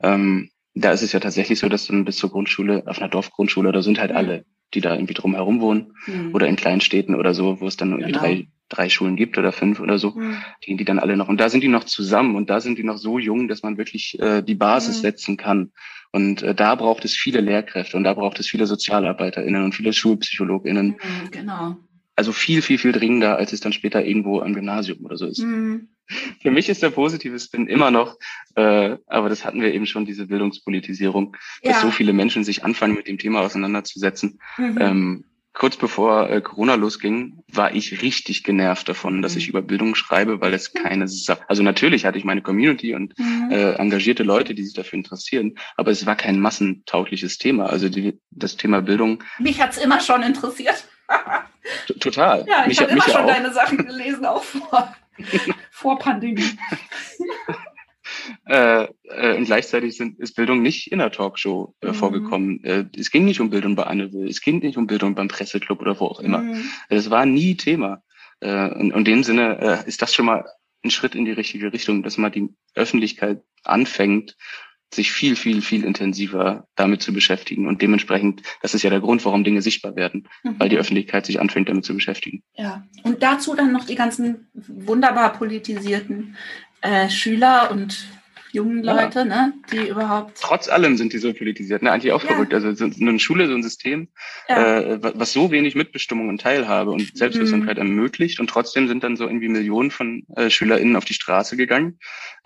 Da ist es ja tatsächlich so, dass dann bis zur Grundschule, auf einer Dorfgrundschule, da sind halt alle, die da irgendwie drumherum wohnen oder in kleinen Städten oder so, wo es dann irgendwie drei Schulen gibt oder 5 oder so, gehen die dann alle noch. Und da sind die noch zusammen und da sind die noch so jung, dass man wirklich die Basis setzen kann. Und da braucht es viele Lehrkräfte und da braucht es viele SozialarbeiterInnen und viele SchulpsychologInnen. Genau. Also viel, viel, viel dringender, als es dann später irgendwo am Gymnasium oder so ist. Für mich ist der positive Spin immer noch, aber das hatten wir eben schon, diese Bildungspolitisierung, dass so viele Menschen sich anfangen, mit dem Thema auseinanderzusetzen. Kurz bevor Corona losging, war ich richtig genervt davon, dass ich über Bildung schreibe, weil es keine Sache... Also natürlich hatte ich meine Community und engagierte Leute, die sich dafür interessieren, aber es war kein massentaugliches Thema. Also das Thema Bildung... Mich hat's immer schon interessiert. Total. Ja, ich habe immer schon deine Sachen gelesen, auch vor Pandemie. Und gleichzeitig ist Bildung nicht in der Talkshow vorgekommen. Es ging nicht um Bildung bei Anne Will, es ging nicht um Bildung beim Presseclub oder wo auch immer. Das war nie Thema. Und in dem Sinne ist das schon mal ein Schritt in die richtige Richtung, dass mal die Öffentlichkeit anfängt, sich viel, viel, viel intensiver damit zu beschäftigen. Und dementsprechend, das ist ja der Grund, warum Dinge sichtbar werden, weil die Öffentlichkeit sich anfängt, damit zu beschäftigen. Ja, und dazu dann noch die ganzen wunderbar politisierten Schüler und jungen Leute, ne, die überhaupt... Trotz allem sind die so politisiert, ne, eigentlich auch verrückt. Also so eine Schule, so ein System, was so wenig Mitbestimmung und Teilhabe und Selbstwirksamkeit ermöglicht, und trotzdem sind dann so irgendwie Millionen von SchülerInnen auf die Straße gegangen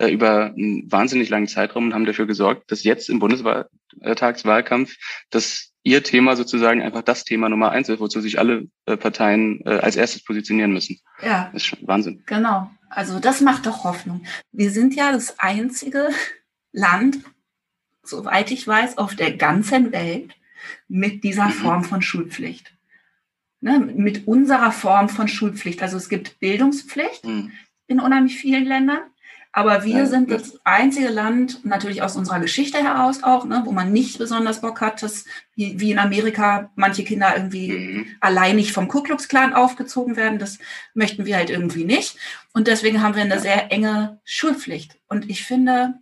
über einen wahnsinnig langen Zeitraum und haben dafür gesorgt, dass jetzt im Bundestagswahlkampf das ihr Thema sozusagen einfach das Thema Nummer 1 ist, wozu sich alle Parteien als erstes positionieren müssen. Ja. Das ist schon Wahnsinn. Genau. Also das macht doch Hoffnung. Wir sind ja das einzige Land, soweit ich weiß, auf der ganzen Welt mit dieser Form von Schulpflicht. Ne? Mit unserer Form von Schulpflicht. Also es gibt Bildungspflicht in unheimlich vielen Ländern. Aber wir sind das einzige Land, natürlich aus unserer Geschichte heraus auch, ne, wo man nicht besonders Bock hat, dass wie in Amerika manche Kinder irgendwie alleinig vom Ku Klux Klan aufgezogen werden. Das möchten wir halt irgendwie nicht. Und deswegen haben wir eine sehr enge Schulpflicht. Und ich finde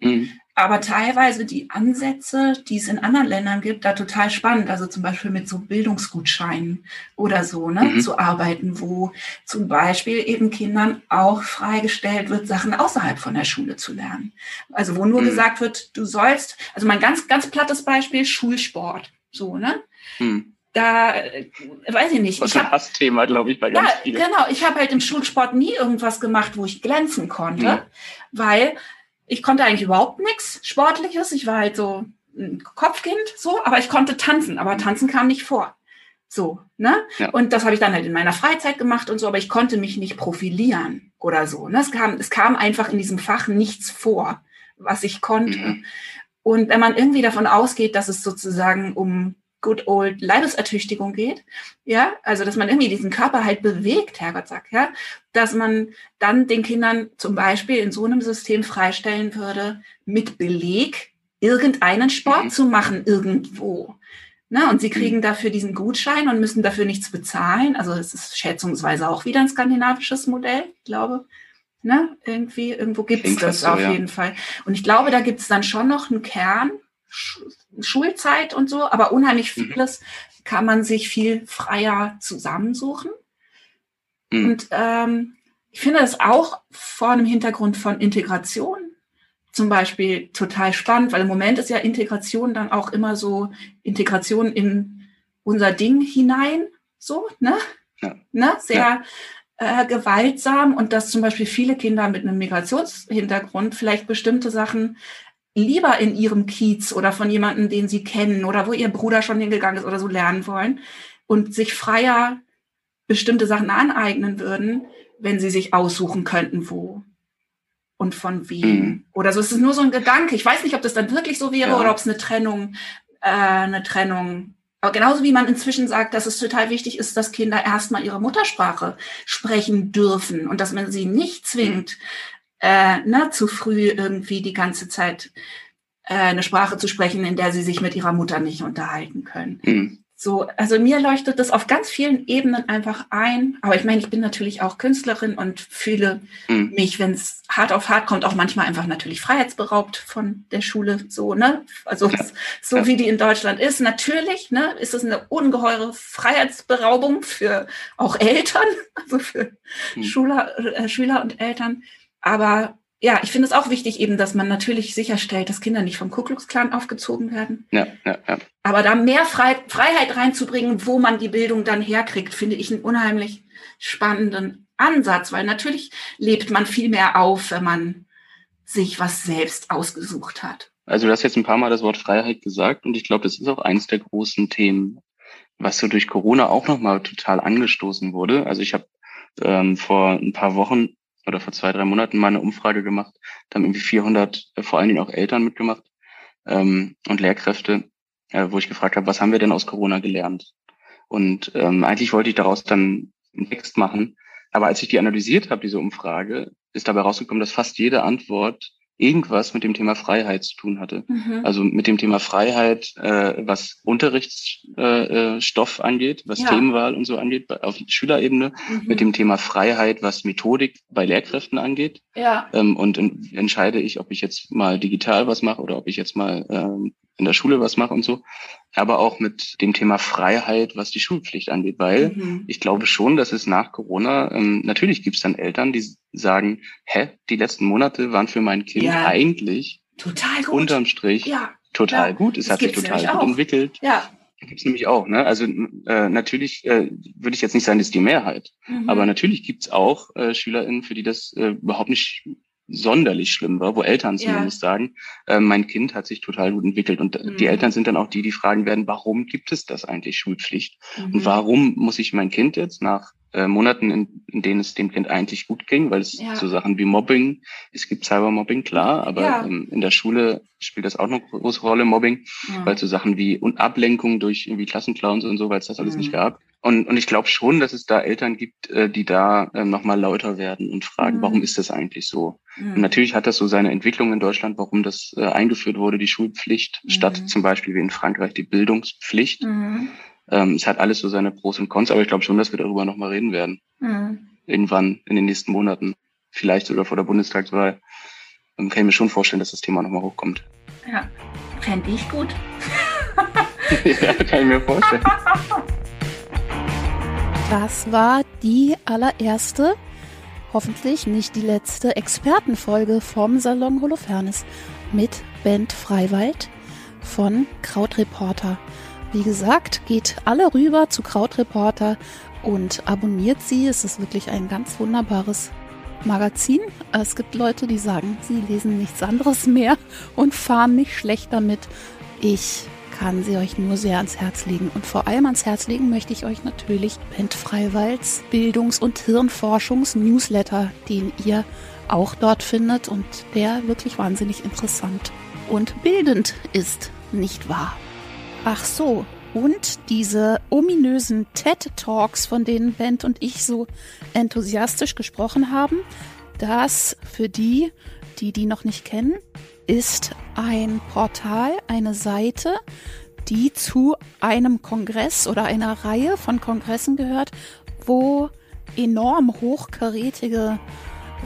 aber teilweise die Ansätze, die es in anderen Ländern gibt, da total spannend. Also zum Beispiel mit so Bildungsgutscheinen oder so, ne, zu arbeiten, wo zum Beispiel eben Kindern auch freigestellt wird, Sachen außerhalb von der Schule zu lernen. Also wo nur gesagt wird, du sollst, also mein ganz, ganz plattes Beispiel, Schulsport, so, ne? Da, weiß ich nicht. Das ist ein Hassthema, glaube ich, bei ganz vielen. Genau, ich habe halt im Schulsport nie irgendwas gemacht, wo ich glänzen konnte, weil ich konnte eigentlich überhaupt nichts Sportliches. Ich war halt so ein Kopfkind, so, aber ich konnte tanzen. Aber Tanzen kam nicht vor. So, ne? Ja. Und das habe ich dann halt in meiner Freizeit gemacht und so, aber ich konnte mich nicht profilieren oder so. Ne? Es kam einfach in diesem Fach nichts vor, was ich konnte. Und wenn man irgendwie davon ausgeht, dass es sozusagen um good old Leibesertüchtigung geht, ja, also dass man irgendwie diesen Körper halt bewegt, Herrgott sagt, ja, dass man dann den Kindern zum Beispiel in so einem System freistellen würde, mit Beleg irgendeinen Sport zu machen irgendwo. Ne? Und sie kriegen dafür diesen Gutschein und müssen dafür nichts bezahlen. Also es ist schätzungsweise auch wieder ein skandinavisches Modell, ich glaube. Ne? Irgendwie, irgendwo gibt es das so, auf jeden Fall. Und ich glaube, da gibt es dann schon noch einen Kern, Schulzeit und so, aber unheimlich vieles kann man sich viel freier zusammensuchen. Und ich finde das auch vor einem Hintergrund von Integration zum Beispiel total spannend, weil im Moment ist ja Integration dann auch immer so Integration in unser Ding hinein, so, ne? Ja. Ne? Sehr gewaltsam, und dass zum Beispiel viele Kinder mit einem Migrationshintergrund vielleicht bestimmte Sachen lieber in ihrem Kiez oder von jemandem, den sie kennen oder wo ihr Bruder schon hingegangen ist oder so, lernen wollen und sich freier bestimmte Sachen aneignen würden, wenn sie sich aussuchen könnten, wo. und von wem. Oder so, es ist nur so ein Gedanke. Ich weiß nicht, ob das dann wirklich so wäre oder ob es eine Trennung. Aber genauso wie man inzwischen sagt, dass es total wichtig ist, dass Kinder erstmal ihre Muttersprache sprechen dürfen und dass man sie nicht zwingt, zu früh irgendwie die ganze Zeit eine Sprache zu sprechen, in der sie sich mit ihrer Mutter nicht unterhalten können. So, also mir leuchtet das auf ganz vielen Ebenen einfach ein. Aber ich meine, ich bin natürlich auch Künstlerin und fühle mich, wenn es hart auf hart kommt, auch manchmal einfach natürlich freiheitsberaubt von der Schule. So, ne? Also so wie die in Deutschland ist. Natürlich, ne, ist es eine ungeheure Freiheitsberaubung für auch Eltern, also für Schüler und Eltern. Aber ja, ich finde es auch wichtig eben, dass man natürlich sicherstellt, dass Kinder nicht vom Ku Klux Klan aufgezogen werden. Ja. Aber da mehr Freiheit reinzubringen, wo man die Bildung dann herkriegt, finde ich einen unheimlich spannenden Ansatz. Weil natürlich lebt man viel mehr auf, wenn man sich was selbst ausgesucht hat. Also du hast jetzt ein paar Mal das Wort Freiheit gesagt und ich glaube, das ist auch eines der großen Themen, was so durch Corona auch nochmal total angestoßen wurde. Also ich habe vor ein paar Wochen oder vor 2-3 Monaten mal eine Umfrage gemacht, da haben irgendwie 400, vor allen Dingen auch Eltern mitgemacht und Lehrkräfte, wo ich gefragt habe, was haben wir denn aus Corona gelernt? Und eigentlich wollte ich daraus dann einen Text machen, aber als ich die analysiert habe, diese Umfrage, ist dabei rausgekommen, dass fast jede Antwort irgendwas mit dem Thema Freiheit zu tun hatte. Also mit dem Thema Freiheit, was Unterrichtsstoff angeht, was Themenwahl und so angeht, auf Schülerebene, mit dem Thema Freiheit, was Methodik bei Lehrkräften angeht. Und entscheide ich, ob ich jetzt mal digital was mache oder ob ich jetzt mal in der Schule was mache und so. Aber auch mit dem Thema Freiheit, was die Schulpflicht angeht, weil ich glaube schon, dass es nach Corona, natürlich gibt es dann Eltern, die sagen, die letzten Monate waren für mein Kind eigentlich total gut. Unterm Strich total gut. Es hat sich total gut entwickelt. Ja. Gibt es nämlich auch, ne? Also natürlich würde ich jetzt nicht sagen, das ist die Mehrheit. Aber natürlich gibt es auch SchülerInnen, für die das überhaupt nicht sonderlich schlimm war, wo Eltern zumindest sagen, mein Kind hat sich total gut entwickelt. Und die Eltern sind dann auch die fragen werden, warum gibt es das eigentlich, Schulpflicht? Und warum muss ich mein Kind jetzt nach Monaten, in denen es dem Kind eigentlich gut ging, weil es so Sachen wie Mobbing, es gibt Cybermobbing, klar, aber in der Schule spielt das auch eine große Rolle, Mobbing, weil so Sachen wie Ablenkung durch irgendwie Klassenclowns und so, weil es das alles nicht gab. Und ich glaube schon, dass es da Eltern gibt, die da nochmal lauter werden und fragen, warum ist das eigentlich so? Und natürlich hat das so seine Entwicklung in Deutschland, warum das eingeführt wurde, die Schulpflicht, statt zum Beispiel wie in Frankreich die Bildungspflicht. Es hat alles so seine Pros und Cons, aber ich glaube schon, dass wir darüber nochmal reden werden. Irgendwann in den nächsten Monaten, vielleicht sogar vor der Bundestagswahl. Dann kann ich mir schon vorstellen, dass das Thema nochmal hochkommt. Ja, fände ich gut. Ja, kann ich mir vorstellen. Das war die allererste, hoffentlich nicht die letzte Expertenfolge vom Salon Holofernes mit Bent Freiwald von Krautreporter. Wie gesagt, geht alle rüber zu Krautreporter und abonniert sie. Es ist wirklich ein ganz wunderbares Magazin. Es gibt Leute, die sagen, sie lesen nichts anderes mehr und fahren nicht schlecht damit. Ich kann sie euch nur sehr ans Herz legen. Und vor allem ans Herz legen möchte ich euch natürlich Bent Freiwalds Bildungs- und Hirnforschungs-Newsletter, den ihr auch dort findet und der wirklich wahnsinnig interessant und bildend ist, nicht wahr? Ach so, und diese ominösen TED-Talks, von denen Bent und ich so enthusiastisch gesprochen haben, das für die noch nicht kennen, ist ein Portal, eine Seite, die zu einem Kongress oder einer Reihe von Kongressen gehört, wo enorm hochkarätige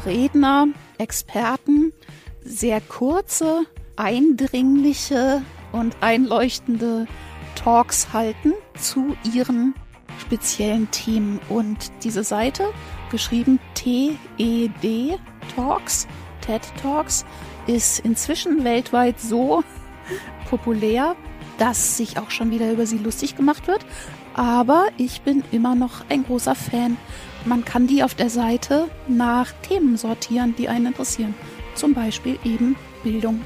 Redner, Experten, sehr kurze, eindringliche und einleuchtende Talks halten zu ihren speziellen Themen. Und diese Seite, geschrieben TED Talks, TED Talks, ist inzwischen weltweit so populär, dass sich auch schon wieder über sie lustig gemacht wird. Aber ich bin immer noch ein großer Fan. Man kann die auf der Seite nach Themen sortieren, die einen interessieren. Zum Beispiel eben Bildung.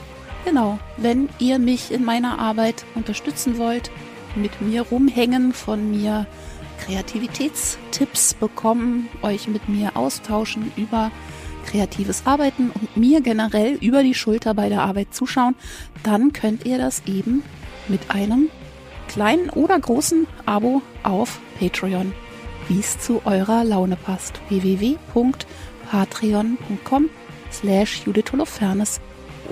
Genau, wenn ihr mich in meiner Arbeit unterstützen wollt, mit mir rumhängen, von mir Kreativitätstipps bekommen, euch mit mir austauschen über kreatives Arbeiten und mir generell über die Schulter bei der Arbeit zuschauen, dann könnt ihr das eben mit einem kleinen oder großen Abo auf Patreon, wie es zu eurer Laune passt. www.patreon.com/Judith Holofernes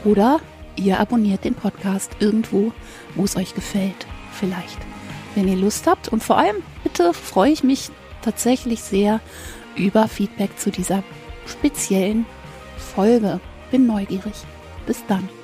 oder ihr abonniert den Podcast irgendwo, wo es euch gefällt, vielleicht, wenn ihr Lust habt. Und vor allem, bitte, freue ich mich tatsächlich sehr über Feedback zu dieser speziellen Folge. Bin neugierig. Bis dann.